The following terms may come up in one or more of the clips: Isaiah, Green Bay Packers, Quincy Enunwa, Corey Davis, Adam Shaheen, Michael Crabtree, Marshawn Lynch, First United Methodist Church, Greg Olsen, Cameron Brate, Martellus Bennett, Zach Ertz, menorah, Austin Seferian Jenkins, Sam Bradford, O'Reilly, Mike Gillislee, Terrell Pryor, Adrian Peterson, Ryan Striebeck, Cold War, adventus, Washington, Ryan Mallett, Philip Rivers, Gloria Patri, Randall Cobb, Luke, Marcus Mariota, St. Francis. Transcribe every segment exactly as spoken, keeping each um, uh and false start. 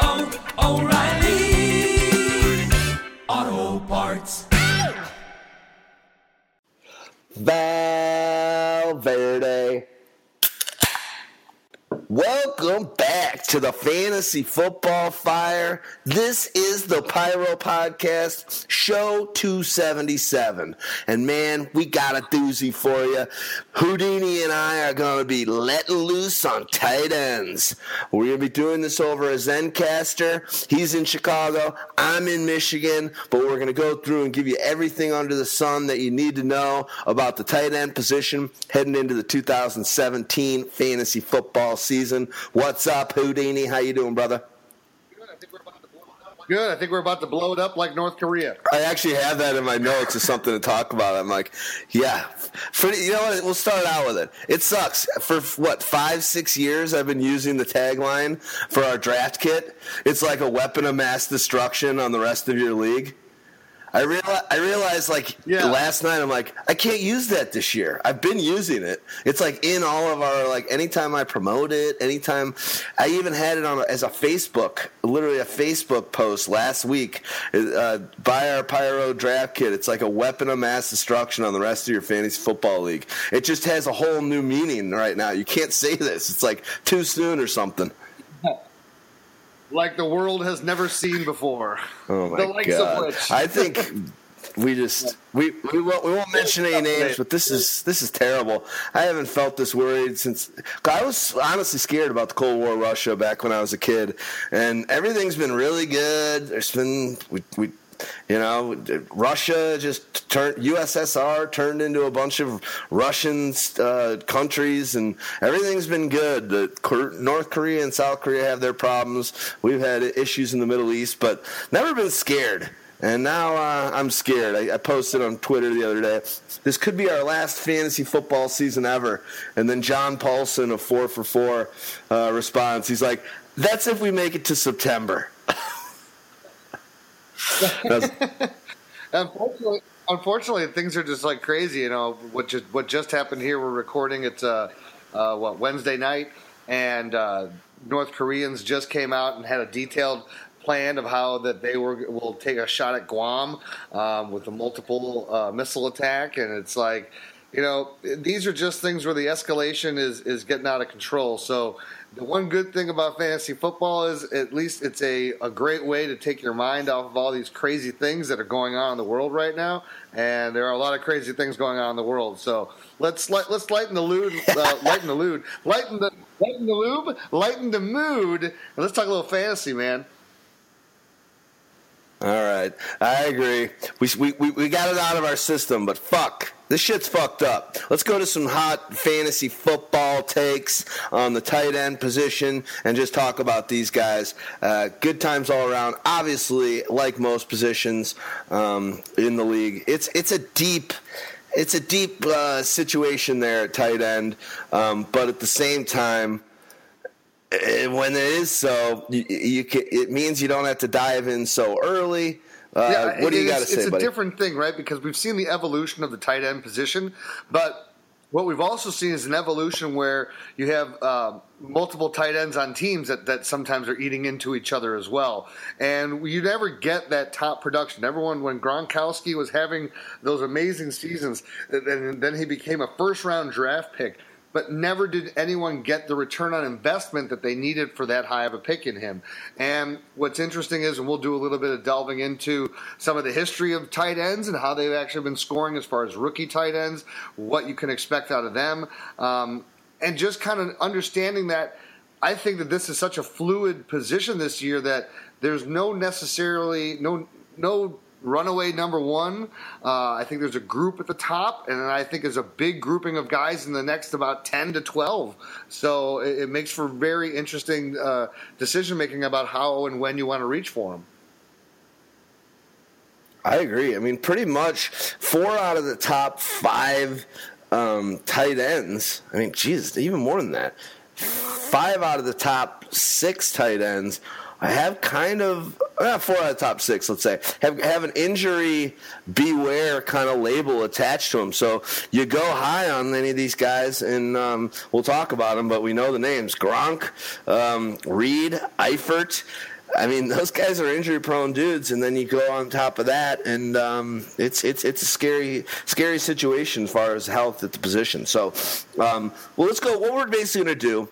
oh, oh, O'Reilly. Valverde. Welcome back to the Fantasy Football Fire. This is the Pyro Podcast, show two seventy-seven. And man, we got a doozy for you. Houdini and I are going to be letting loose on tight ends. We're going to be doing this over a Zencaster. He's in Chicago. I'm in Michigan. But we're going to go through and give you everything under the sun that you need to know about the tight end position heading into the two thousand seventeen fantasy football season. Season. What's up, Houdini? How you doing, brother? Good. I think we're about to blow it up. Good. I think we're about to blow it up like North Korea. I actually have that in my notes as something to talk about. I'm like, yeah. For, you know what? We'll start out with it. It sucks. For, what, five, six years I've been using the tagline for our draft kit. It's like a weapon of mass destruction on the rest of your league. I realize, I realized, like, yeah. last night, I'm like, I can't use that this year. I've been using it. It's, like, in all of our, like, anytime I promote it, anytime. I even had it on as a Facebook, literally a Facebook post last week. Uh, buy our Pyro Draft Kit. It's like a weapon of mass destruction on the rest of your fantasy football league. It just has a whole new meaning right now. You can't say this. It's, like, too soon or something. Like the world has never seen before. Oh my the likes God. Of which. I think we just we, we won't we won't mention any names, but this is this is terrible. I haven't felt this worried since I was honestly scared about the Cold War Russia back when I was a kid, and everything's been really good. There's been we we. You know, Russia just turned, U S S R turned into a bunch of Russian uh, countries, and everything's been good. The, North Korea and South Korea have their problems. We've had issues in the Middle East, but never been scared. And now uh, I'm scared. I, I posted on Twitter the other day, this could be our last fantasy football season ever. And then John Paulson of four for four uh, responds. He's like, that's if we make it to September. unfortunately, unfortunately, things are just like crazy. You know what just what just happened here. We're recording. It's uh, uh, what Wednesday night, and uh, North Koreans just came out and had a detailed plan of how that they were will take a shot at Guam um, with a multiple uh, missile attack. And it's like, you know, these are just things where the escalation is is getting out of control. So. The one good thing about fantasy football is at least it's a, a great way to take your mind off of all these crazy things that are going on in the world right now. And there are a lot of crazy things going on in the world. So let's let, let's lighten the lube, uh, lighten the lube, lighten the lighten the lube, lighten the mood, and let's talk a little fantasy, man. All right, I agree. We we we, we got it out of our system, but fuck. This shit's fucked up. Let's go to some hot fantasy football takes on the tight end position and just talk about these guys. Uh, good times all around. Obviously, like most positions um, in the league, it's it's a deep it's a deep uh, situation there at tight end. Um, but at the same time, it, when it is so, you, you can, it means you don't have to dive in so early. Uh, yeah, what do you got to say, buddy? It's a different thing, right? Because we've seen the evolution of the tight end position, but what we've also seen is an evolution where you have uh, multiple tight ends on teams that, that sometimes are eating into each other as well. And you never get that top production. Everyone, when Gronkowski was having those amazing seasons, and then he became a first-round draft pick, but never did anyone get the return on investment that they needed for that high of a pick in him. And what's interesting is, and we'll do a little bit of delving into some of the history of tight ends and how they've actually been scoring as far as rookie tight ends, what you can expect out of them, um, and just kind of understanding that I think that this is such a fluid position this year that there's no necessarily no no. runaway number one. Uh, I think there's a group at the top, and I think there's a big grouping of guys in the next about ten to twelve. So it, it makes for very interesting uh, decision making about how and when you want to reach for them. I agree. I mean, pretty much four out of the top five um, tight ends. I mean, geez, even more than that. Five out of the top six tight ends I have kind of uh, four out of the top six, let's say, have have an injury beware kind of label attached to them. So you go high on any of these guys, and um, we'll talk about them, but we know the names. Gronk, um, Reed, Eifert. I mean, those guys are injury-prone dudes, and then you go on top of that, and um, it's it's it's a scary scary situation as far as health at the position. So, um, well, let's go. What we're basically going to do,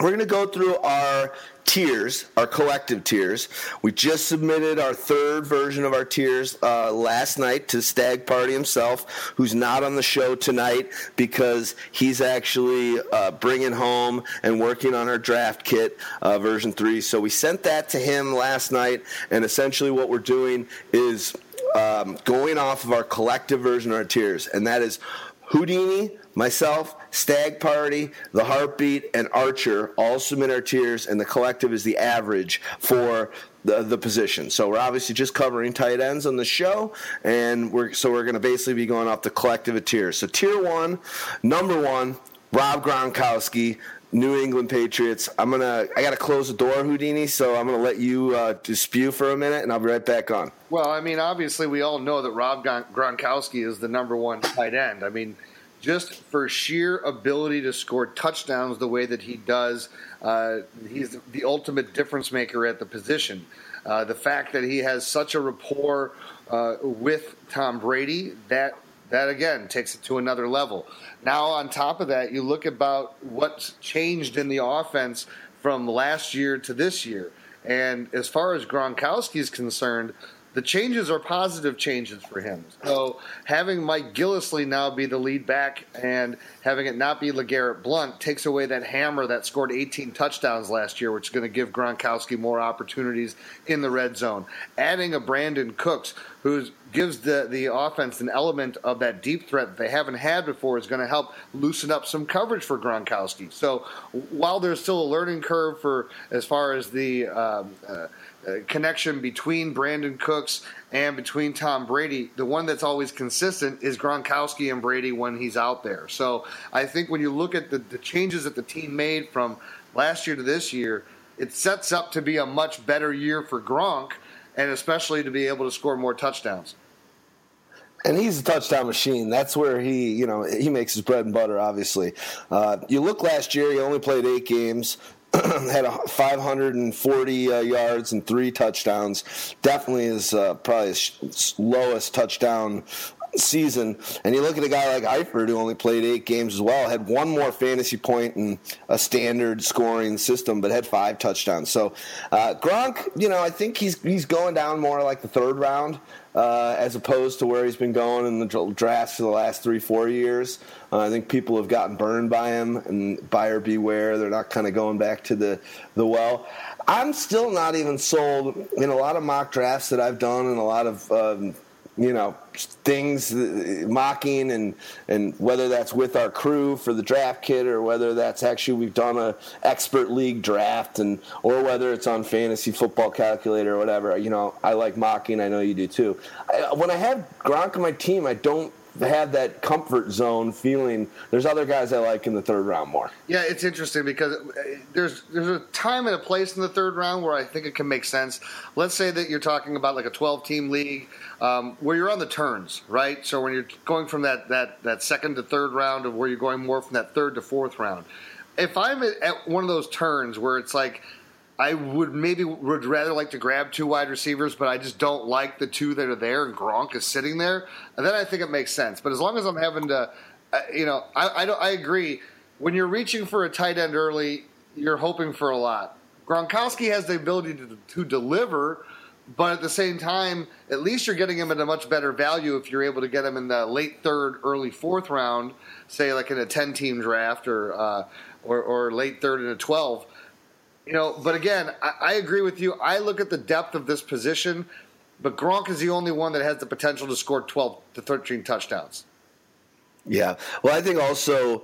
we're going to go through our tiers, our collective tiers. We just submitted our third version of our tiers uh, last night to Stag Party himself, who's not on the show tonight because he's actually uh, bringing home and working on our draft kit uh, version three. So we sent that to him last night, and essentially what we're doing is um, going off of our collective version of our tiers, and that is Houdini, myself, Stag Party, The Heartbeat, and Archer all submit our tiers, and the collective is the average for the, the position. So we're obviously just covering tight ends on the show, and we're so we're going to basically be going off the collective of tiers. So tier one, number one, Rob Gronkowski, New England Patriots. I'm gonna I got to close the door, Houdini, so I'm gonna let you uh, spew for a minute, and I'll be right back on. Well, I mean, obviously we all know that Rob Gronkowski is the number one tight end. I mean, just for sheer ability to score touchdowns the way that he does, uh, he's the ultimate difference maker at the position. Uh, the fact that he has such a rapport uh, with Tom Brady, that that again takes it to another level. Now on top of that, you look about what's changed in the offense from last year to this year. And as far as Gronkowski is concerned, the changes are positive changes for him. So having Mike Gillislee now be the lead back and having it not be LeGarrette Blount takes away that hammer that scored eighteen touchdowns last year, which is going to give Gronkowski more opportunities in the red zone. Adding a Brandin Cooks, who gives the, the offense an element of that deep threat that they haven't had before, is going to help loosen up some coverage for Gronkowski. So while there's still a learning curve for as far as the um, uh, connection between Brandin Cooks and between Tom Brady, the one that's always consistent is Gronkowski and Brady when he's out there. So I think when you look at the, the changes that the team made from last year to this year, it sets up to be a much better year for Gronk, and especially to be able to score more touchdowns. And he's a touchdown machine. That's where he, you know, he makes his bread and butter, obviously. Uh, you look last year, he only played eight games. Had five hundred forty uh, yards and three touchdowns. Definitely is uh, probably his lowest touchdown season. And you look at a guy like Eifert, who only played eight games as well, had one more fantasy point in a standard scoring system, but had five touchdowns. So uh, Gronk, you know, I think he's he's going down more like the third round uh, as opposed to where he's been going in the drafts for the last three, four years. Uh, I think people have gotten burned by him, and buyer beware. They're not kind of going back to the, the well. I'm still not even sold in a lot of mock drafts that I've done, and a lot of um, you know, things, mocking, and, and whether that's with our crew for the draft kit, or whether that's actually we've done a expert league draft, and or whether it's on fantasy football calculator or whatever. You know, I like mocking. I know you do too. I, when I have Gronk on my team, I don't have that comfort zone feeling. There's other guys I like in the third round more. Yeah, it's interesting because there's there's a time and a place in the third round where I think it can make sense. Let's say that you're talking about like a twelve-team league um, where you're on the turns, right? So when you're going from that, that, that second to third round, of where you're going more from that third to fourth round. If I'm at one of those turns where it's like, I would maybe would rather like to grab two wide receivers, but I just don't like the two that are there, and Gronk is sitting there, and then I think it makes sense. But as long as I'm having to, uh, you know, I I, don't, I agree. When you're reaching for a tight end early, you're hoping for a lot. Gronkowski has the ability to, to deliver, but at the same time, at least you're getting him at a much better value if you're able to get him in the late third, early fourth round, say like in a ten-team draft or uh, or, or late third in a twelve. You know, but again, I, I agree with you. I look at the depth of this position, but Gronk is the only one that has the potential to score twelve to thirteen touchdowns. Yeah. Well, I think also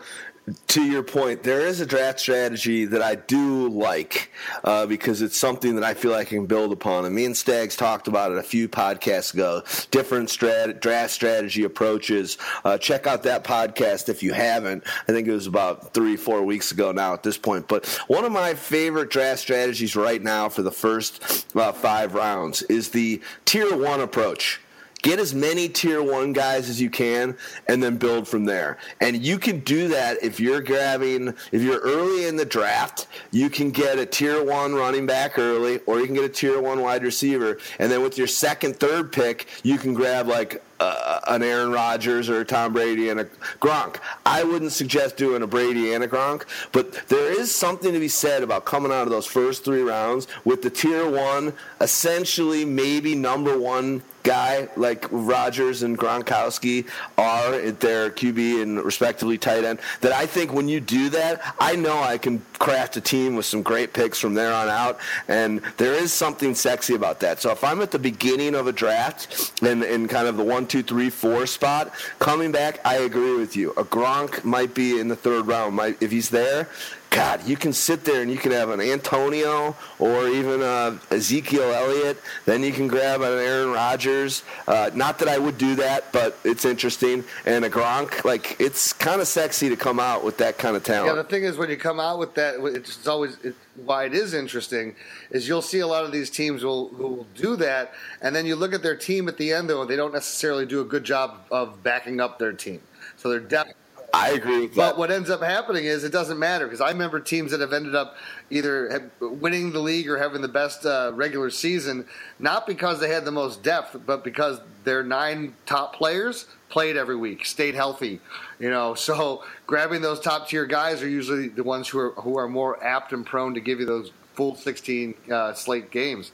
to your point, there is a draft strategy that I do like uh, because it's something that I feel I can build upon. And me and Stags talked about it a few podcasts ago, different strat- draft strategy approaches. Uh, check out that podcast if you haven't. I think it was about three, four weeks ago now at this point. But one of my favorite draft strategies right now for the first about five rounds is the tier one approach. Get as many tier one guys as you can and then build from there. And you can do that if you're grabbing, if you're early in the draft, you can get a tier one running back early, or you can get a tier one wide receiver. And then with your second, third pick, you can grab like Uh, an Aaron Rodgers or a Tom Brady and a Gronk. I wouldn't suggest doing a Brady and a Gronk, but there is something to be said about coming out of those first three rounds with the tier one, essentially maybe number one guy like Rodgers and Gronkowski are at their Q B and respectively tight end, that I think when you do that, I know I can craft a team with some great picks from there on out, and there is something sexy about that. So if I'm at the beginning of a draft and, and kind of the one, two, three, four spot. Coming back, I agree with you. A Gronk might be in the third round. Might, if he's there, God, you can sit there and you can have an Antonio or even a Ezekiel Elliott. Then you can grab an Aaron Rodgers. Uh, not that I would do that, but it's interesting. And a Gronk, like, it's kind of sexy to come out with that kind of talent. Yeah, the thing is when you come out with that, it's always it, why it is interesting is you'll see a lot of these teams will, who will do that, and then you look at their team at the end, though, and they don't necessarily do a good job of backing up their team. So they're definitely. I agree with that. But what ends up happening is it doesn't matter, because I remember teams that have ended up either winning the league or having the best uh, regular season, not because they had the most depth, but because their nine top players played every week, stayed healthy. You know, so grabbing those top-tier guys are usually the ones who are who are more apt and prone to give you those full sixteen uh, slate games.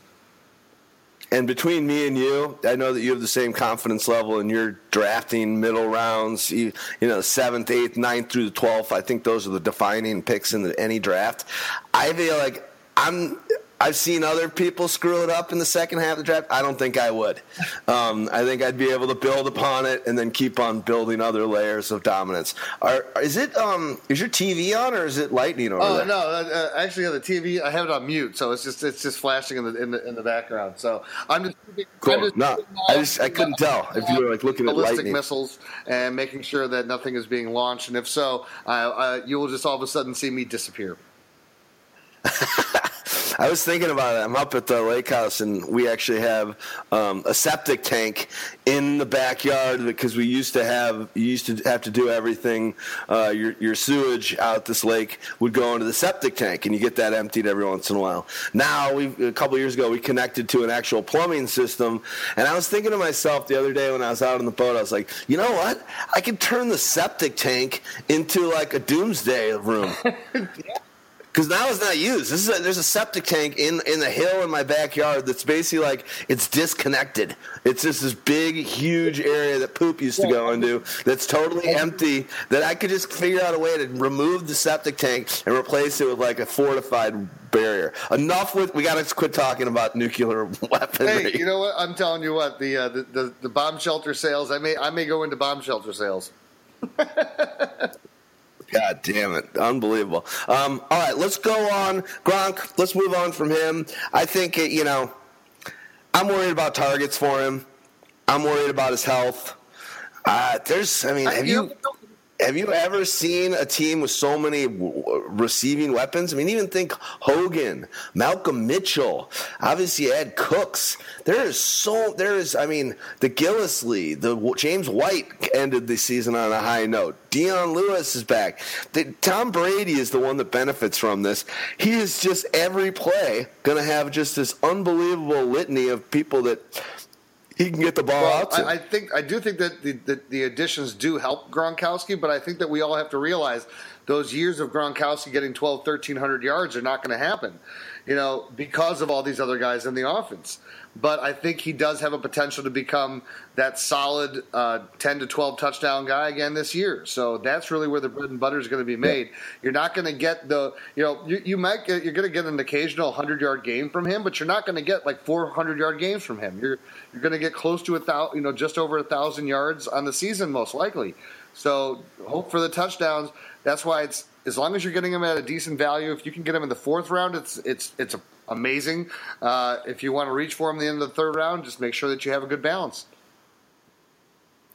And between me and you, I know that you have the same confidence level in your drafting middle rounds, you, you know, seventh, eighth, ninth through the twelfth. I think those are the defining picks in the, any draft. I feel like I'm. I've seen other people screw it up in the second half of the draft. I don't think I would. Um, I think I'd be able to build upon it and then keep on building other layers of dominance. Are, is it um, is your T V on or is it lightning over oh, there? Oh no, uh, actually on the T V I have it on mute, so it's just it's just flashing in the in the, in the background. So I'm just cool. I'm just, no, I just I couldn't tell if you were like looking at lightning missiles and making sure that nothing is being launched, and if so, uh, uh, you will just all of a sudden see me disappear. I was thinking about it. I'm up at the lake house, and we actually have um, a septic tank in the backyard because we used to have you used to have to do everything. Uh, your your sewage out this lake would go into the septic tank, and you get that emptied every once in a while. Now, we a couple years ago, we connected to an actual plumbing system, and I was thinking to myself the other day when I was out on the boat, I was like, you know what? I could turn the septic tank into like a doomsday room. Yeah. Because now it's not used. This is a, there's a septic tank in, in the hill in my backyard that's basically like it's disconnected. It's just this big, huge area that poop used to go into that's totally empty that I could just figure out a way to remove the septic tank and replace it with like a fortified barrier. Enough with – we got to quit talking about nuclear weaponry. Hey, you know what? I'm telling you what. The uh, the, the, the bomb shelter sales, I may I may go into bomb shelter sales. God damn it. Unbelievable. Um, all right, let's go on. Gronk, let's move on from him. I think, it, you know, I'm worried about targets for him. I'm worried about his health. Uh, there's, I mean, have you have you ever seen a team with so many w- receiving weapons? I mean, even think Hogan, Malcolm Mitchell, obviously Ed Cooks. There is so, there is, I mean, the Gillislee, the James White ended the season on a high note. Deion Lewis is back. The, Tom Brady is the one that benefits from this. He is just every play going to have just this unbelievable litany of people that he can get the ball well, out to. I, I, think, I do think that the, the, the additions do help Gronkowski, but I think that we all have to realize those years of Gronkowski getting twelve, thirteen hundred yards are not going to happen. you know, because of all these other guys in the offense. But I think he does have a potential to become that solid uh, ten to twelve touchdown guy again this year. So that's really where the bread and butter is going to be made. You're not going to get the, you know, you, you might get, you're going to get an occasional hundred-yard game from him, but you're not going to get like four hundred-yard games from him. You're you're going to get close to a thousand, you know, just over a thousand yards on the season most likely. So hope for the touchdowns. That's why it's as long as you're getting them at a decent value. If you can get them in the fourth round, it's it's it's a amazing. Uh, if you want to reach for him at the end of the third round, just make sure that you have a good balance.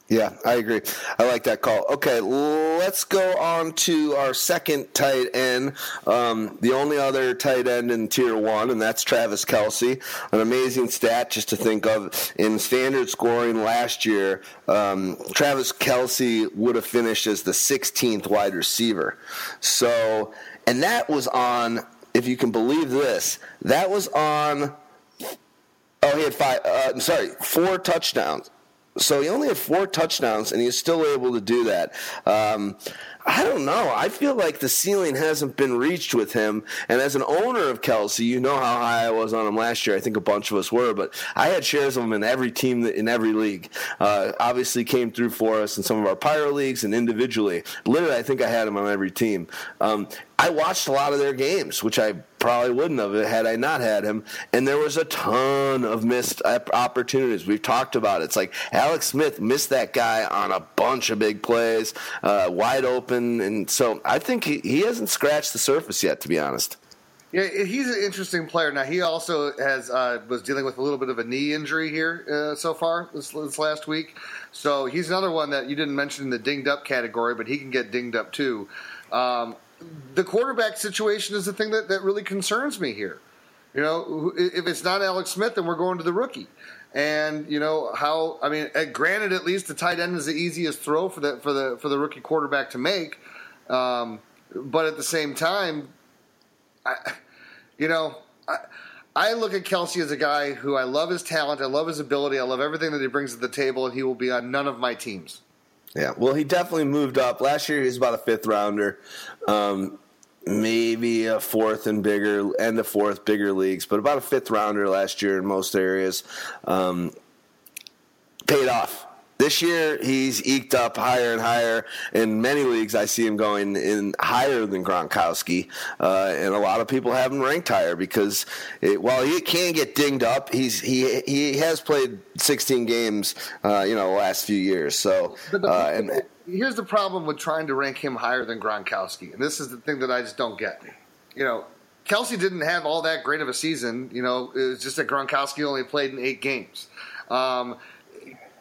Yeah, I agree. I like that call. Okay, let's go on to our second tight end, um, the only other tight end in Tier one, and that's Travis Kelce. An amazing stat just to think of. In standard scoring last year, um, Travis Kelce would have finished as the sixteenth wide receiver. So, and that was on... if you can believe this, that was on, oh, he had five, uh, I'm sorry, four touchdowns. So he only had four touchdowns, and he's still able to do that. Um, I don't know. I feel like the ceiling hasn't been reached with him. And as an owner of Kelce, you know how high I was on him last year. I think a bunch of us were, but I had shares of him in every team, in every league. Uh, obviously came through for us in some of our Pyro leagues and individually. Literally, I think I had him on every team. Um, I watched a lot of their games, which I probably wouldn't have had I not had him. And there was a ton of missed opportunities. We've talked about it. It's like Alex Smith missed that guy on a bunch of big plays, uh, wide open. And so I think he, he hasn't scratched the surface yet, to be honest. Yeah, he's an interesting player. Now, he also has uh, was dealing with a little bit of a knee injury here uh, so far this, this last week. So he's another one that you didn't mention in the dinged up category, but he can get dinged up too. Um, The quarterback situation is the thing that, that really concerns me here. You know, if it's not Alex Smith, then we're going to the rookie. And you know how? I mean, granted, at least the tight end is the easiest throw for the for the for the rookie quarterback to make. Um, but at the same time, I, you know, I, I look at Kelce as a guy who I love his talent, I love his ability, I love everything that he brings to the table, and he will be on none of my teams. Yeah, well, he definitely moved up. Last year, he was about a fifth rounder, um, maybe a fourth and bigger, and the fourth bigger leagues, but about a fifth rounder last year in most areas. Um, paid off. This year, he's eked up higher and higher. In many leagues, I see him going in higher than Gronkowski, uh, and a lot of people have him ranked higher because it, while he can get dinged up, he's he he has played sixteen games, uh, you know, the last few years. So, uh, and here's the problem with trying to rank him higher than Gronkowski, and this is the thing that I just don't get. You know, Kelce didn't have all that great of a season. You know, it was just that Gronkowski only played in eight games. Um,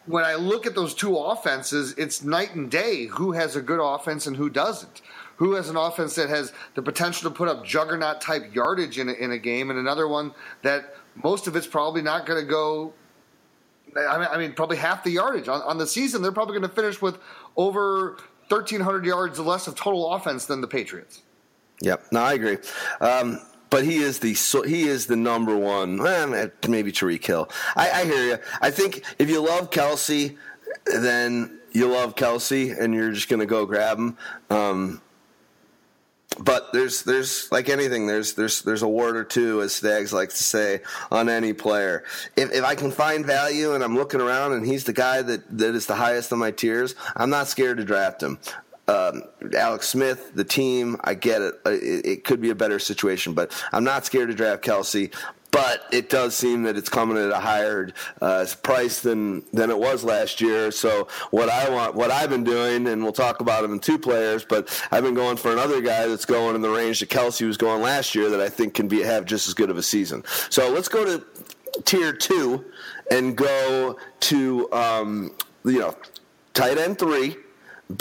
When I look at those two offenses, it's night and day who has a good offense and who doesn't. Who has an offense that has the potential to put up juggernaut-type yardage in a, in a game, and another one that most of it's probably not going to go – I mean, probably half the yardage. On, on the season, they're probably going to finish with over thirteen hundred yards less of total offense than the Patriots. Yep. No, I agree. Um But he is the he is the number one, maybe Tyreek Hill. I, I hear you. I think if you love Kelce, then you love Kelce, and you're just gonna go grab him. Um, but there's there's like anything, there's there's there's a ward or two, as Stags likes to say, on any player. If if I can find value and I'm looking around and he's the guy that, that is the highest on my tiers, I'm not scared to draft him. Um, Alex Smith, the team, I get it. it. It could be a better situation, but I'm not scared to draft Kelce. But it does seem that it's coming at a higher uh, price than, than it was last year. So what I want, what I've been doing, and we'll talk about him in two players, but I've been going for another guy that's going in the range that Kelce was going last year that I think can be have just as good of a season. So let's go to Tier two and go to um, you know tight end three.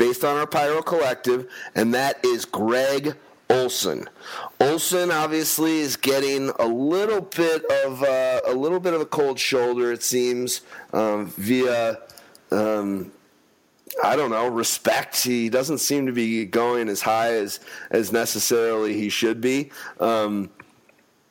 Based on our Pyro Collective, and that is Greg Olsen. Olsen obviously is getting a little bit of uh, a little bit of a cold shoulder, it seems, um, via um, I don't know respect. He doesn't seem to be going as high as as necessarily he should be. Um,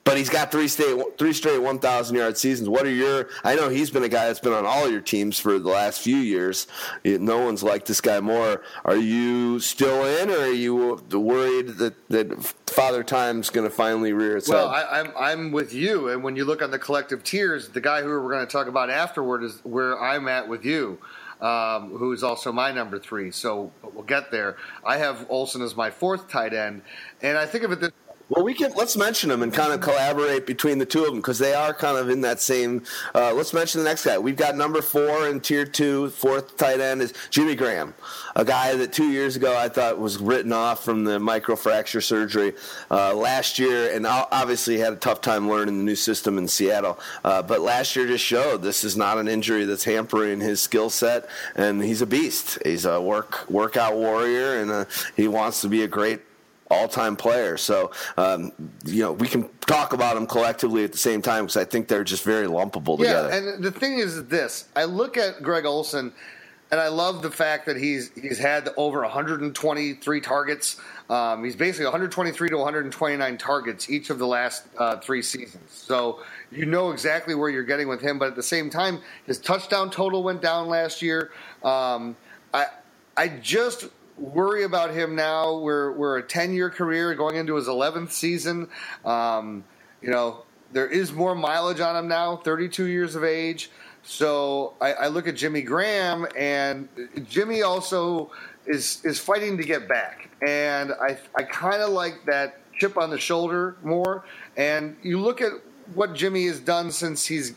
but he's got three straight, three straight one thousand-yard seasons. What are your – I know he's been a guy that's been on all your teams for the last few years. No one's liked this guy more. Are you still in, or are you worried that, that Father Time's going to finally rear its well, head? Well, I'm, I'm with you, and when you look on the collective tiers, the guy who we're going to talk about afterward is where I'm at with you. Um, who is also my number three, so we'll get there. I have Olsen as my fourth tight end, and I think of it this well, we can let's mention them and kind of collaborate between the two of them because they are kind of in that same. Uh, let's mention the next guy. We've got number four in tier two, fourth tight end is Jimmy Graham, a guy that two years ago I thought was written off from the microfracture surgery uh, last year, and obviously had a tough time learning the new system in Seattle. Uh, but last year just showed this is not an injury that's hampering his skill set, and he's a beast. He's a work workout warrior, and uh, he wants to be a great all-time player. So, um, you know, we can talk about them collectively at the same time because I think they're just very lumpable yeah, together. Yeah, and the thing is this. I look at Greg Olsen, and I love the fact that he's he's had over one hundred twenty-three targets. Um, he's basically one hundred twenty-three to one hundred twenty-nine targets each of the last uh, three seasons. So you know exactly where you're getting with him, but at the same time, his touchdown total went down last year. Um, I I just... worry about him now. We're we're a ten-year career going into his eleventh season. Um, you know, there is more mileage on him now, thirty-two years of age. So I, I look at Jimmy Graham, and Jimmy also is is fighting to get back. And I I kind of like that chip on the shoulder more. And you look at what Jimmy has done since he's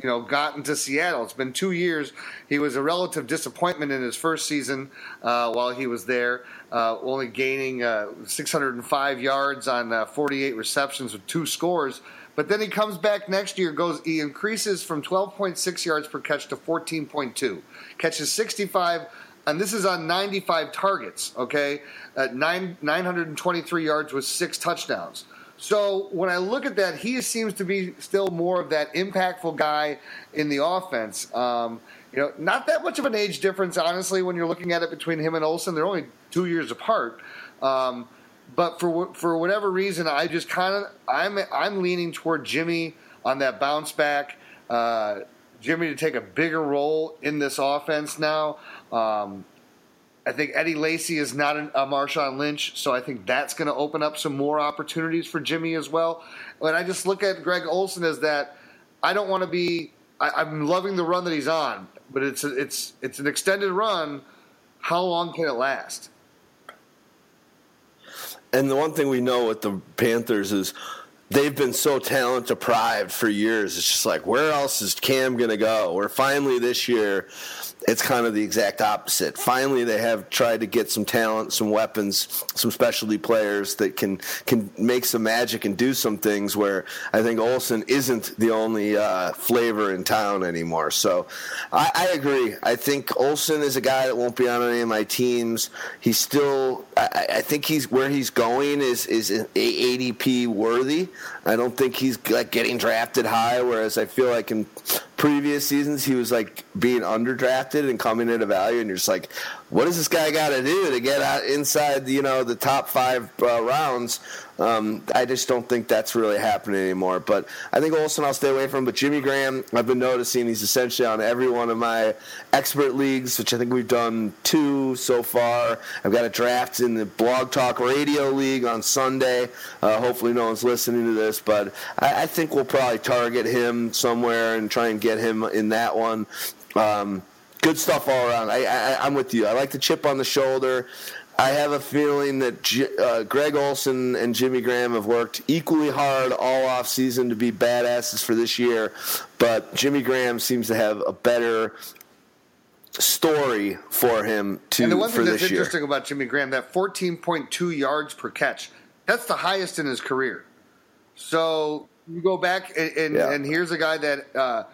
you know, gotten to Seattle. It's been two years. He was a relative disappointment in his first season uh, while he was there, uh, only gaining uh, six hundred five yards on uh, forty-eight receptions with two scores. But then he comes back next year, goes, he increases from twelve point six yards per catch to fourteen point two. Catches sixty-five, and this is on ninety-five targets, okay? At nine, nine hundred twenty-three yards with six touchdowns. So when I look at that, he seems to be still more of that impactful guy in the offense. Um, you know, not that much of an age difference, honestly, when you're looking at it between him and Olsen. They're only two years apart. Um, but for for whatever reason, I just kind of I'm I'm leaning toward Jimmy on that bounce back. Uh, Jimmy to take a bigger role in this offense now. Um, I think Eddie Lacy is not an, a Marshawn Lynch, so I think that's going to open up some more opportunities for Jimmy as well. And I just look at Greg Olsen as that. I don't want to be – I'm loving the run that he's on, but it's a, it's it's an extended run. How long can it last? And the one thing we know with the Panthers is – they've been so talent-deprived for years. It's just like, where else is Cam going to go? Where finally this year, it's kind of the exact opposite. Finally, they have tried to get some talent, some weapons, some specialty players that can can make some magic and do some things where I think Olsen isn't the only uh, flavor in town anymore. So I, I agree. I think Olsen is a guy that won't be on any of my teams. He's still I, – I think he's where he's going is, is A D P worthy. I don't think he's like getting drafted high, whereas I feel like in previous seasons he was like being underdrafted and coming at a value, and you're just like, what does this guy got to do to get out inside, you know, the top five uh, rounds? Um, I just don't think that's really happening anymore. But I think Olsen I'll stay away from. But Jimmy Graham, I've been noticing he's essentially on every one of my expert leagues, which I think we've done two so far. I've got a draft in the Blog Talk Radio League on Sunday. Uh, hopefully no one's listening to this. But I, I think we'll probably target him somewhere and try and get him in that one. Um, good stuff all around. I, I, I'm with you. I like the chip on the shoulder. I have a feeling that G- uh, Greg Olsen and Jimmy Graham have worked equally hard all offseason to be badasses for this year, but Jimmy Graham seems to have a better story for him to for this year. And the one thing that's interesting about Jimmy Graham, that fourteen point two yards per catch, that's the highest in his career. So you go back, and, and, yeah. and here's a guy that uh,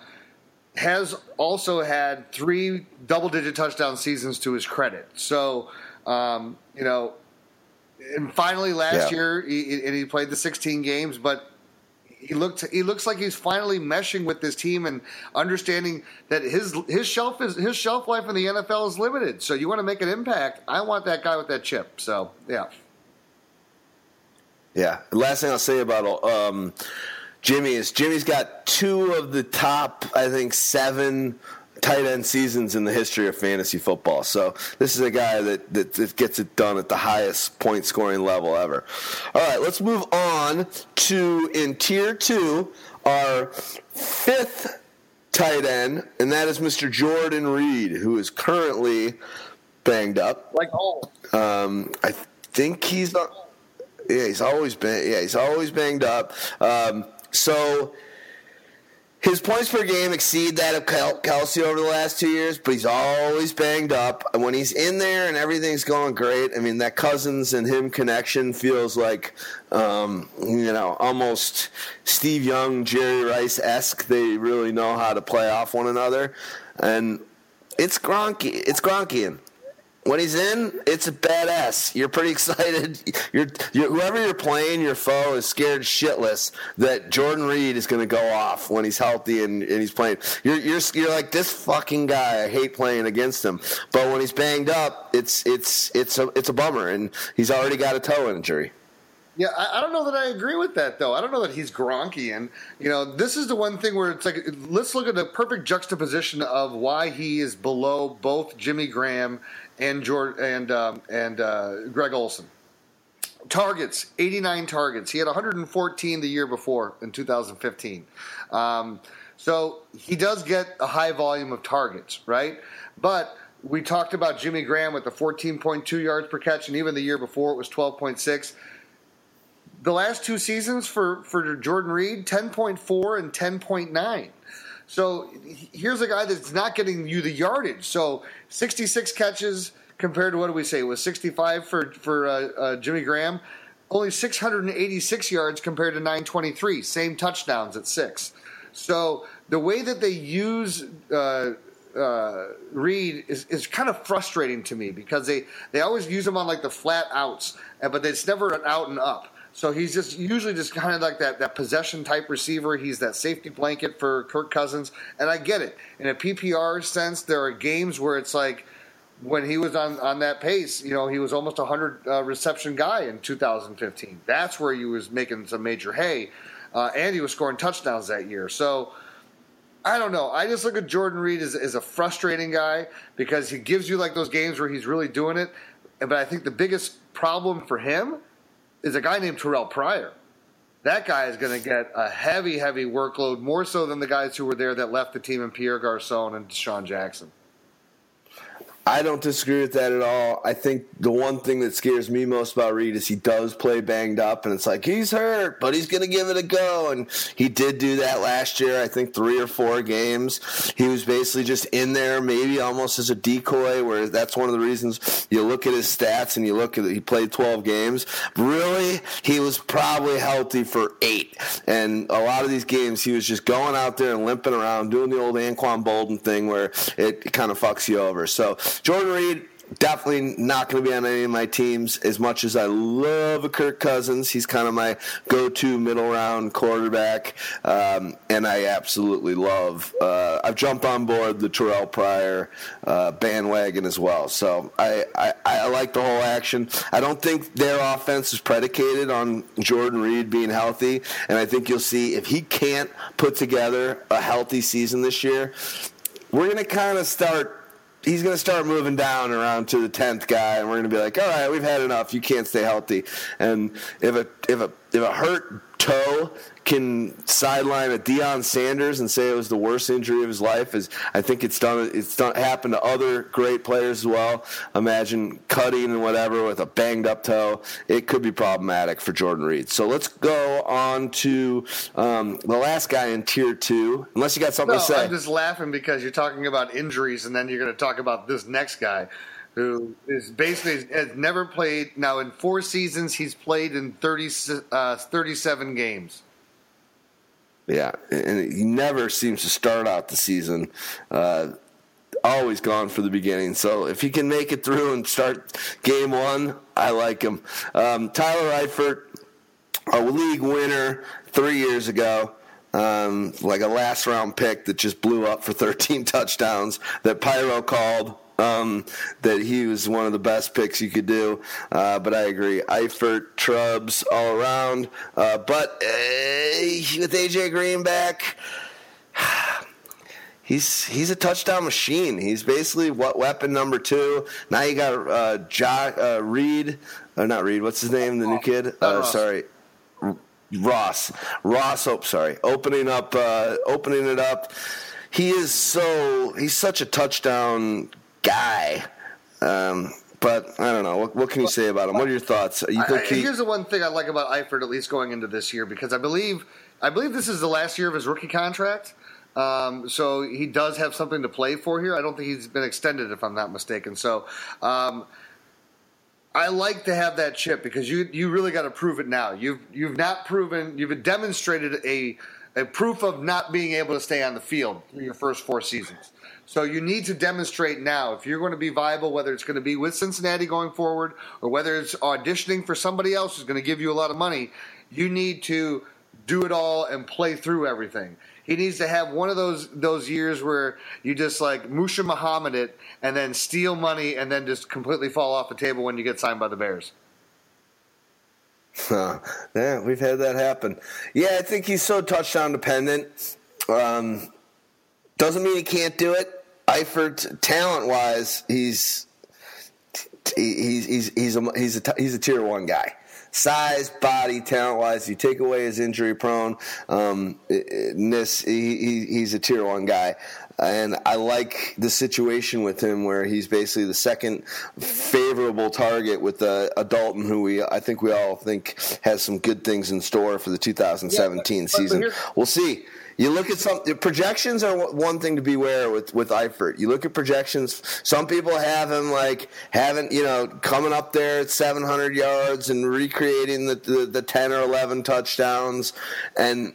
has also had three double-digit touchdown seasons to his credit. So... Um, you know, and finally last yeah. year, he, and he played the sixteen games, but he looked he looks like he's finally meshing with this team and understanding that his his shelf is his shelf life in the N F L is limited. So you want to make an impact. I want that guy with that chip. So yeah. Yeah. The last thing I'll say about um, Jimmy is Jimmy's got two of the top, I think, seven tight end seasons in the history of fantasy football. So this is a guy that, that, that gets it done at the highest point scoring level ever. All right, let's move on to in tier two, our fifth tight end, and that is Mister Jordan Reed, who is currently banged up. Like always. Um, I think he's not. Yeah, he's always been. Yeah, he's always banged up. Um, so his points per game exceed that of Kel- Kelce over the last two years, but he's always banged up. And when he's in there and everything's going great, I mean that Cousins and him connection feels like um, you know almost Steve Young, Jerry Rice-esque. They really know how to play off one another, and it's Gronky. It's Gronkian. When he's in, it's a badass. You're pretty excited. You're, you're whoever you're playing, your foe is scared shitless that Jordan Reed is going to go off when he's healthy and, and he's playing. You're you're you're like this fucking guy. I hate playing against him. But when he's banged up, it's it's it's a it's a bummer, and he's already got a toe injury. Yeah, I, I don't know that I agree with that, though. I don't know that he's Gronkian. You know, this is the one thing where it's like, let's look at the perfect juxtaposition of why he is below both Jimmy Graham and George, and um, and uh, Greg Olsen. Targets, eighty-nine targets. He had one hundred fourteen the year before in two thousand fifteen. Um, so he does get a high volume of targets, right? But we talked about Jimmy Graham with the fourteen point two yards per catch, and even the year before it was twelve point six. The last two seasons for, for Jordan Reed, ten point four and ten point nine. So here's a guy that's not getting you the yardage. So sixty-six catches compared to what do we say? It was sixty-five for, for uh, uh, Jimmy Graham. Only six hundred eighty-six yards compared to nine twenty-three. Same touchdowns at six. So the way that they use uh, uh, Reed is, is kind of frustrating to me because they, they always use him on like the flat outs, but it's never an out and up. So he's just usually just kind of like that, that possession-type receiver. He's that safety blanket for Kirk Cousins, and I get it. In a P P R sense, there are games where it's like when he was on, on that pace, you know, he was almost a one hundred reception uh, guy in two thousand fifteen. That's where he was making some major hay, uh, and he was scoring touchdowns that year. So I don't know. I just look at Jordan Reed as, as a frustrating guy because he gives you like those games where he's really doing it, but I think the biggest problem for him is a guy named Terrell Pryor. That guy is going to get a heavy, heavy workload, more so than the guys who were there that left the team in Pierre Garçon and DeSean Jackson. I don't disagree with that at all. I think the one thing that scares me most about Reed is he does play banged up, and it's like, he's hurt, but he's going to give it a go. And he did do that last year, I think three or four games. He was basically just in there, maybe almost as a decoy, where that's one of the reasons you look at his stats and you look at it, he played twelve games. Really, he was probably healthy for eight. And a lot of these games, he was just going out there and limping around, doing the old Anquan Bolden thing where it kind of fucks you over. So Jordan Reed, definitely not going to be on any of my teams. As much as I love Kirk Cousins, he's kind of my go-to middle-round quarterback, um, and I absolutely love. Uh, I've jumped on board the Terrell Pryor uh, bandwagon as well, so I, I, I like the whole action. I don't think their offense is predicated on Jordan Reed being healthy, and I think you'll see if he can't put together a healthy season this year, we're going to kind of start – he's going to start moving down around to the tenth guy, and we're going to be like, all right, we've had enough. You can't stay healthy. And if a if a if a hurt toe can sideline a Deion Sanders and say it was the worst injury of his life, is I think it's done. It's done happened to other great players as well. Imagine cutting and whatever with a banged up toe. It could be problematic for Jordan Reed. So let's go on to um, the last guy in tier two. Unless you got something no, to say. I'm just laughing because you're talking about injuries, and then you're going to talk about this next guy, who is basically has never played. Now in four seasons, he's played in thirty, uh, thirty-seven games. Yeah, and he never seems to start out the season. Uh, always gone for the beginning. So if he can make it through and start game one, I like him. Um, Tyler Eifert, a league winner three years ago. Um, like a last round pick that just blew up for thirteen touchdowns that Pyro called um, that he was one of the best picks you could do. Uh, but I agree. Eifert, Trubbs, all around. Uh, but uh, with A J Green back, he's he's a touchdown machine. He's basically what weapon number two. Now you got uh, Jock, uh, Reed, or not Reed, what's his name, the new kid? Uh, sorry. Ross, Ross, oh, sorry, opening up, uh, opening it up. He is so he's such a touchdown guy, um, but I don't know what, what can you say about him. What are your thoughts? You I, I, he, here's the one thing I like about Eifert, at least going into this year, because I believe I believe this is the last year of his rookie contract, um, so he does have something to play for here. I don't think he's been extended, if I'm not mistaken. So. Um, I like to have that chip because you you really got to prove it now. You've you've not proven you've demonstrated a a proof of not being able to stay on the field through your first four seasons. So you need to demonstrate now if you're going to be viable, whether it's going to be with Cincinnati going forward or whether it's auditioning for somebody else who's going to give you a lot of money. You need to do it all and play through everything. He needs to have one of those those years where you just like Musha Muhammad it and then steal money and then just completely fall off the table when you get signed by the Bears. Huh. Yeah, we've had that happen. Yeah, I think he's so touchdown dependent. Um, doesn't mean he can't do it. Eifert, talent wise, he's he's he's he's a he's a, he's a tier one guy. Size, body, talent-wise, you take away his injury-prone um, ness. He, he, he's a tier one guy, and I like the situation with him where he's basically the second favorable target with uh, a Dalton, who we I think we all think has some good things in store for the two thousand seventeen yeah, but, but, season. But we'll see. You look at some projections are one thing to beware with with Eifert. You look at projections. Some people have him like having you know coming up there at seven hundred yards and recreating the, the the ten or eleven touchdowns. And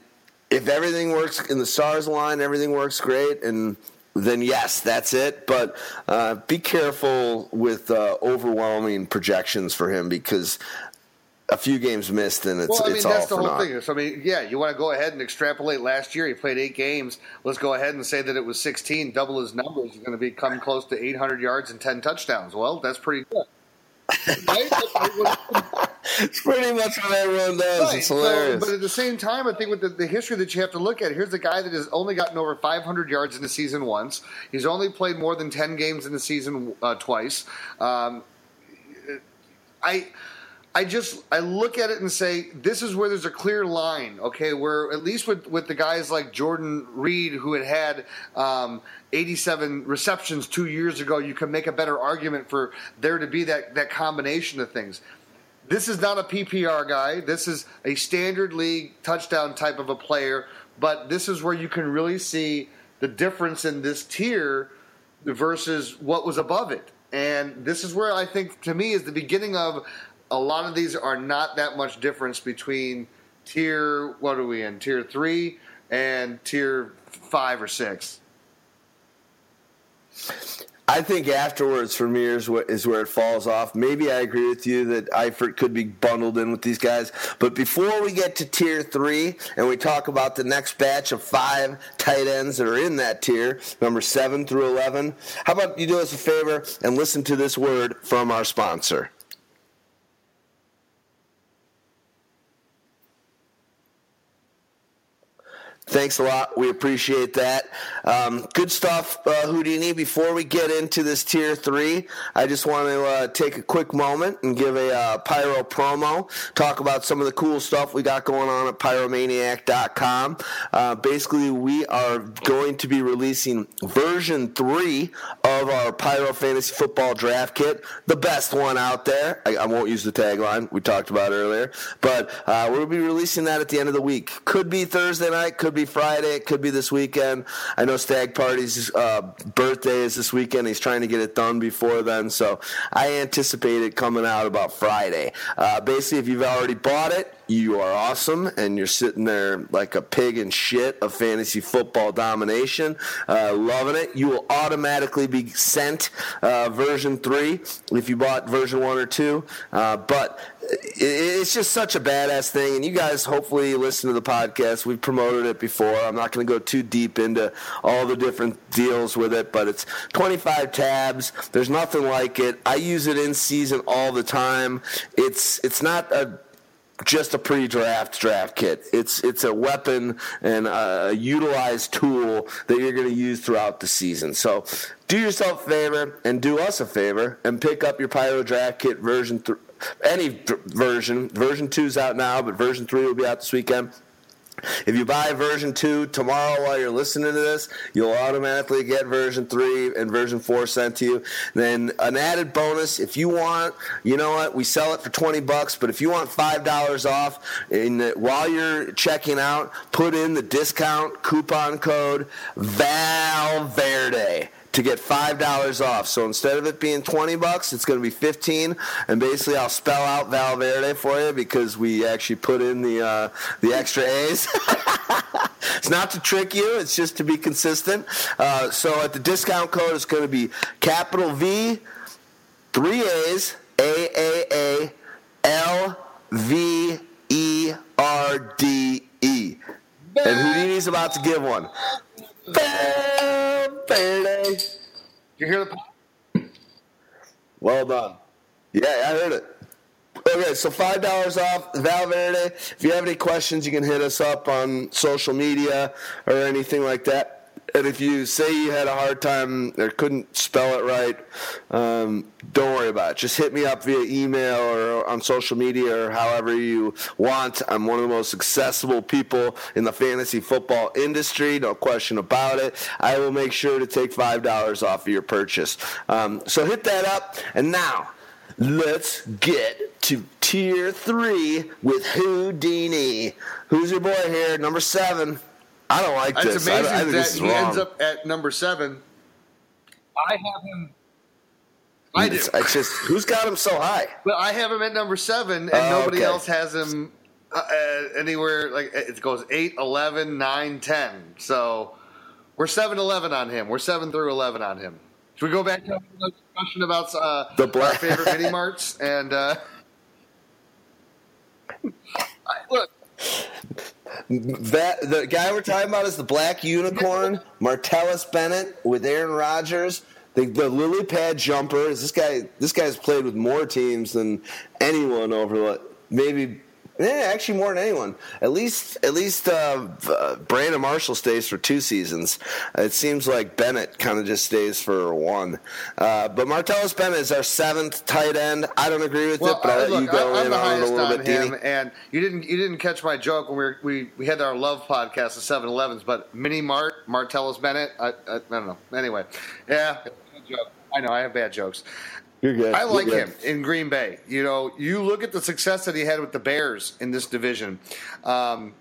if everything works in the stars line, everything works great. And then yes, that's it. But uh, be careful with uh, overwhelming projections for him because. A few games missed, and it's all for naught. Well, I mean, that's the whole thing. So, I mean, yeah, you want to go ahead and extrapolate last year. He played eight games. Let's go ahead and say that it was sixteen. Double his numbers. He's going to be come close to eight hundred yards and ten touchdowns. Well, that's pretty good. It's pretty much what everyone does. Right. It's hilarious. So, but at the same time, I think with the, the history that you have to look at, here's a guy that has only gotten over five hundred yards in the season once. He's only played more than ten games in the season uh, twice. Um, I... I just I look at it and say this is where there's a clear line, okay? Where at least with, with the guys like Jordan Reed, who had had um, eighty-seven receptions two years ago, you can make a better argument for there to be that, that combination of things. This is not a P P R guy. This is a standard league touchdown type of a player, but this is where you can really see the difference in this tier versus what was above it. And this is where I think, to me, is the beginning of – a lot of these are not that much difference between tier, what are we in, tier three and tier five or six. I think afterwards for me is where it falls off. Maybe I agree with you that Eifert could be bundled in with these guys. But before we get to tier three and we talk about the next batch of five tight ends that are in that tier, number seven through eleven, how about you do us a favor and listen to this word from our sponsor. Thanks a lot. We appreciate that. Um, good stuff, uh, Houdini. Before we get into this tier three, I just want to uh, take a quick moment and give a uh, Pyro promo, talk about some of the cool stuff we got going on at pyromaniac dot com. Uh, basically, we are going to be releasing version three of our Pyro Fantasy Football Draft Kit, the best one out there. I, I won't use the tagline we talked about earlier, but uh, we'll be releasing that at the end of the week. Could be Thursday night, could be Friday, it could be this weekend. I know Stag Party's uh, birthday is this weekend. He's trying to get it done before then, so I anticipate it coming out about Friday. Uh, basically, if you've already bought it, you are awesome, and you're sitting there like a pig in shit of fantasy football domination, uh, loving it. You will automatically be sent uh, version three if you bought version one or two. Uh, but it's just such a badass thing, and you guys hopefully listen to the podcast. We've promoted it before. I'm not going to go too deep into all the different deals with it, but it's twenty-five tabs. There's nothing like it. I use it in season all the time. It's it's not a just a pre-draft draft kit. It's it's a weapon and a utilized tool that you're going to use throughout the season. So do yourself a favor and do us a favor and pick up your Pyro Draft Kit version three. Any d- version. Version two is out now, but version three will be out this weekend. If you buy version two tomorrow while you're listening to this, you'll automatically get version three and version four sent to you. Then an added bonus, if you want, you know what, we sell it for twenty bucks, but if you want five dollars off, in the, while you're checking out, put in the discount coupon code VALVERDE to get five dollars off. So instead of it being twenty bucks, it's going to be fifteen. And basically I'll spell out Valverde for you because we actually put in the uh, the extra A's. It's not to trick you. It's just to be consistent. Uh, so at the discount code, it's going to be capital V, three A's, A A A L V E R D E. And Houdini's about to give one. Did you hear the pop? Well done. Yeah, I heard it. Okay, so five dollars off Valverde. If you have any questions, you can hit us up on social media or anything like that. And if you say you had a hard time or couldn't spell it right, um, don't worry about it. Just hit me up via email or on social media or however you want. I'm one of the most accessible people in the fantasy football industry, no question about it. I will make sure to take five dollars off of your purchase. Um, so hit that up. And now let's get to tier three with Houdini. Who's your boy here? Number seven. I don't like this. It's amazing I, I think that he wrong. Ends up at number seven. I have him. I it's, do. I just, who's got him so high? Well, I have him at number seven, and uh, nobody okay. else has him uh, anywhere. Like it goes eight, eleven, nine, ten. So we're seven eleven on him. We're seven through eleven on him. Should we go back to the discussion about uh, the black- our favorite mini marts? And uh, look. That, the guy we're talking about is the Black Unicorn, Martellus Bennett with Aaron Rodgers. The, the lily pad jumper is this guy. This guy's played with more teams than anyone over maybe. Yeah, actually more than anyone. At least, at least uh, uh, Brandon Marshall stays for two seasons. It seems like Bennett kind of just stays for one. Uh, but Martellus Bennett is our seventh tight end. I don't agree with well, it, but I'll let look, you go I'm in the on highest it a little on bit, him, Dini. And you didn't, you didn't catch my joke when we were, we we had our love podcast of Seven Elevens. But Mini Mart, Martellus Bennett. I, I, I don't know. Anyway, yeah, joke. I know I have bad jokes. You're good. I like good. him in Green Bay. You know, you look at the success that he had with the Bears in this division, um,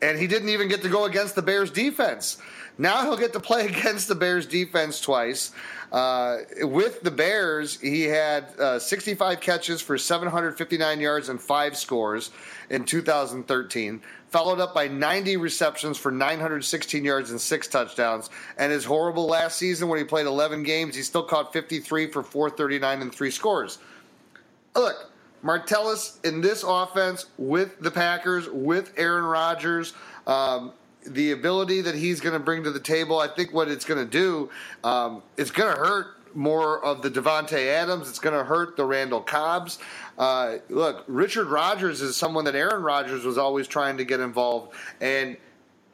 and he didn't even get to go against the Bears defense. Now he'll get to play against the Bears defense twice. Uh, with the Bears, he had uh, sixty-five catches for seven hundred fifty-nine yards and five scores in two thousand thirteen, followed up by ninety receptions for nine hundred sixteen yards and six touchdowns. And his horrible last season when he played eleven games, he still caught fifty-three for four thirty-nine and three scores. Look, Martellus in this offense with the Packers, with Aaron Rodgers, um, the ability that he's going to bring to the table, I think what it's going to do, um, it's going to hurt more of the Davante Adams. It's going to hurt the Randall Cobbs. Uh, look, Richard Rodgers is someone that Aaron Rodgers was always trying to get involved, and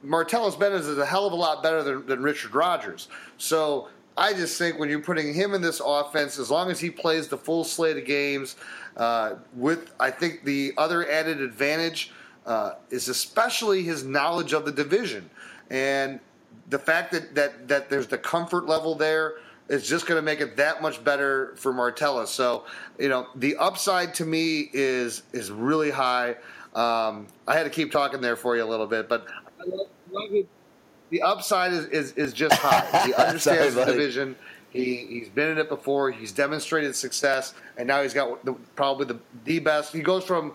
Martellus Bennett is a hell of a lot better than, than Richard Rodgers. So I just think when you're putting him in this offense, as long as he plays the full slate of games, uh, with I think the other added advantage Uh, is especially his knowledge of the division. And the fact that, that, that there's the comfort level there is just going to make it that much better for Martellus. So, you know, the upside to me is is really high. Um, I had to keep talking there for you a little bit, but the upside is, is, is just high. He understands Sorry, the division. He, he's been in it before. He's demonstrated success, and now he's got the, probably the, the best. He goes from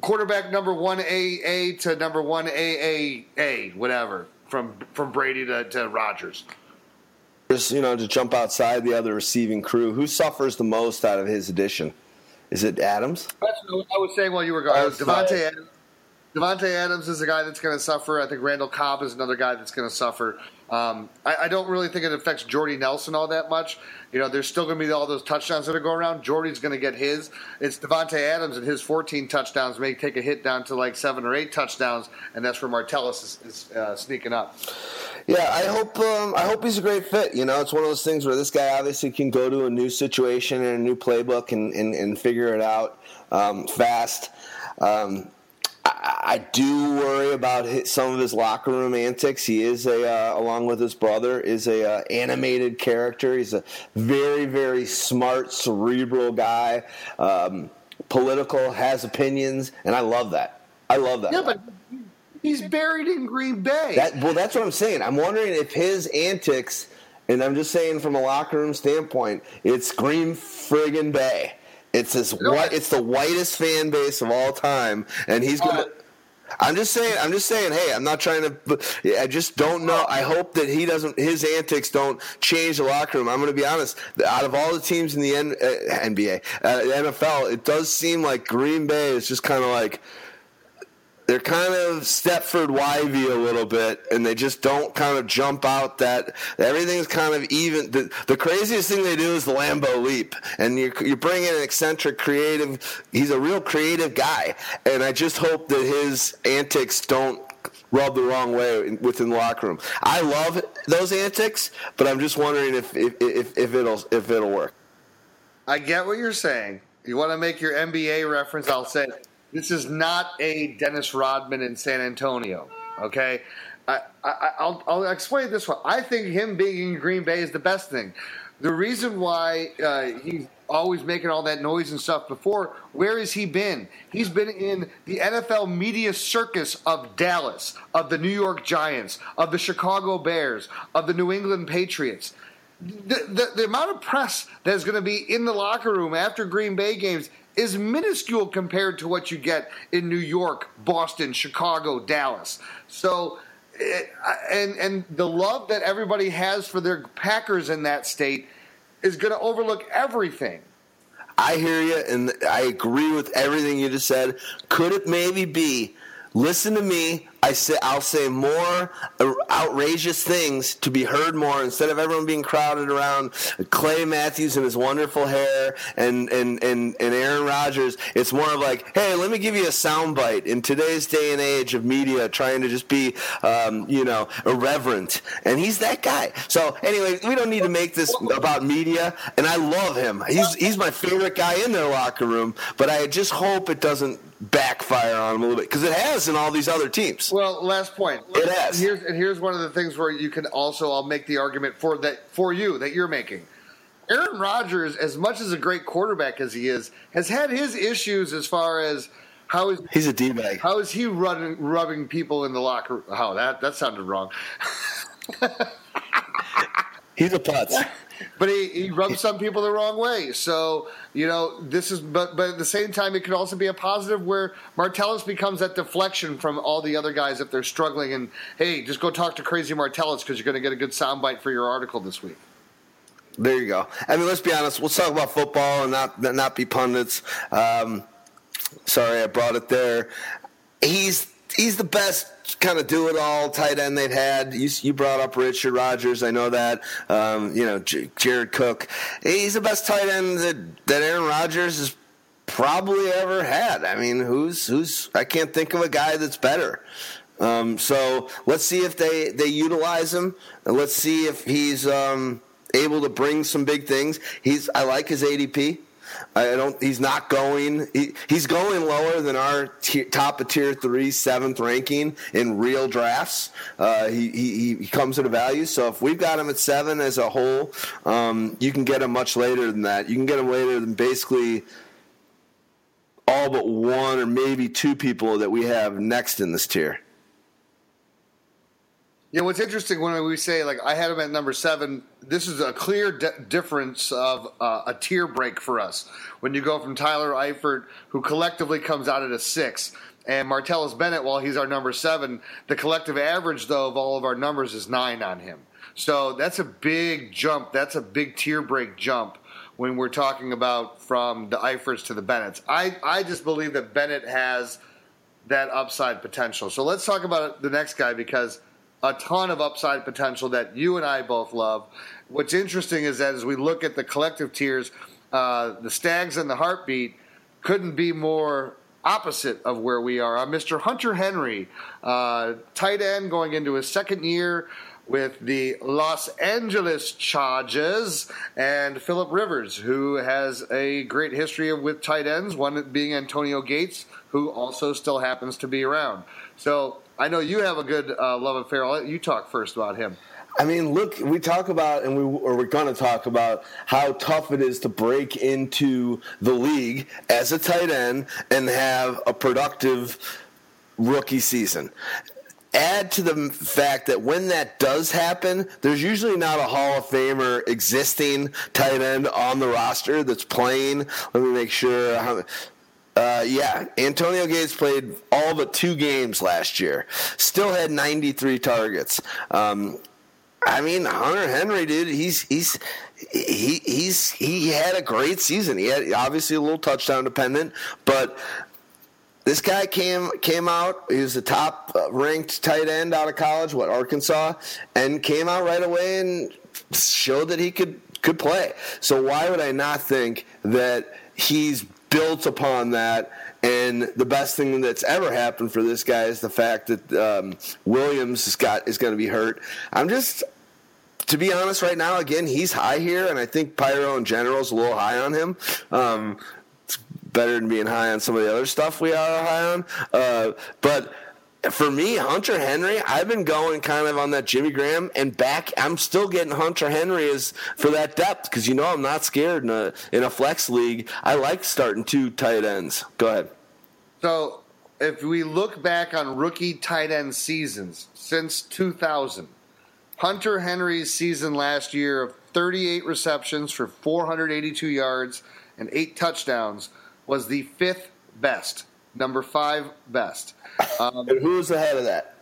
quarterback number one A A to number one A A A, whatever, from from Brady to, to Rodgers. Just, you know, to jump outside the other receiving crew, who suffers the most out of his addition? Is it Adams? That's what I was saying while you were going. Davante Adams. Davante Adams is a guy that's going to suffer. I think Randall Cobb is another guy that's going to suffer. Um, I, I don't really think it affects Jordy Nelson all that much. You know, there's still going to be all those touchdowns that are going around. Jordy's going to get his. It's Davante Adams and his fourteen touchdowns may take a hit down to like seven or eight touchdowns, and that's where Martellus is, is uh, sneaking up. Yeah, I hope um, I hope he's a great fit. You know, it's one of those things where this guy obviously can go to a new situation and a new playbook and, and, and figure it out um, fast. Um I do worry about his, some of his locker room antics. He is, a, uh, along with his brother, is a uh, animated character. He's a very, very smart, cerebral guy, um, political, has opinions, and I love that. I love that. Yeah, but he's buried in Green Bay. That, well, that's what I'm saying. I'm wondering if his antics, and I'm just saying from a locker room standpoint, it's Green friggin' Bay. It's this white, it's the whitest fan base of all time, and he's gonna. I'm just saying. I'm just saying. Hey, I'm not trying to. I just don't know. I hope that he doesn't. His antics don't change the locker room. I'm going to be honest. Out of all the teams in the N B A, N F L, it does seem like Green Bay is just kind of like. They're kind of Stepford Wivey a little bit, and they just don't kind of jump out that everything's kind of even. The, the craziest thing they do is the Lambeau leap, and you, you bring in an eccentric, creative. He's a real creative guy, and I just hope that his antics don't rub the wrong way within the locker room. I love those antics, but I'm just wondering if if, if, if it'll if it'll work. I get what you're saying. You want to make your N B A reference? I'll say it. This is not a Dennis Rodman in San Antonio, okay? I, I, I'll, I'll explain this one. I think him being in Green Bay is the best thing. The reason why uh, he's always making all that noise and stuff before, where has he been? He's been in the N F L media circus of Dallas, of the New York Giants, of the Chicago Bears, of the New England Patriots. The, the, the amount of press that's going to be in the locker room after Green Bay games is minuscule compared to what you get in New York, Boston, Chicago, Dallas. So, and and the love that everybody has for their Packers in that state is going to overlook everything. I hear you, and I agree with everything you just said. Could it maybe be? Listen to me. I say I'll say more outrageous things to be heard more instead of everyone being crowded around Clay Matthews and his wonderful hair and and, and, and Aaron Rodgers. It's more of like, hey, let me give you a soundbite in today's day and age of media trying to just be, um, you know, irreverent. And he's that guy. So anyway, we don't need to make this about media. And I love him. He's he's my favorite guy in their locker room. But I just hope it doesn't backfire on him a little bit because it has in all these other teams. Well, last point. It is. Here's, and here's one of the things where you can also, I'll make the argument for that for you that you're making. Aaron Rodgers, as much as a great quarterback as he is, has had his issues as far as how is he's a D-bag. How is he running, rubbing people in the locker room? Oh, that that sounded wrong. He's a putz. But he, he rubs some people the wrong way. So, you know, this is, but, but at the same time, it could also be a positive where Martellus becomes that deflection from all the other guys if they're struggling. And, hey, just go talk to Crazy Martellus because you're going to get a good soundbite for your article this week. There you go. I mean, let's be honest. We'll talk about football and not, not be pundits. Um, sorry, I brought it there. He's. He's the best kind of do-it-all tight end they've had. You, you brought up Richard Rodgers. I know that. Um, you know, J- Jared Cook. He's the best tight end that, that Aaron Rodgers has probably ever had. I mean, who's who's? I can't think of a guy that's better. Um, so let's see if they, they utilize him. And let's see if he's um, able to bring some big things. He's I like his A D P. I don't. He's not going. He, he's going lower than our tier, top of tier three, seventh ranking in real drafts. Uh, he, he he comes at a value. So if we've got him at seven as a whole, um, you can get him much later than that. You can get him later than basically all but one or maybe two people that we have next in this tier. Yeah, what's interesting when we say, like, I had him at number seven, this is a clear de- difference of uh, a tier break for us. When you go from Tyler Eifert, who collectively comes out at a six, and Martellus Bennett, while he's our number seven, the collective average, though, of all of our numbers is nine on him. So that's a big jump. That's a big tier break jump when we're talking about from the Eiferts to the Bennetts. I, I just believe that Bennett has that upside potential. So let's talk about the next guy, because a ton of upside potential that you and I both love. What's interesting is that as we look at the collective tiers, uh, the Stags and the Heartbeat couldn't be more opposite of where we are. Uh, Mister Hunter Henry, uh, tight end going into his second year with the Los Angeles Chargers, and Philip Rivers, who has a great history of with tight ends, one being Antonio Gates, who also still happens to be around. So I know you have a good uh, love affair. I'll let you talk first about him. I mean, look, we talk about, and we or we're going to talk about how tough it is to break into the league as a tight end and have a productive rookie season. Add to the fact that when that does happen, there's usually not a Hall of Famer existing tight end on the roster that's playing. Let me make sure how Uh, yeah, Antonio Gates played all but two games last year. Still had ninety-three targets. Um, I mean, Hunter Henry, dude, he's he's he he's he had a great season. He had obviously a little touchdown dependent, but this guy came came out. He was the top ranked tight end out of college, what Arkansas, and came out right away and showed that he could could play. So why would I not think that he's built upon that? And the best thing that's ever happened for this guy is the fact that um, Williams is, got, is going to be hurt. I'm just, to be honest right now, again, he's high here, and I think Pyro in general is a little high on him. Um, it's better than being high on some of the other stuff we are high on. Uh, but for me, Hunter Henry, I've been going kind of on that Jimmy Graham and back. I'm still getting Hunter Henry as for that depth, because you know I'm not scared in a in a flex league. I like starting two tight ends. Go ahead. So if we look back on rookie tight end seasons since two thousand, Hunter Henry's season last year of thirty-eight receptions for four hundred eighty-two yards and eight touchdowns was the fifth best. Number five best. Um, and who was the head of that?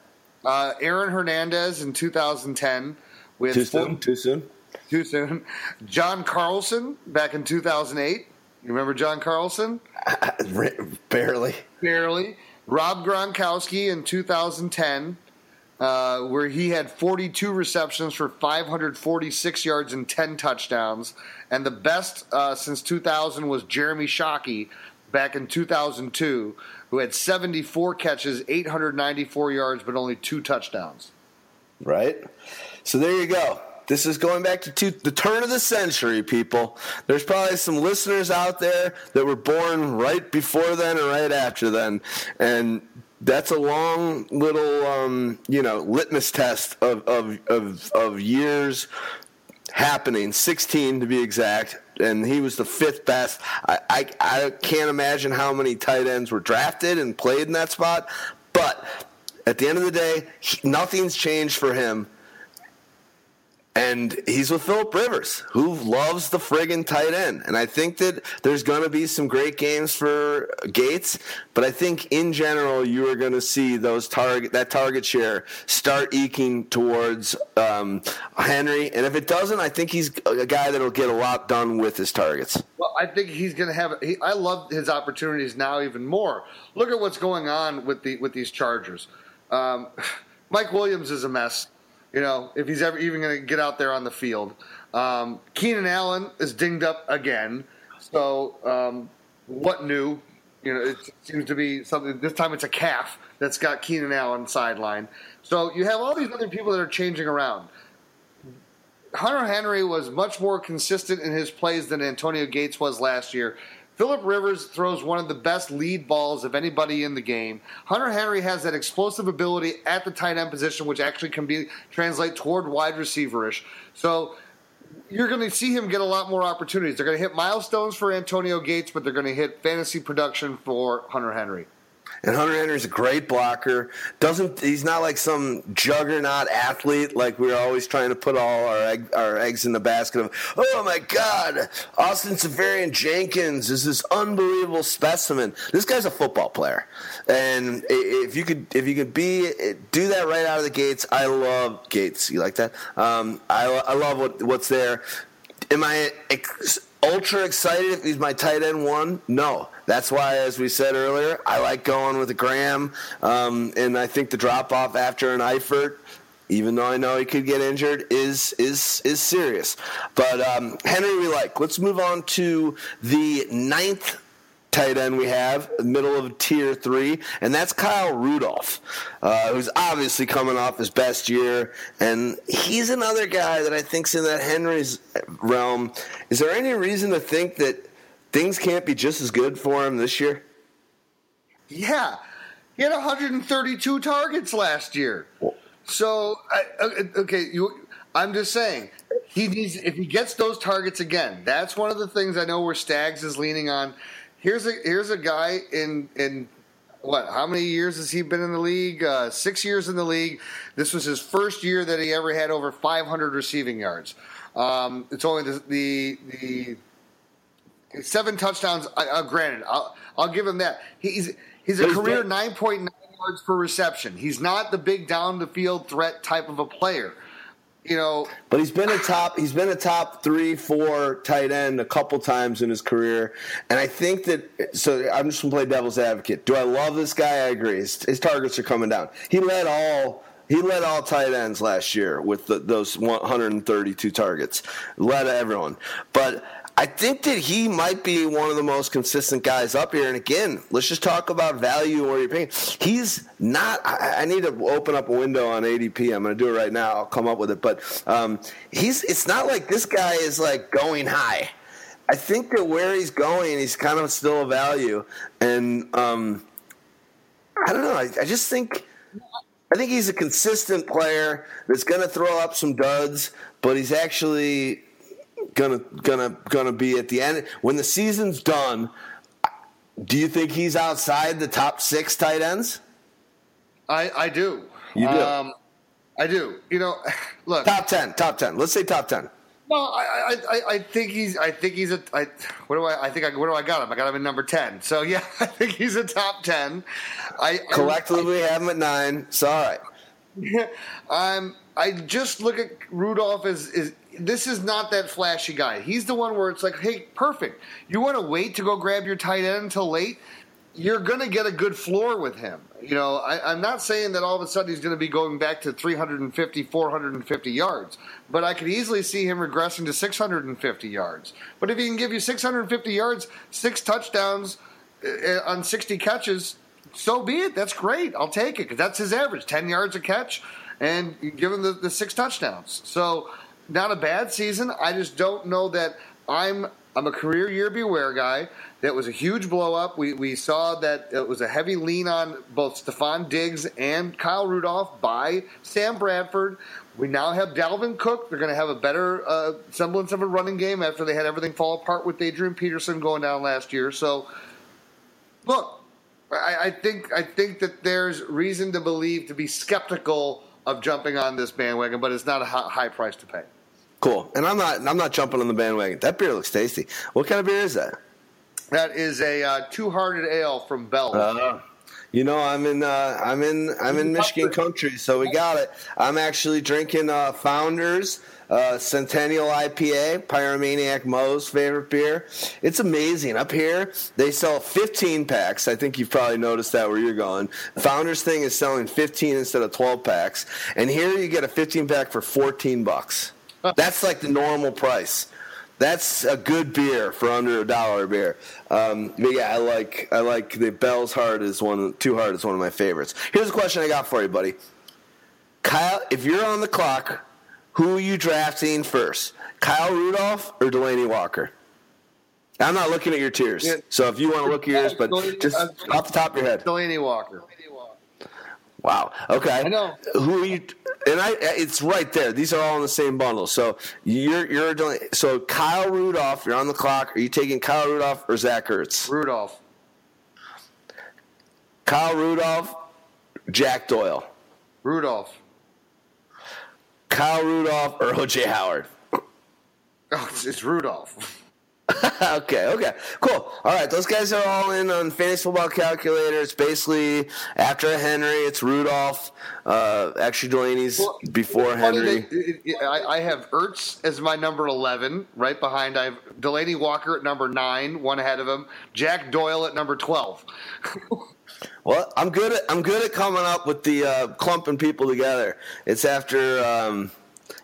Uh, Aaron Hernandez in two thousand ten. With too soon? Four, too soon? Too soon. John Carlson back in two thousand eight. You remember John Carlson? Barely. Barely. Rob Gronkowski in two thousand ten, uh, where he had forty-two receptions for five hundred forty-six yards and ten touchdowns. And the best uh, since two thousand was Jeremy Shockey, back in two thousand two, who had seventy-four catches, eight hundred ninety-four yards, but only two touchdowns. Right? So there you go. This is going back to two, the turn of the century, people. There's probably some listeners out there that were born right before then or right after then. And that's a long little, um, you know, litmus test of, of, of, of years happening, sixteen to be exact. And he was the fifth best. I, I I can't imagine how many tight ends were drafted and played in that spot. But at the end of the day, he, nothing's changed for him. And he's with Philip Rivers, who loves the friggin' tight end. And I think that there's going to be some great games for Gates. But I think in general, you are going to see those target that target share start eking towards um, Henry. And if it doesn't, I think he's a guy that'll get a lot done with his targets. Well, I think he's going to have. He, I love his opportunities now even more. Look at what's going on with the with these Chargers. Um, Mike Williams is a mess. You know, if he's ever even going to get out there on the field. Um, Keenan Allen is dinged up again. So um, what new? You know, it seems to be something. This time it's a calf that's got Keenan Allen sidelined. So you have all these other people that are changing around. Hunter Henry was much more consistent in his plays than Antonio Gates was last year. Philip Rivers throws one of the best lead balls of anybody in the game. Hunter Henry has that explosive ability at the tight end position, which actually can be translate toward wide receiver-ish. So you're going to see him get a lot more opportunities. They're going to hit milestones for Antonio Gates, but they're going to hit fantasy production for Hunter Henry. And Hunter Henry's a great blocker. Doesn't he's not like some juggernaut athlete like we're always trying to put all our egg, our eggs in the basket of. Oh my God, Austin Seferian Jenkins is this unbelievable specimen. This guy's a football player, and if you could if you could be do that right out of the gates, I love Gates. You like that? Um, I I love what what's there. Am I ex- ultra excited if he's my tight end one? No. That's why, as we said earlier, I like going with a Graham. Um, and I think the drop-off after an Eifert, even though I know he could get injured, is is is serious. But um, Henry we like. Let's move on to the ninth tight end we have, middle of tier three, and that's Kyle Rudolph, uh, who's obviously coming off his best year, and he's another guy that I think's in that Henry's realm. Is there any reason to think that things can't be just as good for him this year? Yeah. He had one hundred thirty-two targets last year. Whoa. So, I, okay, you, I'm just saying, he needs, if he gets those targets again, that's one of the things I know where Staggs is leaning on. Here's a here's a guy in in what? How many years has he been in the league? Uh, six years in the league. This was his first year that he ever had over five hundred receiving yards. Um, it's only the the, the seven touchdowns. I, uh, granted, I'll I'll give him that. He's he's a career nine point nine yards per reception. He's not the big down the field threat type of a player. You know, but he's been a top. He's been a top three, four tight end a couple times in his career, and I think that. So I'm just gonna play devil's advocate. Do I love this guy? I agree. His, his targets are coming down. He led all. He led all tight ends last year with the, those one hundred thirty-two targets. Led everyone, but. I think that he might be one of the most consistent guys up here. And again, let's just talk about value where you're paying. He's not – I need to open up a window on A D P. I'm going to do it right now. I'll come up with it. But um, he's. It's not like this guy is, like, going high. I think that where he's going, he's kind of still a value. And um, I don't know. I, I just think – I think he's a consistent player that's going to throw up some duds, but he's actually – Gonna, gonna, gonna be at the end when the season's done. Do you think he's outside the top six tight ends? I, I do. You do. Um, I do. You know, look. Top ten. Top ten. Let's say top ten. No, I, I, I think he's. I think he's a. I, what do I? I think I. Where do I got him? I got him at number ten. So yeah, I think he's a top ten. I collectively I, I, have him at nine. It's all right. I'm. I just look at Rudolph as is. This is not that flashy guy. He's the one where it's like, hey, perfect. You want to wait to go grab your tight end until late? You're going to get a good floor with him. You know, I, I'm not saying that all of a sudden he's going to be going back to three fifty, four fifty yards, but I could easily see him regressing to six hundred fifty yards. But if he can give you six hundred fifty yards, six touchdowns on sixty catches, so be it. That's great. I'll take it because that's his average, ten yards a catch, and give him the, the six touchdowns. So... not a bad season. I just don't know that I'm I'm a career year beware guy. That was a huge blow up. We we saw that it was a heavy lean on both Stephon Diggs and Kyle Rudolph by Sam Bradford. We now have Dalvin Cook. They're going to have a better uh, semblance of a running game after they had everything fall apart with Adrian Peterson going down last year. So, look, I, I think I think that there's reason to believe to be skeptical of jumping on this bandwagon, but it's not a high price to pay. Cool. And I'm not I'm not jumping on the bandwagon. That beer looks tasty. What kind of beer is that? That is a uh, two-hearted ale from Bell's. Uh, you know, I'm in uh, I'm in I'm in Michigan country, so we got it. I'm actually drinking uh, Founders uh, Centennial I P A, Pyromaniac Moe's favorite beer. It's amazing. Up here, they sell fifteen packs. I think you've probably noticed that where you're going. Founders thing is selling fifteen instead of twelve packs, and here you get a fifteen pack for fourteen bucks. That's like the normal price. That's a good beer for under a dollar beer. Um, but yeah, I like I like the Bell's Hard is one Too Hard is one of my favorites. Here's a question I got for you, buddy. Kyle, if you're on the clock, who are you drafting first? Kyle Rudolph or Delanie Walker? I'm not looking at your tiers, yeah. So if you want to look at yours, but just off the top of your head, Delanie Walker. Wow. Okay. I know. Who are you? And I, it's right there. These are all in the same bundle. So you're you're doing. So Kyle Rudolph, you're on the clock. Are you taking Kyle Rudolph or Zach Ertz? Rudolph. Kyle Rudolph, Jack Doyle. Rudolph. Kyle Rudolph or O J Howard? Oh, it's, it's Rudolph. okay, okay, cool. All right, those guys are all in on Fantasy Football Calculator. It's basically after Henry, it's Rudolph. Uh, actually, Delaney's well, before Henry. That, it, it, I, I have Ertz as my number eleven, right behind. I have Delanie Walker at number nine, one ahead of him. Jack Doyle at number twelve. Well, I'm good at I'm good at coming up with the uh, clumping people together. It's after um,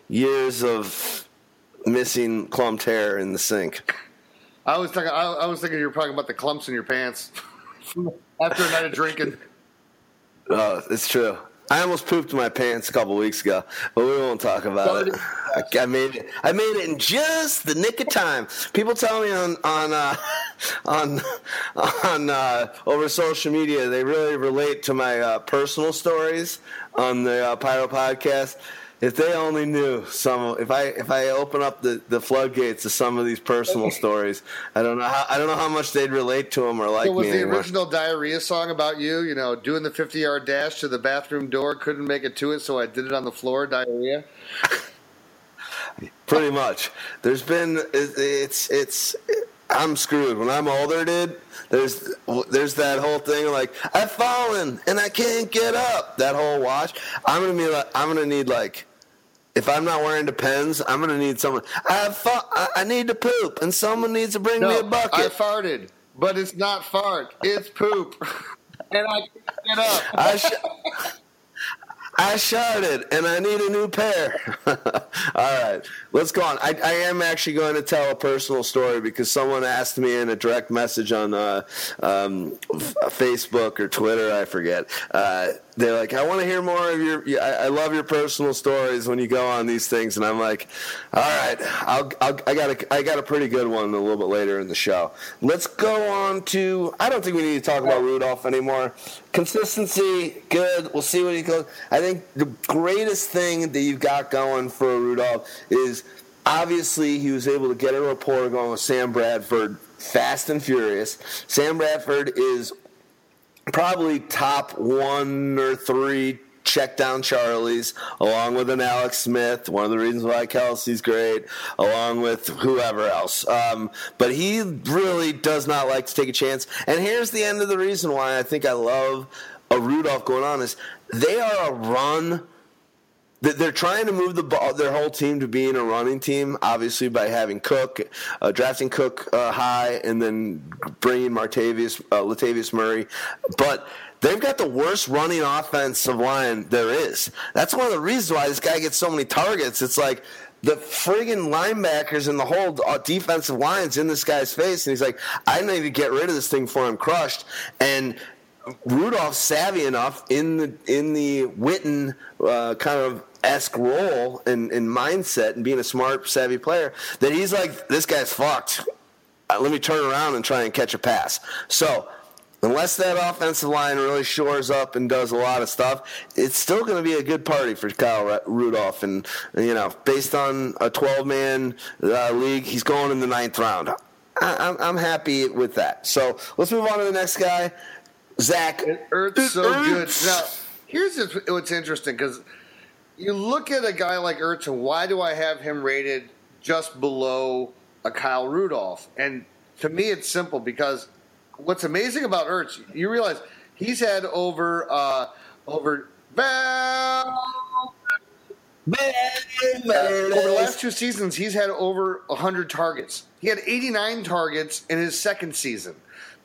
years of missing clumped hair in the sink. I was talking. I, I was thinking you were talking about the clumps in your pants after a night of drinking. Oh, it's true. I almost pooped my pants a couple weeks ago, but we won't talk about it. I, I made it. I made it in just the nick of time. People tell me on on uh, on on uh, over social media they really relate to my uh, personal stories on the uh, Pyro Podcast. If they only knew some. If I if I open up the, the floodgates to some of these personal stories, I don't know how I don't know how much they'd relate to them or like me. So was me the anymore. Original Diarrhea song about you? You know, doing the fifty yard dash to the bathroom door, couldn't make it to it, so I did it on the floor. Diarrhea. Pretty much. There's been it, it's it's. It, I'm screwed. When I'm older, dude, there's there's that whole thing like I've fallen and I can't get up. That whole wash. I'm gonna be like I'm gonna need like. If I'm not wearing the pens, I'm going to need someone. I fa- I need to poop, and someone needs to bring no, me a bucket. I farted, but it's not fart. It's poop. And I can't get up. I, sh- I sharted, and I need a new pair. All right, let's go on. I, I am actually going to tell a personal story because someone asked me in a direct message on uh, um, Facebook or Twitter, I forget, uh, they're like, I want to hear more of your. I, I love your personal stories when you go on these things, and I'm like, all right, I'll, I'll, I got a, I got a pretty good one a little bit later in the show. Let's go on to. I don't think we need to talk about Rudolph anymore. Consistency, good. We'll see what he goes. I think the greatest thing that you've got going for Rudolph is obviously he was able to get a rapport going with Sam Bradford, fast and furious. Sam Bradford is. Probably top one or three check down Charlies, along with an Alex Smith, one of the reasons why Kelce's great, along with whoever else. Um, but he really does not like to take a chance. And here's the end of the reason why I think I love a Rudolph going on is they are a run. They're trying to move the ball, their whole team to being a running team, obviously by having Cook, uh, drafting Cook uh, high, and then bringing Martavius, uh, Latavius Murray. But they've got the worst running offensive line there is. That's one of the reasons why this guy gets so many targets. It's like the friggin' linebackers and the whole defensive line's in this guy's face, and he's like, I need to get rid of this thing before I'm crushed. And Rudolph's savvy enough in the in the Witten uh, kind of esque role and, and mindset and being a smart, savvy player that he's like, this guy's fucked. Uh, let me turn around and try and catch a pass. So unless that offensive line really shores up and does a lot of stuff, it's still going to be a good party for Kyle Rudolph. And, you know, based on a twelve-man uh, league, he's going in the ninth round. I, I'm, I'm happy with that. So let's move on to the next guy. Zach Ertz, so good. Now, here's what's interesting, because you look at a guy like Ertz, and why do I have him rated just below a Kyle Rudolph? And to me, it's simple, because what's amazing about Ertz, you realize he's had over uh, over Bell, Bell, Bell. over the last two seasons, he's had over one hundred targets. He had eighty-nine targets in his second season.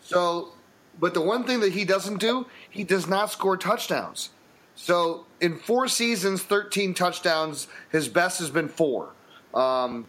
So. But the one thing that he doesn't do, he does not score touchdowns. So in four seasons, thirteen touchdowns, his best has been four. Um,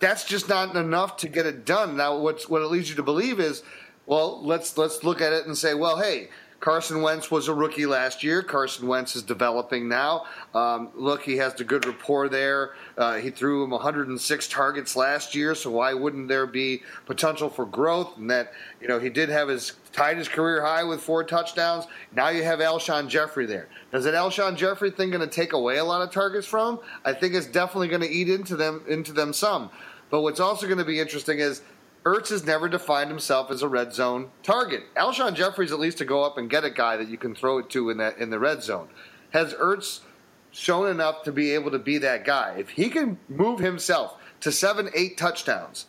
that's just not enough to get it done. Now, what's, what it leads you to believe is, well, let's let's look at it and say, well, hey, Carson Wentz was a rookie last year. Carson Wentz is developing now. Um, look, he has the good rapport there. Uh, he threw him one hundred six targets last year, so why wouldn't there be potential for growth? And that, you know, he did have his tied his career high with four touchdowns. Now you have Alshon Jeffrey there. Is that Alshon Jeffrey thing going to take away a lot of targets from him? I think it's definitely going to eat into them into them some. But what's also going to be interesting is Ertz has never defined himself as a red zone target. Alshon Jeffrey's at least to go up and get a guy that you can throw it to in that in the red zone. Has Ertz shown enough to be able to be that guy? If he can move himself to seven, eight touchdowns,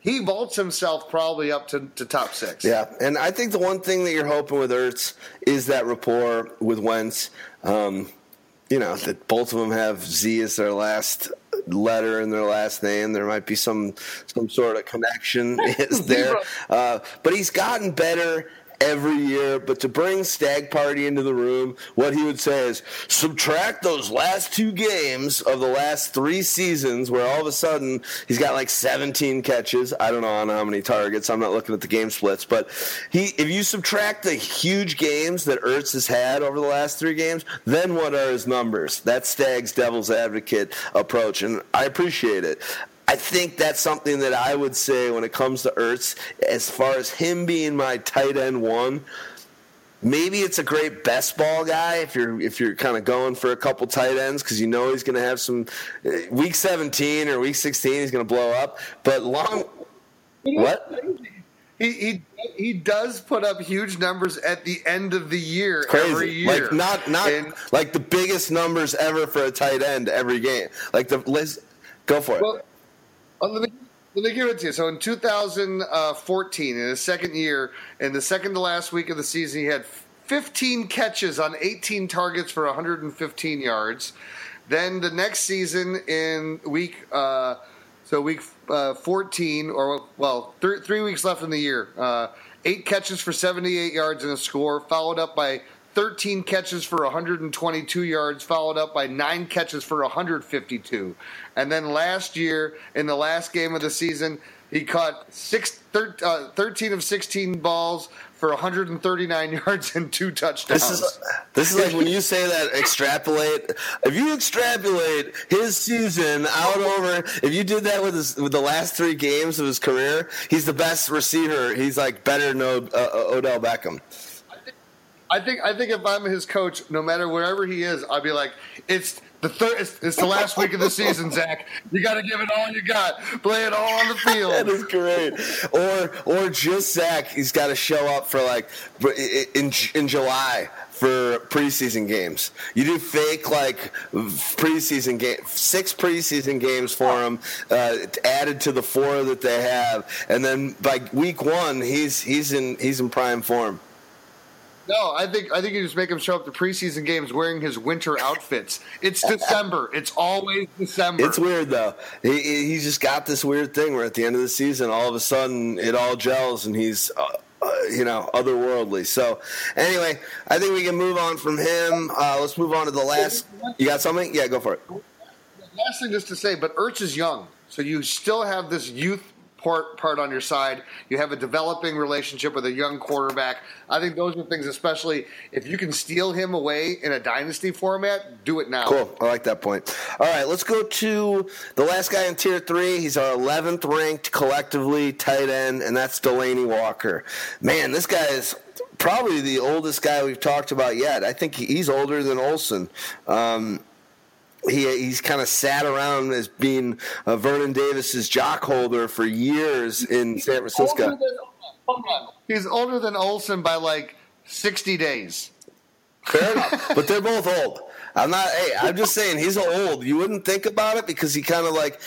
he vaults himself probably up to, to top six. Yeah, and I think the one thing that you're hoping with Ertz is that rapport with Wentz. Um, you know, that both of them have Z as their last letter in their last name. There might be some some sort of connection is there. Uh, but he's gotten better every year. But to bring Stag Party into the room, what he would say is subtract those last two games of the last three seasons where all of a sudden he's got like seventeen catches. I don't know on how many targets. I'm not looking at the game splits. But he, if you subtract the huge games that Ertz has had over the last three games, then what are his numbers? That's Stag's devil's advocate approach, and I appreciate it. I think that's something that I would say when it comes to Ertz, as far as him being my tight end one. Maybe it's a great best ball guy if you're if you're kind of going for a couple tight ends because you know he's going to have some week seventeen or week sixteen he's going to blow up. But long, what? He, he he does put up huge numbers at the end of the year every year. Like not not and, like the biggest numbers ever for a tight end every game. Like the list, go for it. Well, Let me, let me give it to you. So in two thousand fourteen, in his second year, in the second to last week of the season, he had fifteen catches on eighteen targets for one hundred fifteen yards. Then the next season in week, uh, so week uh, fourteen, or well, th- three weeks left in the year, uh, eight catches for seventy-eight yards and a score, followed up by thirteen catches for one hundred twenty-two yards, followed up by nine catches for one hundred fifty-two. And then last year, in the last game of the season, he caught six, thir- uh, thirteen of sixteen balls for one hundred thirty-nine yards and two touchdowns. This is, this is like when you say that, extrapolate. If you extrapolate his season out over, if you did that with his, with the last three games of his career, he's the best receiver. He's like better than o- uh, Odell Beckham. I think I think if I'm his coach, no matter wherever he is, I'd be like, it's the third, it's, it's the last week of the season, Zach. You got to give it all you got. Play it all on the field. That is great. Or or just Zach, he's got to show up for like in in July for preseason games. You do fake like preseason game, six preseason games for him, uh, added to the four that they have, and then by week one, he's he's in he's in prime form. No, I think I think you just make him show up to preseason games wearing his winter outfits. It's December. It's always December. It's weird, though. He, he's just got this weird thing where at the end of the season, all of a sudden, it all gels, and he's, uh, uh, you know, otherworldly. So, anyway, I think we can move on from him. Uh, let's move on to the last. You got something? Yeah, go for it. Last thing just to say, but Ertz is young, so you still have this youth Part, part on your side. You have a developing relationship with a young quarterback. I think those are things, especially if you can steal him away in a dynasty format, do it now. Cool. I like that point. All right, let's go to the last guy in tier three. He's our eleventh ranked collectively tight end, and that's Delanie Walker. Man, this guy is probably the oldest guy we've talked about yet. I think he's older than Olsen. Um, He he's kind of sat around as being uh, Vernon Davis's jock holder for years in San Francisco. Older than, hold on. He's older than Olsen by like sixty days. Fair enough, but they're both old. I'm not. Hey, I'm just saying he's old. You wouldn't think about it because he kind of like.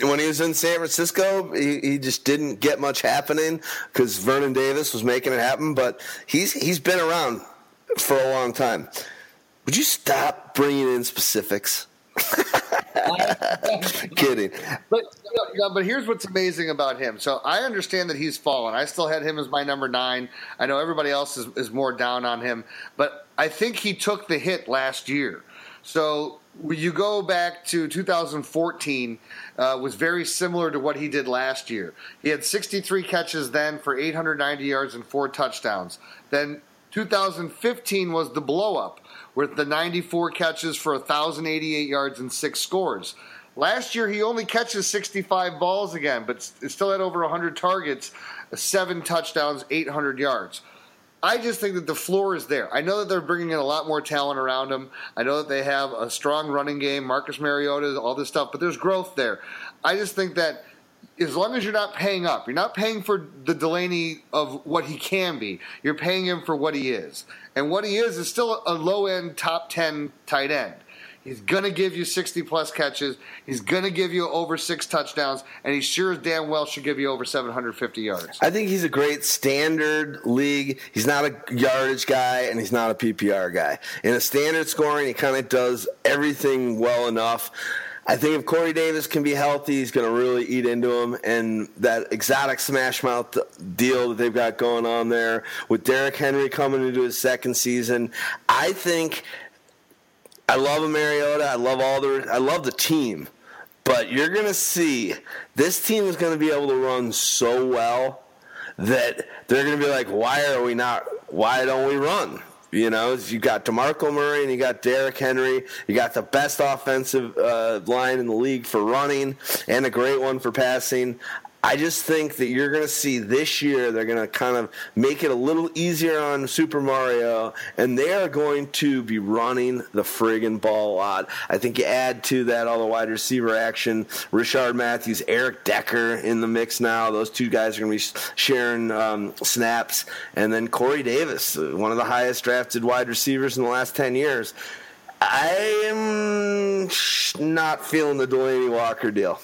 When he was in San Francisco, he, he just didn't get much happening because Vernon Davis was making it happen. But he's he's been around for a long time. Would you stop bringing in specifics? Kidding. But, no, but here's what's amazing about him. So I understand that he's fallen. I still had him as my number nine. I know everybody else is, is more down on him. But I think he took the hit last year. So you go back to two thousand fourteen, uh, was very similar to what he did last year. He had sixty-three catches then for eight hundred ninety yards and four touchdowns. Then two thousand fifteen was the blow-up, with the ninety-four catches for one thousand eighty-eight yards and six scores. Last year, he only catches sixty-five balls again, but still had over one hundred targets, seven touchdowns, eight hundred yards. I just think that the floor is there. I know that they're bringing in a lot more talent around him. I know that they have a strong running game, Marcus Mariota, all this stuff, but there's growth there. I just think that as long as you're not paying up, you're not paying for the Delanie of what he can be. You're paying him for what he is. And what he is is still a low-end, top ten tight end. He's going to give you sixty-plus catches. He's going to give you over six touchdowns. And he sure as damn well should give you over seven hundred fifty yards. I think he's a great standard league. He's not a yardage guy, and he's not a P P R guy. In a standard scoring, he kind of does everything well enough. I think if Corey Davis can be healthy, he's going to really eat into him. And that exotic smash mouth deal that they've got going on there with Derrick Henry coming into his second season, I think – I love a Mariota. I love all the. I love the team, but you're gonna see this team is gonna be able to run so well that they're gonna be like, why are we not? Why don't we run? You know, you got DeMarco Murray and you got Derrick Henry. You got the best offensive uh, line in the league for running and a great one for passing. I just think that you're going to see this year they're going to kind of make it a little easier on Super Mario, and they are going to be running the friggin' ball a lot. I think you add to that all the wide receiver action, Richard Matthews, Eric Decker in the mix now. Those two guys are going to be sharing um, snaps. And then Corey Davis, one of the highest drafted wide receivers in the last ten years. I'm not feeling the Delanie Walker deal.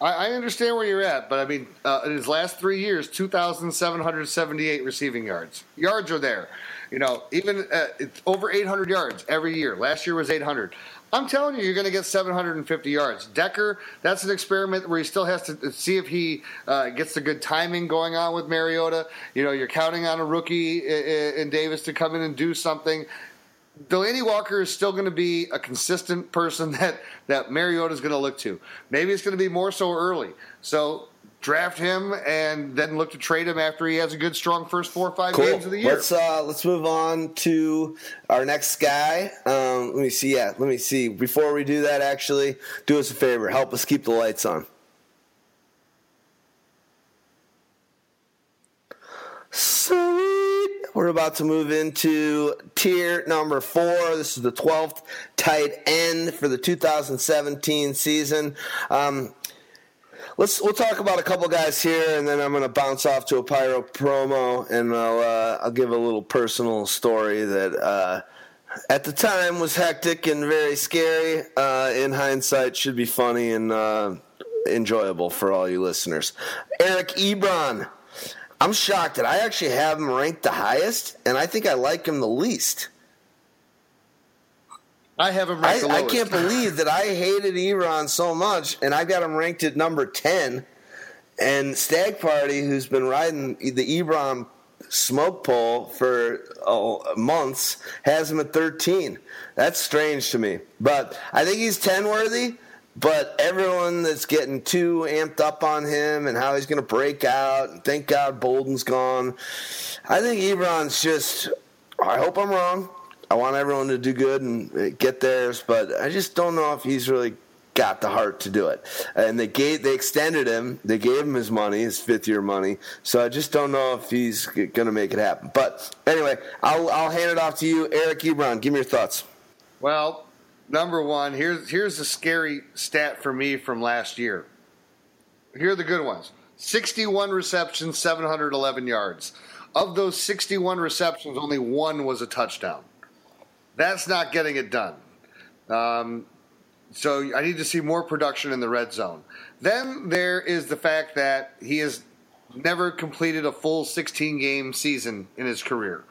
I understand where you're at, but I mean, uh, in his last three years, two thousand seven hundred seventy-eight receiving yards. Yards are there. You know, even uh, it's over eight hundred yards every year. Last year was eight hundred. I'm telling you, you're going to get seven hundred fifty yards. Decker, that's an experiment where he still has to see if he uh, gets the good timing going on with Mariota. You know, you're counting on a rookie and Davis to come in and do something. Delanie Walker is still going to be a consistent person that, that Mariota is going to look to. Maybe it's going to be more so early. So draft him and then look to trade him after he has a good, strong first four or five cool. games of the year. Let's uh, let's move on to our next guy. Um, let me see. Yeah, let me see. Before we do that, actually, do us a favor. Help us keep the lights on. Sweet. We're about to move into tier number four. This is the twelfth tight end for the two thousand seventeen season. Um, let's we'll talk about a couple guys here, and then I'm going to bounce off to a Pyro promo, and I'll uh, I'll give a little personal story that uh, at the time was hectic and very scary. Uh, in hindsight, should be funny and uh, enjoyable for all you listeners. Eric Ebron. I'm shocked that I actually have him ranked the highest, and I think I like him the least. I have him ranked I, the lowest. I can't believe that I hated Ebron so much, and I've got him ranked at number ten. And Stag Party, who's been riding the Ebron smoke pole for oh, months, has him at thirteen. That's strange to me. But I think he's ten-worthy. But everyone that's getting too amped up on him and how he's going to break out, and thank God Bolden's gone. I think Ebron's just, I hope I'm wrong. I want everyone to do good and get theirs, but I just don't know if he's really got the heart to do it. And they gave, they extended him. They gave him his money, his fifth-year money. So I just don't know if he's going to make it happen. But anyway, I'll, I'll hand it off to you, Eric Ebron. Give me your thoughts. Well, number one, here's here's a scary stat for me from last year. Here are the good ones. sixty-one receptions, seven hundred eleven yards. Of those sixty-one receptions, only one was a touchdown. That's not getting it done. Um, so I need to see more production in the red zone. Then there is the fact that he has never completed a full sixteen-game season in his career.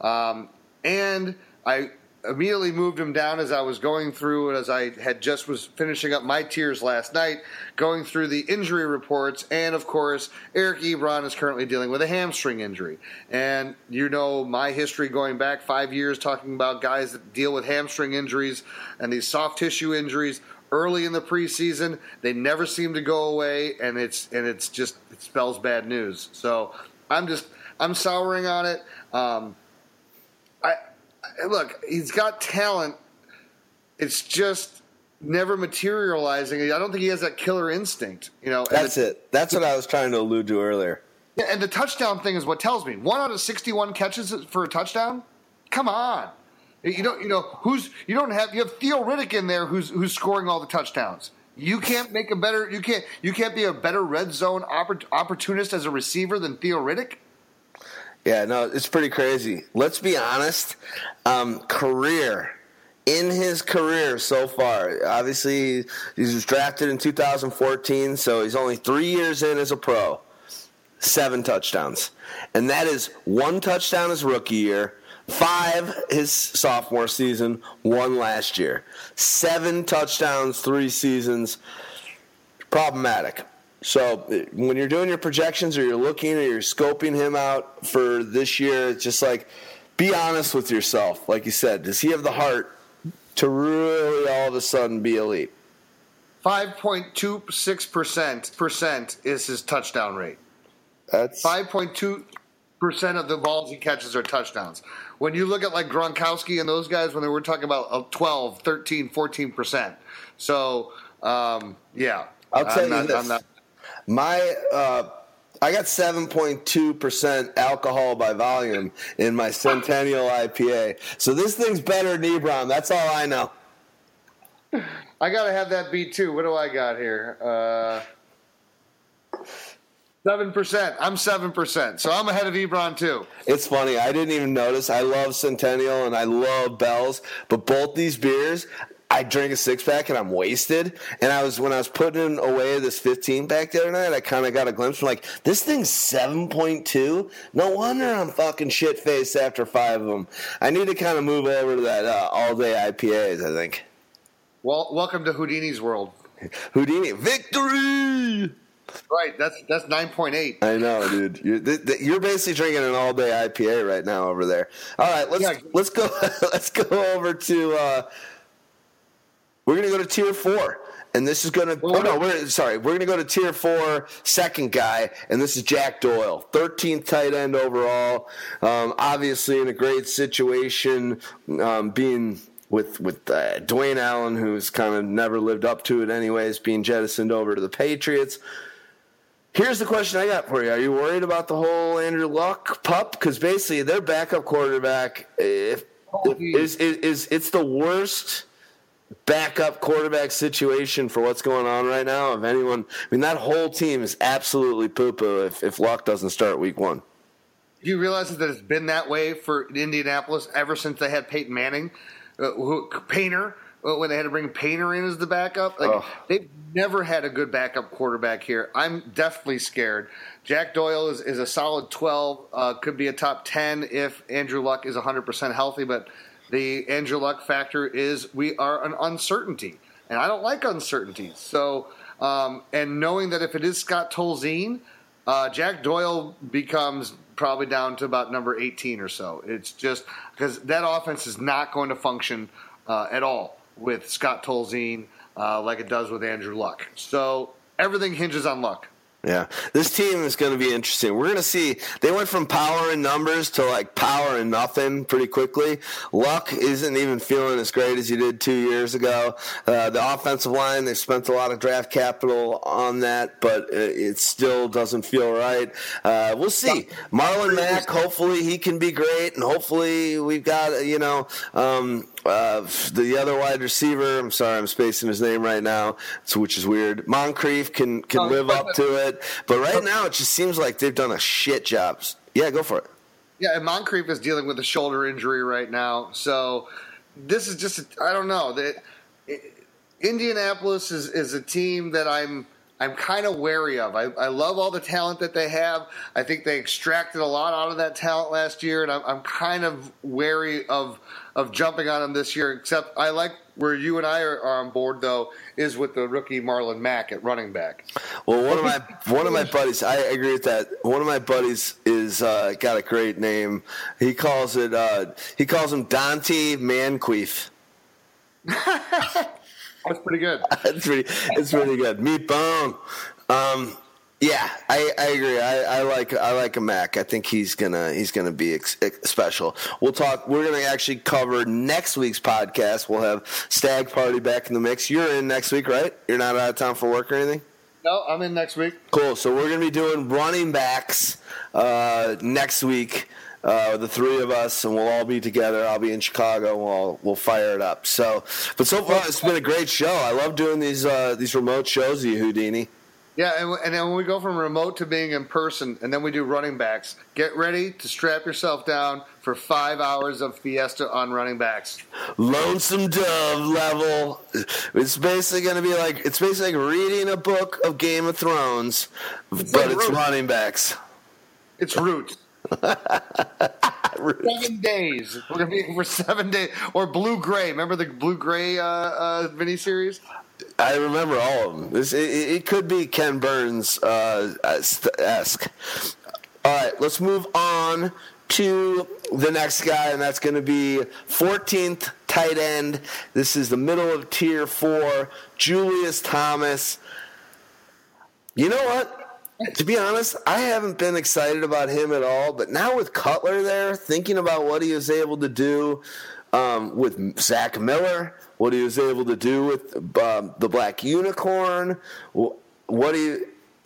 Um, and I... immediately moved him down as I was going through and as I had just was finishing up my tiers last night, going through the injury reports. And of course, Eric Ebron is currently dealing with a hamstring injury. And you know my history going back five years talking about guys that deal with hamstring injuries and these soft tissue injuries early in the preseason. They never seem to go away, and it's and it's just it spells bad news. So I'm just I'm souring on it. Um, I. Look, he's got talent. It's just never materializing. I don't think he has that killer instinct. You know, that's the, it. That's what I was trying to allude to earlier. Yeah, and the touchdown thing is what tells me. One out of sixty-one catches for a touchdown. Come on, you don't. You know who's. You don't have. You have Theo Riddick in there who's who's scoring all the touchdowns. You can't make a better. You can't. You can't be a better red zone opportunist as a receiver than Theo Riddick. Yeah, no, it's pretty crazy. Let's be honest. Um, career in his career so far, obviously he was drafted in two thousand fourteen, so he's only three years in as a pro. Seven touchdowns, and that is one touchdown his rookie year. Five his sophomore season, one last year. Seven touchdowns, three seasons. Problematic. So when you're doing your projections or you're looking or you're scoping him out for this year, it's just like, be honest with yourself. Like you said, does he have the heart to really all of a sudden be elite? five point two six percent is his touchdown rate. That's five point two percent of the balls he catches are touchdowns. When you look at like Gronkowski and those guys, when they were talking about twelve, thirteen, fourteen percent. So, um, yeah. I'll tell I'm you not, this. I'm not. My, uh, I got seven point two percent alcohol by volume in my Centennial I P A. So this thing's better than Ebron. That's all I know. I got to have that beat too. What do I got here? Uh... Seven percent. I'm seven percent, so I'm ahead of Ebron too. It's funny. I didn't even notice. I love Centennial and I love Bell's, but both these beers, I drink a six pack and I'm wasted. And I was when I was putting away this fifteen pack the other night, I kind of got a glimpse. I'm like, this thing's seven point two. No wonder I'm fucking shit faced after five of them. I need to kind of move over to that uh, all day I P As. I think. Well, welcome to Houdini's world. Houdini victory. Right, that's that's nine point eight. I know, dude. You're, th- th- you're basically drinking an all-day I P A right now over there. All right, let's yeah. let's go let's go over to uh, we're gonna go to tier four, and this is gonna well, oh no, we're sorry, we're gonna go to tier four, second guy, and this is Jack Doyle, thirteenth tight end overall. Um, obviously, in a great situation, um, being. with with uh, Dwayne Allen, who's kind of never lived up to it anyways, being jettisoned over to the Patriots. Here's the question I got for you. Are you worried about the whole Andrew Luck pup? Because basically their backup quarterback if, oh, is, is, is it's the worst backup quarterback situation for what's going on right now. If anyone, I mean, that whole team is absolutely poo-poo if, if Luck doesn't start week one. Do you realize that it's been that way for Indianapolis ever since they had Peyton Manning? Uh, who, Painter, when they had to bring Painter in as the backup. Like oh. They've never had a good backup quarterback here. I'm definitely scared. Jack Doyle is, is a solid twelve, uh, could be a top ten if Andrew Luck is one hundred percent healthy, but the Andrew Luck factor is we are an uncertainty, and I don't like uncertainties. So, um, and knowing that if it is Scott Tolzien, uh, Jack Doyle becomes probably down to about number eighteen or so. It's just because that offense is not going to function uh, at all with Scott Tolzien uh, like it does with Andrew Luck. So everything hinges on Luck. Yeah, this team is going to be interesting. We're going to see. They went from power and numbers to like power and nothing pretty quickly. Luck isn't even feeling as great as he did two years ago. Uh, the offensive line, they spent a lot of draft capital on that, but it still doesn't feel right. Uh, we'll see. Marlon Mack, hopefully he can be great, and hopefully we've got, you know, um, uh, the other wide receiver. I'm sorry, I'm spacing his name right now, which is weird. Moncrief can, can live up to it. But right now, it just seems like they've done a shit job. Yeah, go for it. Yeah, and Moncrief is dealing with a shoulder injury right now. So this is just, a, I don't know. That Indianapolis is, is a team that I'm I'm kind of wary of. I, I love all the talent that they have. I think they extracted a lot out of that talent last year, and I'm, I'm kind of wary of of jumping on them this year. Except I like where you and I are, are on board, though, is with the rookie Marlon Mack at running back. Well, one of my one of my buddies, I agree with that. One of my buddies is uh, got a great name. He calls it uh, he calls him Dante Manqueef. That's pretty good. It's pretty, it's pretty good. Meat bone. Um, yeah, I, I agree. I, I like I like a Mac. I think he's gonna he's gonna be ex, ex special. We'll talk. We're gonna actually cover next week's podcast. We'll have Stag Party back in the mix. You're in next week, right? You're not out of town for work or anything? No, I'm in next week. Cool. So we're gonna be doing running backs uh, next week. uh, the three of us, and we'll all be together. I'll be in Chicago, and we'll, we'll fire it up. So, but so far, it's been a great show. I love doing these uh, these remote shows with you, Houdini. Yeah, and, and then when we go from remote to being in person, and then we do running backs, get ready to strap yourself down for five hours of fiesta on running backs. Lonesome Dove level. It's basically going to be like, it's basically like reading a book of Game of Thrones, it's but like it's roots. Running backs. It's roots. Roots. Seven days. We're going to be for seven days. Or Blue Gray. Remember the Blue Gray uh, uh, miniseries? I remember all of them. This, it, it could be Ken Burns-esque. All right, let's move on to the next guy, and that's going to be fourteenth tight end. This is the middle of tier four, Julius Thomas. You know what? To be honest, I haven't been excited about him at all, but now with Cutler there, thinking about what he was able to do um, with Zach Miller, what he was able to do with um, the Black Unicorn, what he